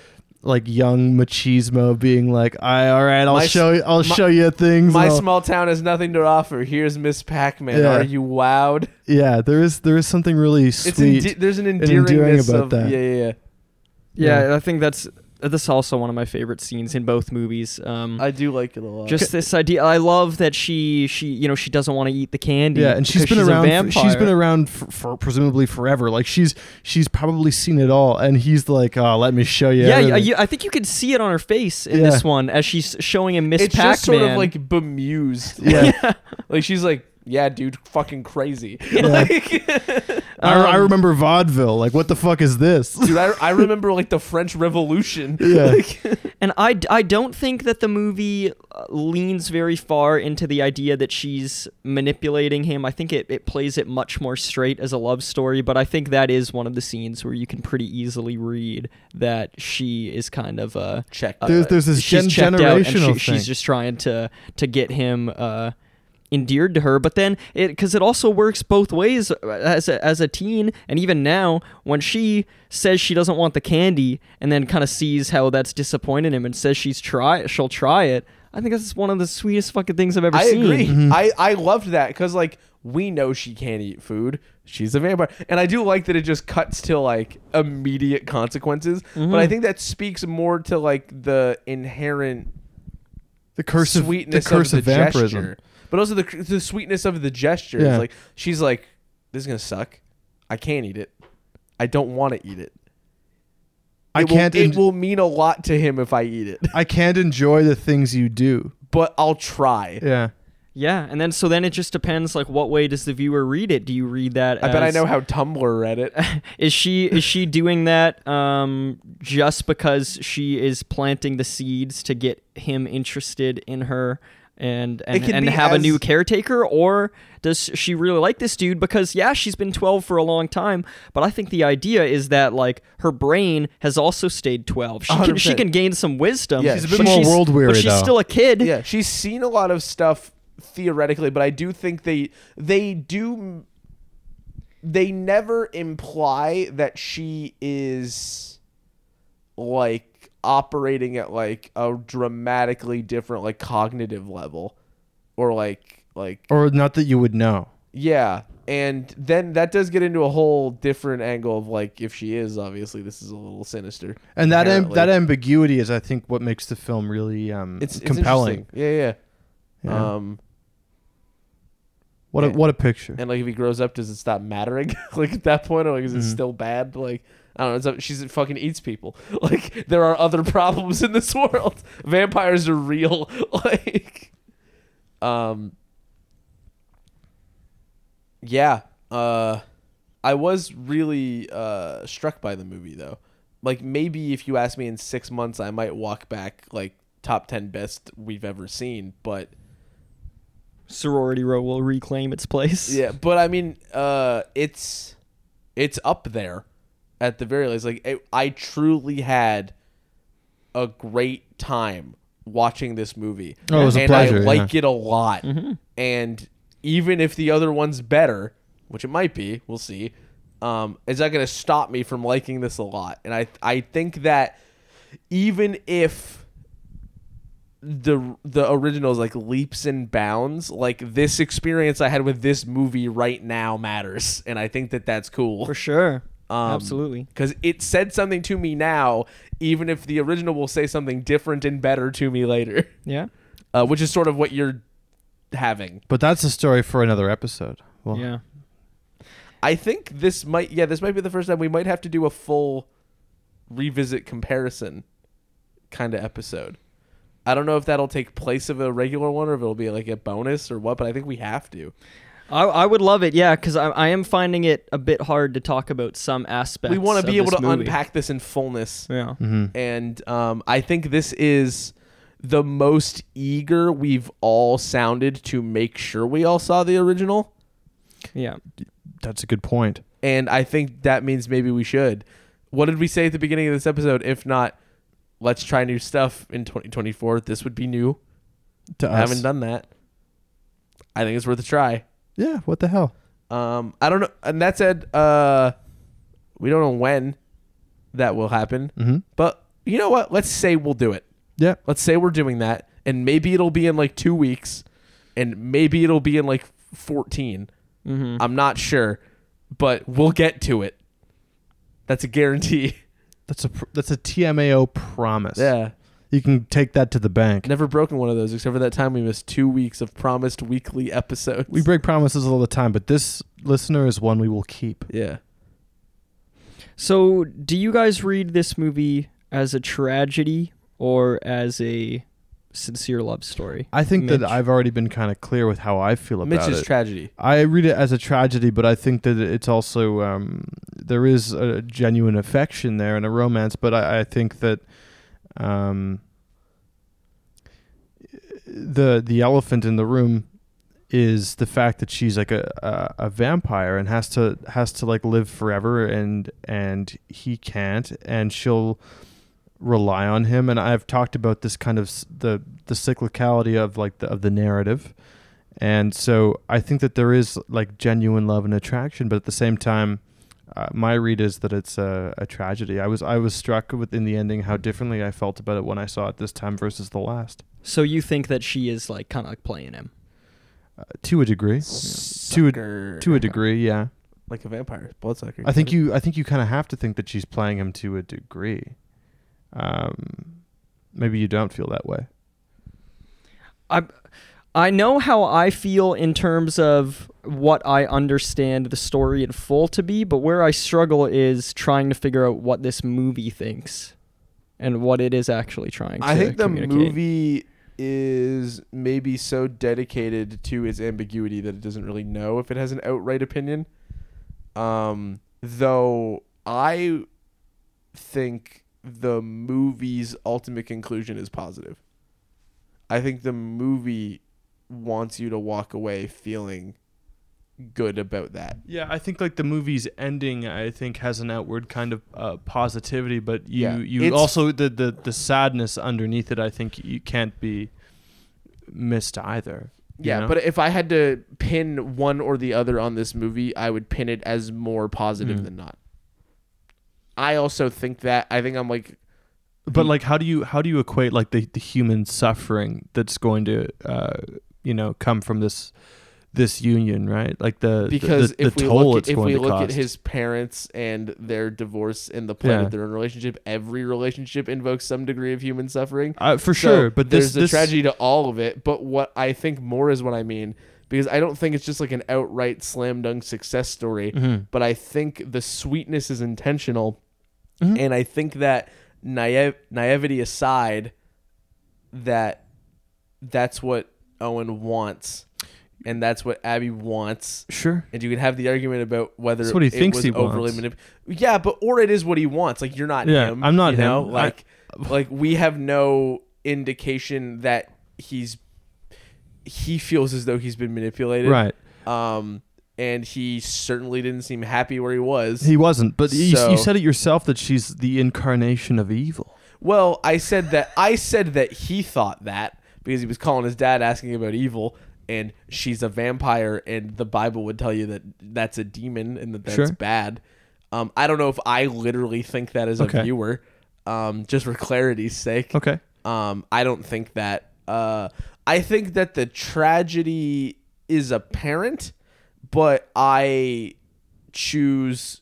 Like young machismo being like, I'll show you things. My small town has nothing to offer. Here's Miss Pac-Man. Yeah. Are you wowed? Yeah, there is something really sweet. There's an endearingness about that. Yeah. I think that's also one of my favorite scenes in both movies. I do like it a lot. Just this idea, I love that she doesn't want to eat the candy. Yeah, and she's been around for presumably forever. Like she's probably seen it all, and he's like, "Oh, let me show you." Yeah, I think you can see it on her face in this one as she's showing him Miss Pac-Man. It's just sort of like bemused. Yeah, like she's like, "Yeah, dude, fucking crazy." Yeah. I remember vaudeville. Like, what the fuck is this? Dude, I remember like the French Revolution. Yeah. And I don't think that the movie leans very far into the idea that she's manipulating him. I think it plays it much more straight as a love story, but I think that is one of the scenes where you can pretty easily read that she is kind of checked. There's this generational thing. She's just trying to get him... endeared to her, but then because it also works both ways as a teen, and even now when she says she doesn't want the candy, and then kind of sees how that's disappointed him, and says she'll try it. I think that's one of the sweetest fucking things I've ever seen. I agree. Mm-hmm. I loved that because like we know she can't eat food. She's a vampire, and I do like that it just cuts to like immediate consequences. Mm-hmm. But I think that speaks more to like the inherent the curse of vampirism. Gesture. But also the sweetness of the gesture. Yeah. Like she's like, this is gonna suck. I can't eat it. I don't want to eat it. It will mean a lot to him if I eat it. I can't enjoy the things you do, but I'll try. Yeah. Yeah, and then it just depends. Like, what way does the viewer read it? Do you read that? I bet I know how Tumblr read it. Is she doing that just because she is planting the seeds to get him interested in her? And have a new caretaker, or does she really like this dude? Because yeah, she's been 12 for a long time, but I think the idea is that like her brain has also stayed 12. She can gain some wisdom. Yeah, she's a bit more world weary, but she's still a kid. Yeah, she's seen a lot of stuff theoretically, but I do think they never imply that she is like operating at like a dramatically different like cognitive level or like or not that you would know. Yeah, and then that does get into a whole different angle of like if she is, obviously this is a little sinister, and that that ambiguity is I think what makes the film really it's compelling. It's yeah. What a picture. And like if he grows up, does it stop mattering like at that point, or like is it still bad? Like I don't know. She fucking eats people. Like, there are other problems in this world. Vampires are real. Like, yeah. I was really struck by the movie, though. Like, maybe if you asked me in 6 months, I might walk back like top 10 best we've ever seen. But Sorority Row will reclaim its place. Yeah, but I mean, it's up there. At the very least, like I truly had a great time watching this movie. Oh, it was a pleasure. And I like it a lot. Mm-hmm. And even if the other one's better, which it might be, we'll see, it's not going to stop me from liking this a lot. And I think that even if the original is like leaps and bounds, like this experience I had with this movie right now matters. And I think that that's cool. For sure. Absolutely, because it said something to me now, even if the original will say something different and better to me later. Yeah, which is sort of what you're having. But that's a story for another episode. Well, yeah, I think this might be the first time we might have to do a full revisit comparison kind of episode. I don't know if that'll take place of a regular one or if it'll be like a bonus or what, but I think we have to. I would love it, yeah, because I am finding it a bit hard to talk about some aspects. We want to be able to unpack this in fullness. Yeah. Mm-hmm. And I think this is the most eager we've all sounded to make sure we all saw the original. Yeah. That's a good point. And I think that means maybe we should. What did we say at the beginning of this episode? If not, let's try new stuff in 2024. This would be new to us. I haven't done that. I think it's worth a try. Yeah. What the hell? I don't know. And that said, we don't know when that will happen, but you know what? Let's say we'll do it. Yeah. Let's say we're doing that, and maybe it'll be in like 2 weeks, and maybe it'll be in like 14. I'm not sure, but we'll get to it. That's a guarantee. That's a TMAO promise. Yeah. You can take that to the bank. Never broken one of those, except for that time we missed 2 weeks of promised weekly episodes. We break promises all the time, but this listener is one we will keep. Yeah. So, do you guys read this movie as a tragedy or as a sincere love story? I think that I've already been kind of clear with how I feel about it. Mitch's tragedy. I read it as a tragedy, but I think that it's also, there is a genuine affection there and a romance, but I think that... the elephant in the room is the fact that she's like a vampire and has to like live forever, and he can't, and she'll rely on him. And I've talked about this kind of the cyclicality of like the narrative, and so I think that there is like genuine love and attraction, but at the same time, my read is that it's a tragedy. I was struck with in the ending how differently I felt about it when I saw it this time versus the last. So you think that she is like kind of like playing him, to a degree, to a degree, yeah, like a vampire, bloodsucker. I think you kind of have to think that she's playing him to a degree. Maybe you don't feel that way. I know how I feel in terms of what I understand the story in full to be, but where I struggle is trying to figure out what this movie thinks and what it is actually trying to communicate. I think the movie is maybe so dedicated to its ambiguity that it doesn't really know if it has an outright opinion. Though I think the movie's ultimate conclusion is positive. I think the movie wants you to walk away feeling good about that. Yeah, I think like the movie's ending, I think, has an outward kind of positivity, but you also the sadness underneath it, I think you can't be missed either. Yeah, you know? But if I had to pin one or the other on this movie, I would pin it as more positive than not. I also think that I'm like. But like, how do you equate like the human suffering that's going to come from this union, right? Like if we look at his parents and their divorce and the plight of their own relationship, every relationship invokes some degree of human suffering for sure. But there's a tragedy to all of it. But what I think more is what I mean, because I don't think it's just like an outright slam dunk success story. Mm-hmm. But I think the sweetness is intentional, and I think that. Naivety aside, that's what Owen wants, and that's what Abby wants. Sure, and you can have the argument about whether that's what he thinks he wants. Overly manipulative. Yeah, but or it is what he wants. Like you're not him. I'm not him. Know? Like, like we have no indication that he feels as though he's been manipulated. Right. And he certainly didn't seem happy where he was. He wasn't. But you said it yourself that she's the incarnation of evil. Well, I said that he thought that because he was calling his dad asking about evil, and she's a vampire, and the Bible would tell you that that's a demon and that's bad. I don't know if I literally think that as a viewer, just for clarity's sake. Okay. I don't think that. I think that the tragedy is apparent. But I choose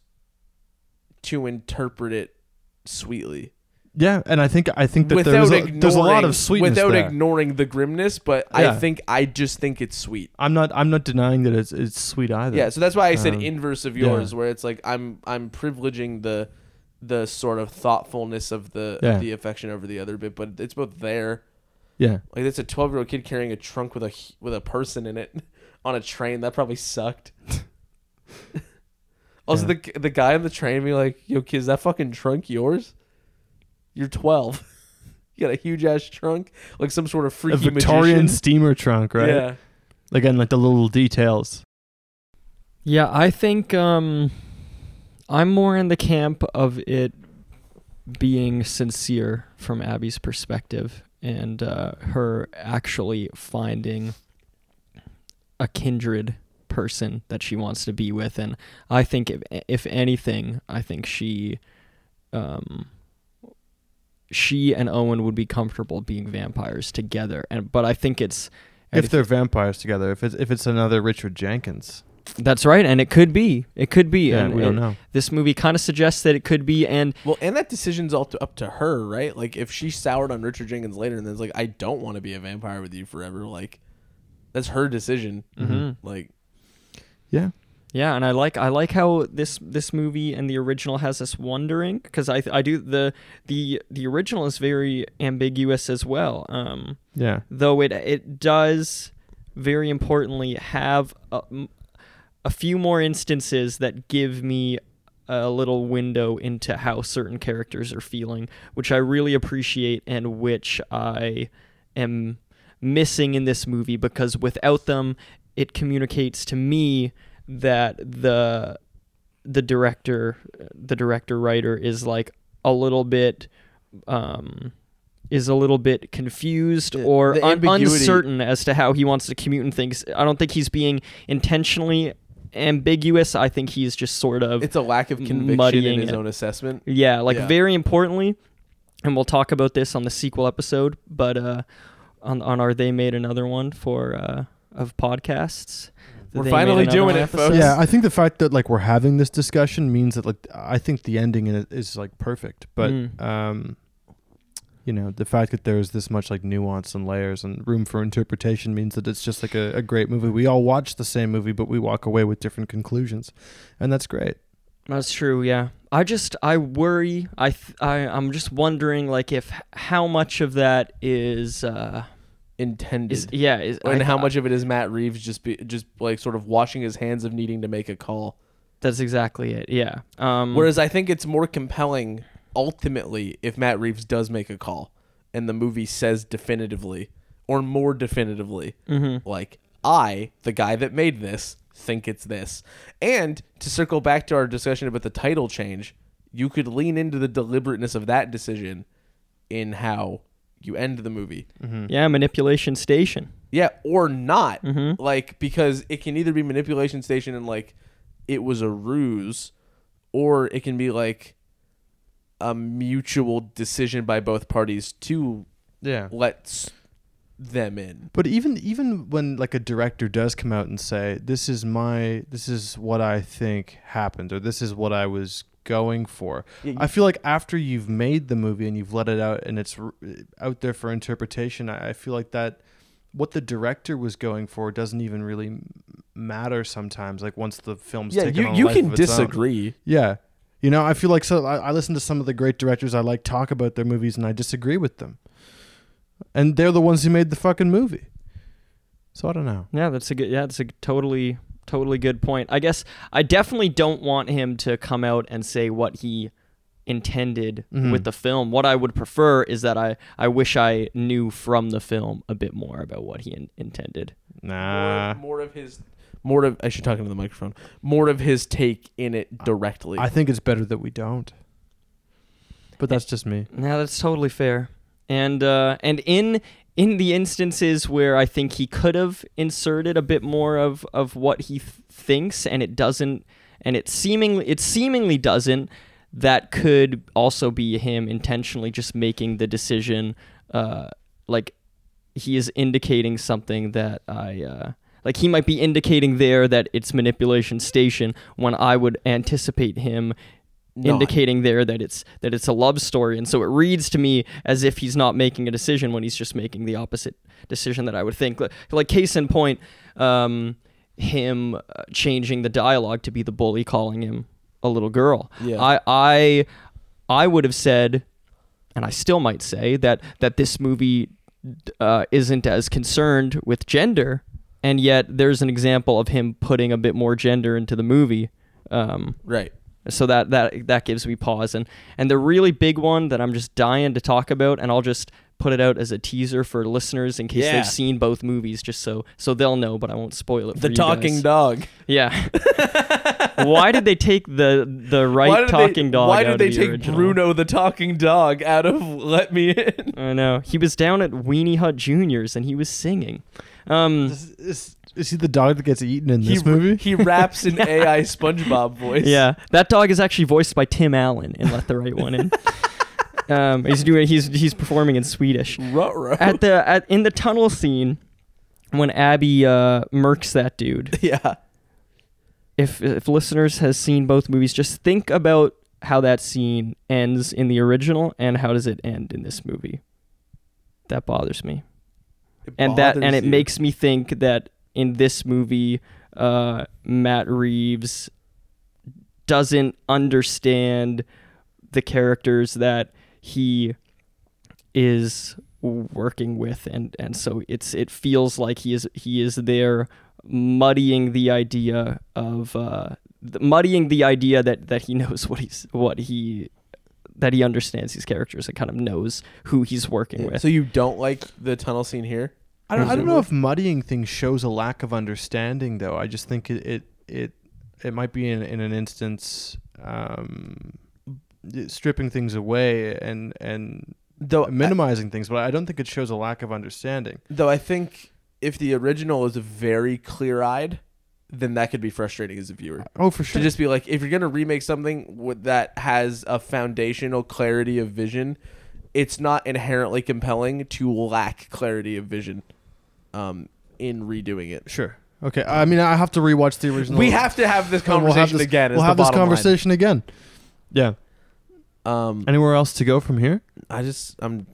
to interpret it sweetly. Yeah, and I think that there's a lot of sweetness without ignoring the grimness. But yeah. I just think it's sweet. I'm not denying that it's sweet either. Yeah, so that's why I said inverse of yours, where it's like I'm privileging the sort of thoughtfulness of the affection over the other bit, but it's both there. Yeah, like that's a 12-year-old kid carrying a trunk with a person in it. On a train, that probably sucked. Also, the guy on the train be like, "Yo, kid, is that fucking trunk yours? You're 12. You got a huge ass trunk, like some sort of freaky Victorian magician. Steamer trunk, right? Yeah. Again, like the little details. Yeah, I think I'm more in the camp of it being sincere from Abby's perspective and her actually finding a kindred person that she wants to be with. And I think if anything, I think she and Owen would be comfortable being vampires together. But I think it's... If they're vampires together, if it's another Richard Jenkins. That's right, and it could be. It could be. Yeah, and we don't know. This movie kind of suggests that it could be, and... Well, and that decision's all up to her, right? Like, if she soured on Richard Jenkins later and then's like, I don't want to be a vampire with you forever, like, that's her decision. Mm-hmm. Like... Yeah. Yeah, and I like how this movie and the original has us wondering, because I do the original is very ambiguous as well. Yeah. Though it does very importantly have a few more instances that give me a little window into how certain characters are feeling, which I really appreciate and which I am missing in this movie, because without them, it communicates to me that the director writer is like a little bit confused or uncertain as to how he wants to commute things. I don't think he's being intentionally ambiguous. I think he's just sort of it's a lack of conviction in his own assessment. Yeah, very importantly, and we'll talk about this on the sequel episode, but on our They Made Another One for of podcasts. We're finally doing it, folks. Yeah, I think the fact that we're having this discussion means that I think the ending in it is perfect, but the fact that there's this much nuance and layers and room for interpretation means that it's just a great movie. We all watch the same movie, but we walk away with different conclusions, and that's great. That's true. Yeah, I worry. I'm just wondering if how much of that is. Intended how much of it is Matt Reeves just sort of washing his hands of needing to make a call. That's exactly it. Yeah. Whereas I think it's more compelling ultimately if Matt Reeves does make a call and the movie says definitively or more definitively I, the guy that made this, think it's this. And to circle back to our discussion about the title change, you could lean into the deliberateness of that decision in how you end the movie. Mm-hmm. Yeah, Manipulation Station. Yeah, or not. Mm-hmm. Because it can either be Manipulation Station and it was a ruse, or it can be a mutual decision by both parties to let them in. But even when a director does come out and say, this is what I think happened, or this is what I was going for. Yeah, I feel after you've made the movie and you've let it out and it's out there for interpretation, I feel that what the director was going for doesn't even really matter sometimes. Once the film's taken on a life of its own. You can disagree. Yeah. I feel so. I listen to some of the great directors I talk about their movies and I disagree with them. And they're the ones who made the fucking movie. So I don't know. Yeah, that's a totally good point. I guess I definitely don't want him to come out and say what he intended with the film. What I would prefer is that I wish I knew from the film a bit more about what he intended. Nah. More of I should talk into the microphone. More of his take in it directly. I think it's better that we don't. But that's just me. No, that's totally fair. And in the instances where I think he could have inserted a bit more of what he thinks, and it doesn't, and it seemingly doesn't, that could also be him intentionally just making the decision, he is indicating something that he might be indicating there that it's Manipulation Station when I would anticipate him. No. Indicating there that it's a love story, and so it reads to me as if he's not making a decision when he's just making the opposite decision that I would think. Case in point, him changing the dialogue to be the bully calling him a little girl. Yeah. I would have said, and I still might say that this movie isn't as concerned with gender, and yet there's an example of him putting a bit more gender into the movie. Right. So that gives me pause. And the really big one that I'm just dying to talk about, and I'll just put it out as a teaser for listeners in case they've seen both movies, just so they'll know, but I won't spoil it for you guys. The talking dog. Yeah. Why did they take the right talking dog out of the original? Why did they take Bruno the talking dog out of Let Me In? I know. He was down at Weenie Hut Juniors and he was singing. Is he the dog that gets eaten in this movie? He raps in AI SpongeBob voice. Yeah. That dog is actually voiced by Tim Allen in Let the Right One In. He's performing in Swedish. Ruh-roh. In the tunnel scene when Abby murks that dude. Yeah. If listeners has seen both movies, just think about how that scene ends in the original and how does it end in this movie. That bothers me. It makes me think that in this movie, Matt Reeves doesn't understand the characters that he is working with, and so it feels like he is there muddying the idea of that he knows that he understands these characters and kind of knows who he's working with. So you don't like the tunnel scene here? I don't know if muddying things shows a lack of understanding, though. I just think it might be in an instance stripping things away and though minimizing things, but I don't think it shows a lack of understanding. Though I think if the original is very clear-eyed, then that could be frustrating as a viewer. Oh, for sure. To just be like, if you're going to remake something that has a foundational clarity of vision, it's not inherently compelling to lack clarity of vision in redoing it. Sure. Okay. I mean, I have to rewatch the original. We have to have this conversation again. We'll have this conversation again. Yeah. Anywhere else to go from here? I'm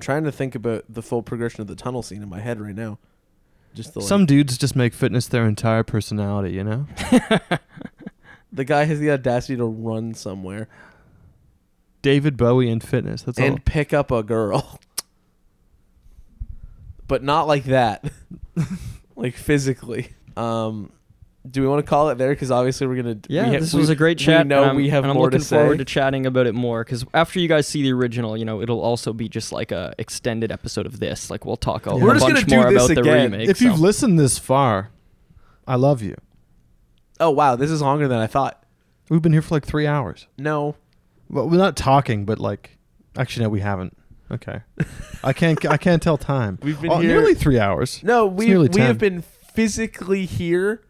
trying to think about the full progression of the tunnel scene in my head right now. Some dudes just make fitness their entire personality, you know? The guy has the audacity to run somewhere. David Bowie and fitness. That's all. And pick up a girl. But not like that. Like physically. Do we want to call it there? Because obviously we're going to... Yeah, this was a great chat. We have more to say. I'm looking forward to chatting about it more. Because after you guys see the original, you know, it'll also be just like a extended episode of this. Like we'll talk a bunch more about the remake. If you've listened this far, I love you. Oh, wow. This is longer than I thought. We've been here for like 3 hours. No. Well, we're not talking, but like... Actually, no, we haven't. Okay. I can't tell time. We've been here... Nearly 3 hours. No, we have been physically here...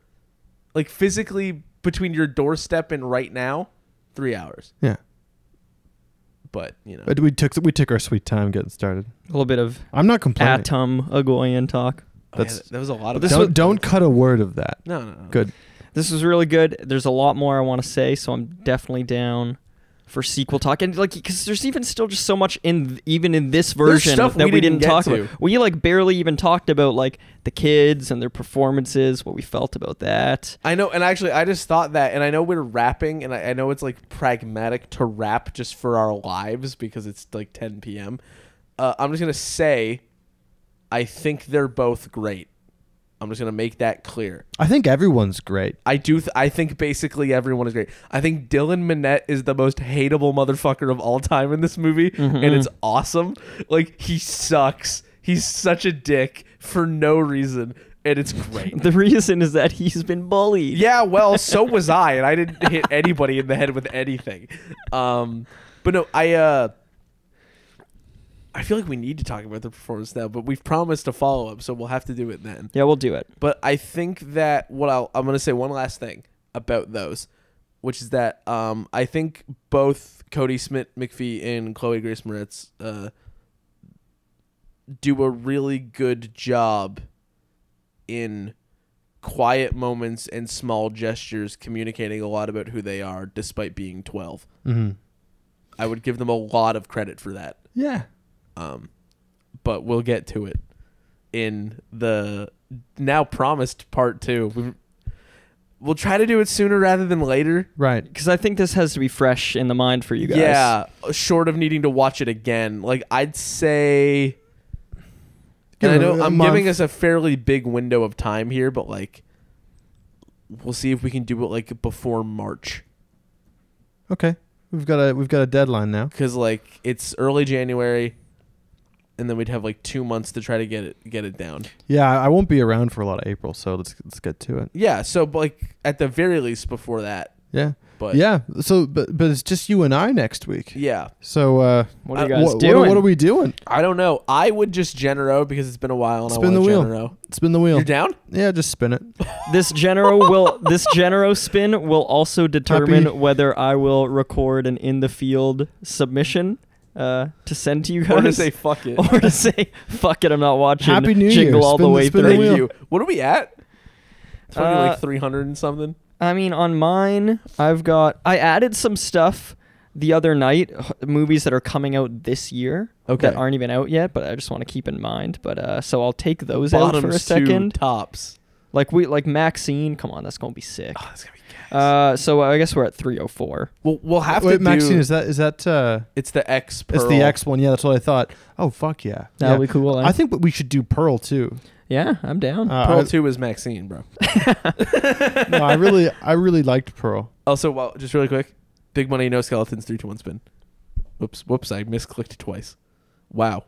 Like physically between your doorstep and right now, 3 hours. Yeah. But, you know. But we took our sweet time getting started. A little bit of I'm not complaining. Atom Egoyan talk. That was a lot of... Don't cut a word of that. No. Good. This was really good. There's a lot more I want to say, so I'm definitely down for sequel talk. And like, because there's even still just so much in this version that we didn't talk about. We like barely even talked about like the kids and their performances, what we felt about that. I know, and actually I just thought that, and I know we're rapping, and I know it's like pragmatic to rap just for our lives because it's like 10 p.m. I'm just gonna say, I think they're both great. I'm just going to make that clear. I think everyone's great. I think basically everyone is great. I think Dylan Minnette is the most hateable motherfucker of all time in this movie, and it's awesome. Like, he sucks. He's such a dick for no reason, and it's great. The reason is that he's been bullied. Yeah, well, so was I, and I didn't hit anybody in the head with anything. But no, I feel like we need to talk about the performance now, but we've promised a follow-up, so we'll have to do it then. Yeah, we'll do it. But I think that I'm going to say one last thing about those, which is that I think both Cody Smit-McPhee and Chloe Grace Moretz do a really good job in quiet moments and small gestures communicating a lot about who they are despite being 12. Mm-hmm. I would give them a lot of credit for that. Yeah. But we'll get to it in the now promised part 2. We'll try to do it sooner rather than later. Right. Because I think this has to be fresh in the mind for you guys. Yeah. Short of needing to watch it again. Like, I'd say... And I know I'm giving us a fairly big window of time here, but, like, we'll see if we can do it, like, before March. Okay. We've got a deadline now. Because, like, it's early January... and then we'd have like 2 months to try to get it down. Yeah, I won't be around for a lot of April, so let's get to it. Yeah, so like at the very least before that. Yeah. But yeah, so but it's just you and I next week. Yeah. So what are you guys doing? What are we doing? I don't know. I would just Genero because it's been a while and spin I want to Genero. Spin the wheel. You're down? Yeah, just spin it. This Genero spin will also determine whether I will record an in the field submission to send to you guys. Or to say fuck it. Or to say fuck it, I'm not watching. Happy New Jingle Year. All the way through. Thank you. What are we at? It's probably like 300 and something. I mean, on mine, I added some stuff the other night, movies that are coming out this year that aren't even out yet, but I just want to keep in mind. But so I'll take those Bottoms out for a second. Tops. Like Maxine, come on, that's gonna be sick. Oh, that's gonna be gas. So I guess we're at 304. Well, we'll have to do Maxine. Is that? It's the X. Pearl. It's the X one. Yeah, that's what I thought. Oh fuck yeah, that'll be cool. I think we should do Pearl too. Yeah, I'm down. Pearl 2 is Maxine, bro. No, I really liked Pearl. Also, well, just really quick, big money, no skeletons, 3-2-1 spin. Whoops, I misclicked twice. Wow.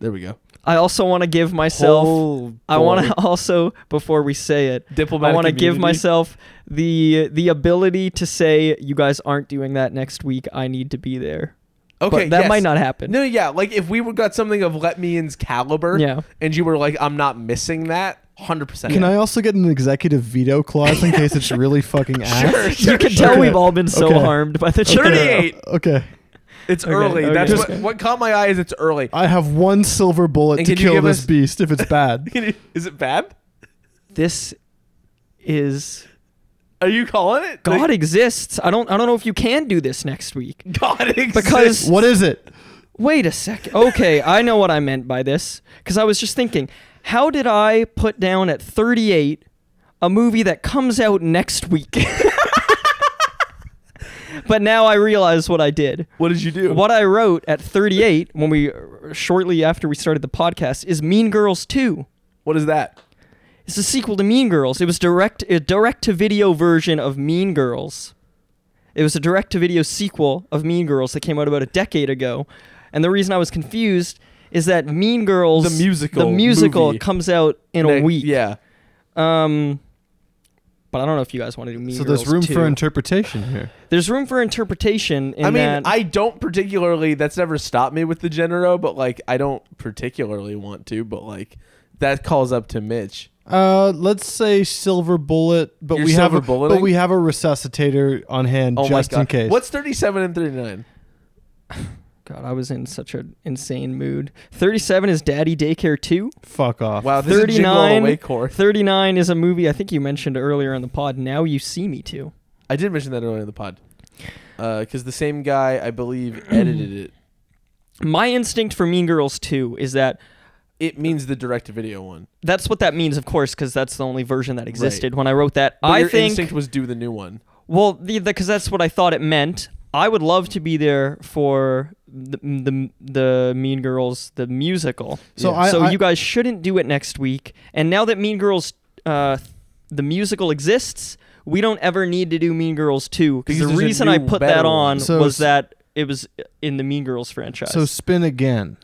There we go. I also want to give myself. Oh, I want to also, before we say it, diplomatic I want to give myself the ability to say, you guys aren't doing that next week. I need to be there. Okay, but that might not happen. No, yeah. Like, if we got something of Let Me In's caliber and you were like, I'm not missing that, 100%. Can I also get an executive veto clause in case it's really fucking ass? Sure, you can tell we've all been so harmed by the 38. Okay. It's early. Okay. That's what caught my eye is it's early. I have one silver bullet to kill this beast if it's bad. Is it bad? This is... Are you calling it? God exists. I don't know if you can do this next week. God exists. Because what is it? Wait a second. Okay, I know what I meant by this. Because I was just thinking, how did I put down at 38 a movie that comes out next week? But now I realize what I did. What did you do? What I wrote at 38 when we shortly after we started the podcast is Mean Girls 2. What is that? It's a sequel to Mean Girls. It was a direct-to-video version of Mean Girls. It was a direct-to-video sequel of Mean Girls that came out about a decade ago. And the reason I was confused is that Mean Girls... The musical comes out in a week. Yeah. But I don't know if you guys want to do Mean Girls So there's room for interpretation here. There's room for interpretation in that... I don't particularly... That's never stopped me with the Genero, but like I don't particularly want to, but like that calls up to Mitch. Let's say silver bullet, but we have a resuscitator on hand just in case. What's 37 and 39? God, I was in such an insane mood. 37 is Daddy Daycare 2. Fuck off. Wow, this 39, is 39 is a movie I think you mentioned earlier in the pod. Now You See Me Too. I did mention that earlier in the pod because the same guy, I believe, edited it. My instinct for Mean Girls 2 is that. It means the direct-to-video one. That's what that means, of course, because that's the only version that existed when I wrote that. But your instinct was do the new one. Well, because that's what I thought it meant. I would love to be there for the Mean Girls, the musical. So, you guys shouldn't do it next week. And now that Mean Girls, the musical exists, we don't ever need to do Mean Girls 2. Because the reason I put that on was that it was in the Mean Girls franchise. So spin again.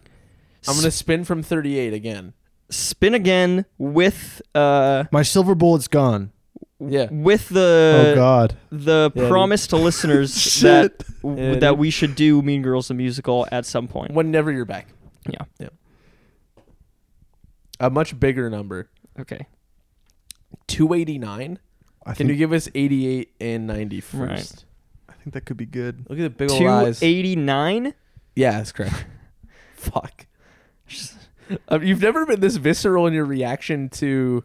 I'm going to spin from 38 again. Spin again with... my silver bullet's gone. Yeah. With the... Oh, God. The promise to listeners that we should do Mean Girls the musical at some point. Whenever you're back. Yeah. A much bigger number. Okay. 289? Can you give us 88 and 90 first? Right. I think that could be good. Look at the big old eyes. 289? Yeah, that's correct. Fuck. You've never been this visceral in your reaction to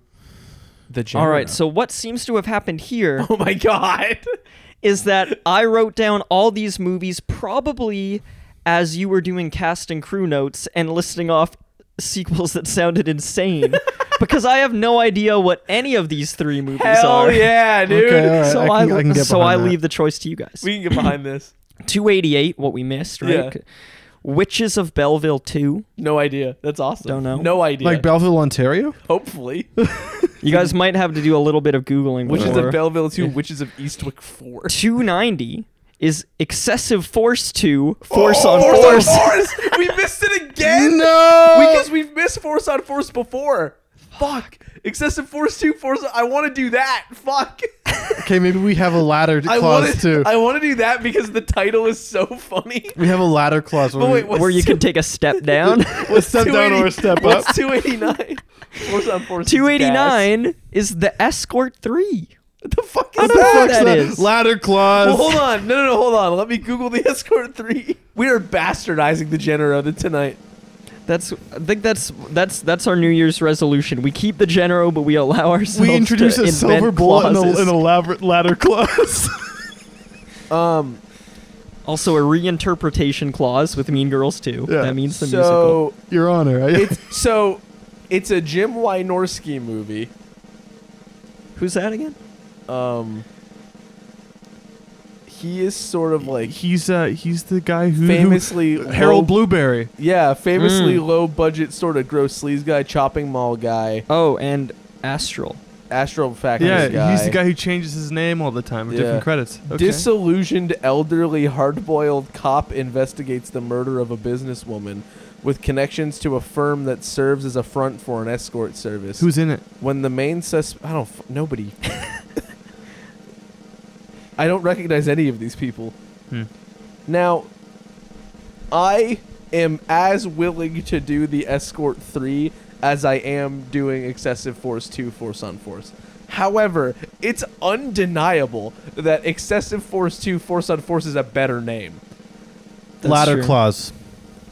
the genre. All right, so what seems to have happened here... Oh, my God. ...is that I wrote down all these movies probably as you were doing cast and crew notes and listing off sequels that sounded insane because I have no idea what any of these three movies are. Hell yeah, dude. Okay, all right. I leave the choice to you guys. We can get behind this. 288, what we missed, right? Yeah. Witches of Belleville 2. No idea. That's awesome. Don't know. No idea. Like Belleville, Ontario? Hopefully. You guys might have to do a little bit of Googling. Witches of Belleville 2, Witches of Eastwick 4. 290 is excessive force to force on force. We missed it again. No, because we've missed force on force before. Fuck. Excessive force 2, force... I want to do that. Fuck. Okay, maybe we have a ladder clause, too. I want to do that because the title is so funny. We have a ladder clause where you can take a step down. A step down or a step up. What's 289? Force on force 289 is the Escort 3. What the fuck is that? That is. Ladder clause. Well, hold on. No, hold on. Let me Google the Escort 3. We are bastardizing the genre of it tonight. I think that's our New Year's resolution. We keep the Genero, but we allow ourselves to introduce a silver bullet and an elaborate ladder clause. Also a reinterpretation clause with Mean Girls 2. Yeah. That means the musical. Your Honor. It's a Jim Wynorski movie. Who's that again? He is sort of like... He's the guy who... Famously... Harold Blueberry. Yeah, famously low-budget sort of gross sleaze guy, chopping mall guy. Oh, and Astral. Astral Factory guy. Yeah, he's the guy who changes his name all the time with different credits. Okay. Disillusioned elderly hard-boiled cop investigates the murder of a businesswoman with connections to a firm that serves as a front for an escort service. Who's in it? When the main suspect... Nobody... I don't recognize any of these people. Now, I am as willing to do the Escort 3 as I am doing Excessive Force 2, Force on Force. However, it's undeniable that Excessive Force 2, Force on Force is a better name. That's ladder true. Clause.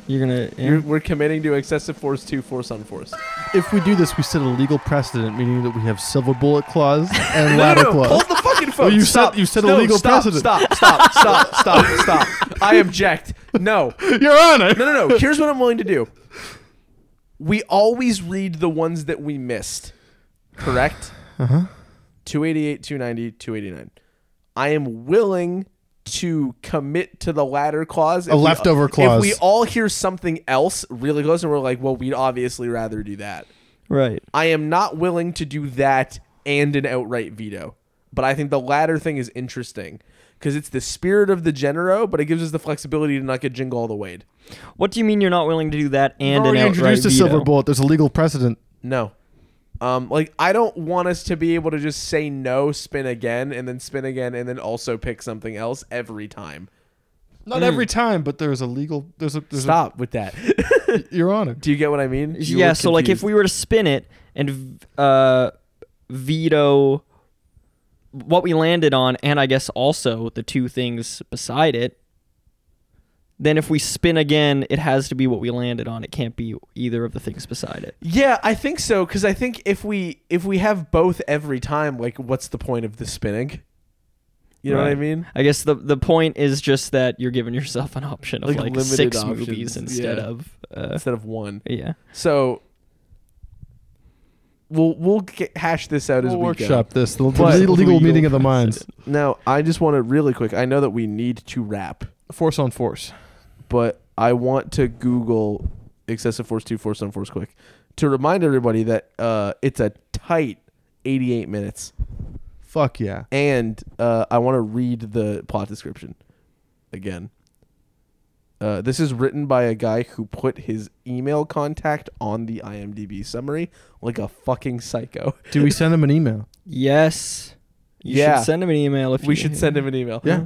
You're gonna. Yeah. We're committing to Excessive Force 2, Force on Force. If we do this, we set a legal precedent, meaning that we have silver bullet clause and ladder clause. Hold the fucking phone. Well, you said a legal precedent. Stop. I object. No. Your Honor. No. Here's what I'm willing to do. We always read the ones that we missed. Correct? 288, 290, 289. I am willing to commit to the ladder clause. A leftover clause. If we all hear something else really close and we're like, well, we'd obviously rather do that. Right. I am not willing to do that and an outright veto. But I think the latter thing is interesting because it's the spirit of the genero, but it gives us the flexibility to not get jingle all the way. What do you mean you're not willing to do that and an outright veto? You introduced a silver bullet. There's a legal precedent. No. I don't want us to be able to just say no, spin again, and then also pick something else every time. Not every time, but there's a legal... Stop with that. Your Honor. Do you get what I mean? Yeah, so like if we were to spin it and veto what we landed on, and I guess also the two things beside it, then if we spin again, it has to be what we landed on. It can't be either of the things beside it. Yeah, I think so, because I think if we have both every time, like, what's the point of the spinning? You know what I mean? I guess the point is just that you're giving yourself an option of, like six options. Movies instead of one. Yeah. So... We'll hash this out as we workshop go. This. The legal meeting of the minds. Now, I just want to really quick. I know that we need to wrap. Force on force. But I want to Google Excessive Force 2, Force on Force quick to remind everybody that it's a tight 88 minutes. Fuck yeah. And I want to read the plot description again. This is written by a guy who put his email contact on the IMDb summary like a fucking psycho. Do we send him an email? Yes. You should send him an email. If we should send him an email. Yeah.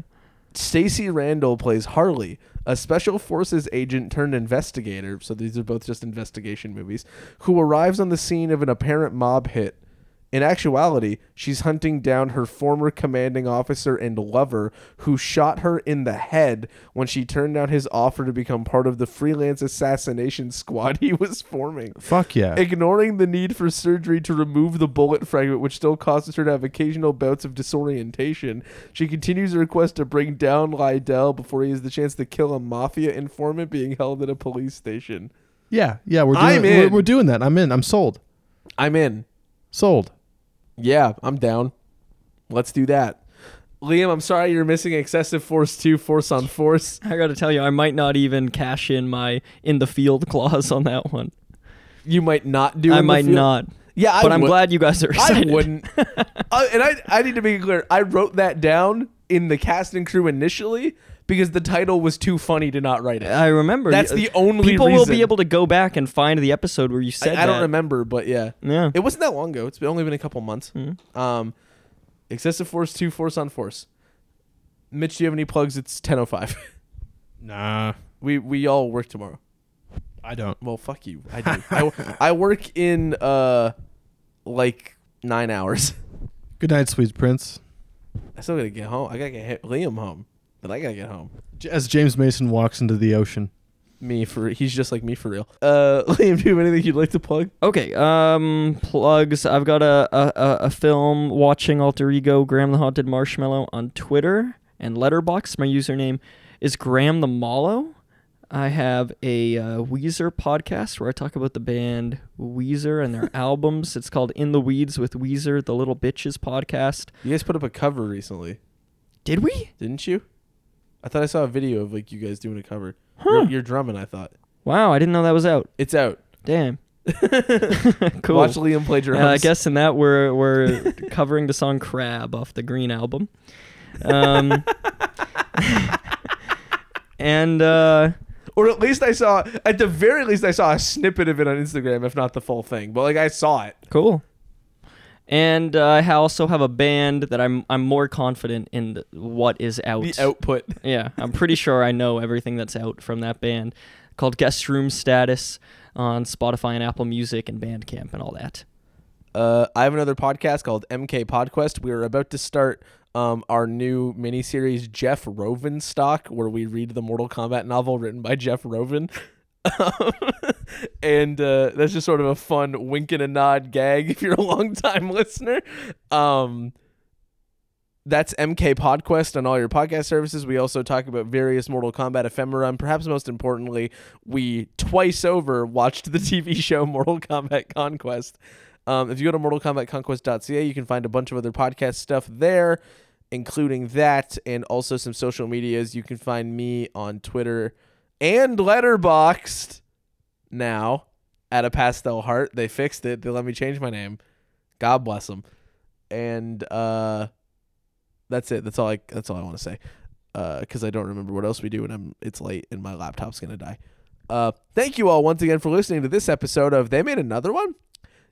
Stacy Randall plays Harley, a special forces agent turned investigator. So these are both just investigation movies. Who arrives on the scene of an apparent mob hit. In actuality, she's hunting down her former commanding officer and lover who shot her in the head when she turned down his offer to become part of the freelance assassination squad he was forming. Fuck yeah. Ignoring the need for surgery to remove the bullet fragment, which still causes her to have occasional bouts of disorientation, she continues her request to bring down Lydell before he has the chance to kill a mafia informant being held at a police station. Yeah, we're doing that. I'm in. I'm sold. I'm in. Sold. Yeah, I'm down. Let's do that. Liam, I'm sorry you're missing Excessive Force 2, Force on Force. I gotta tell you, I might not even cash in my in the field clause on that one. You might not do it. I might not. Yeah, but I'm glad you guys are excited. I wouldn't. And I need to be clear. I wrote that down in the cast and crew initially because the title was too funny to not write it. I remember. That's the only people reason. Will be able to go back and find the episode where you said I don't remember, but yeah. Yeah. It wasn't that long ago. It's only been a couple months. Mm-hmm. Excessive Force 2, Force on Force. Mitch, do you have any plugs? It's 10:05. Nah. We all work tomorrow. I don't. Well, fuck you. I do. I work in like 9 hours. Good night, sweet prince. I still gotta get home. I gotta get Liam home. But I gotta get home. As James Mason walks into the ocean. He's just like me for real. Liam, do you have anything you'd like to plug? Okay, plugs. I've got a film watching alter ego Graham the Haunted Marshmallow on Twitter and Letterboxd. My username is Graham the Mallow. I have a Weezer podcast where I talk about the band Weezer and their albums. It's called In the Weeds with Weezer, the Little Bitches podcast. You guys put up a cover recently. Did we? Didn't you? I thought I saw a video of like you guys doing a cover. Huh. You're drumming, I thought. Wow, I didn't know that was out. It's out. Damn. Cool. Watch Liam play drums. I guess in that we're covering the song Crab off the Green album. And or at least I saw, at the very least I saw a snippet of it on Instagram, if not the full thing. But like I saw it. Cool. And I also have a band that I'm more confident in what is out. The output. Yeah, I'm pretty sure I know everything that's out from that band, called Guest Room Status on Spotify and Apple Music and Bandcamp and all that. I have another podcast called MK Podquest. We are about to start our new miniseries, Jeff Rovenstock, where we read the Mortal Kombat novel written by Jeff Roven. And that's just sort of a fun wink and a nod gag if you're a long-time listener. That's MK Podquest on all your podcast services. We also talk about various Mortal Kombat ephemera, and perhaps most importantly, we twice over watched the TV show Mortal Kombat Conquest. If you go to mortalkombatconquest.ca, you can find a bunch of other podcast stuff there, including that and also some social medias. You can find me on Twitter and Letterboxd now at A Pastel Heart. They fixed it. They let me change my name. God bless them. And that's it. That's all I want to say. Because I don't remember what else we do, and it's late, and my laptop's gonna die. Thank you all once again for listening to this episode of They Made Another One.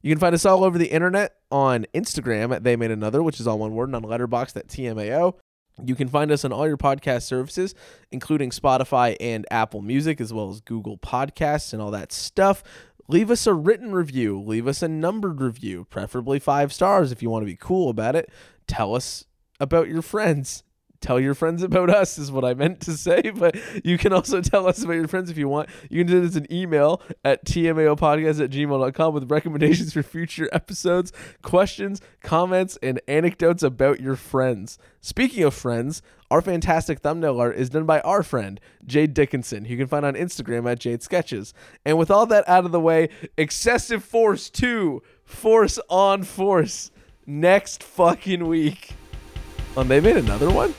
You can find us all over the internet on Instagram at They Made Another, which is all one word, and on Letterboxd at TMAO. You can find us on all your podcast services, including Spotify and Apple Music, as well as Google Podcasts and all that stuff. Leave us a written review. Leave us a numbered review, preferably 5 stars if you want to be cool about it. Tell us about your friends. Tell your friends about us is what I meant to say, but you can also tell us about your friends if you want. You can do this in email at tmaopodcast@gmail.com with recommendations for future episodes, questions, comments, and anecdotes about your friends. Speaking of friends, our fantastic thumbnail art is done by our friend, Jade Dickinson, who you can find on Instagram at Jade Sketches. And with all that out of the way, Excessive Force 2, Force on Force, next fucking week. And they made another one?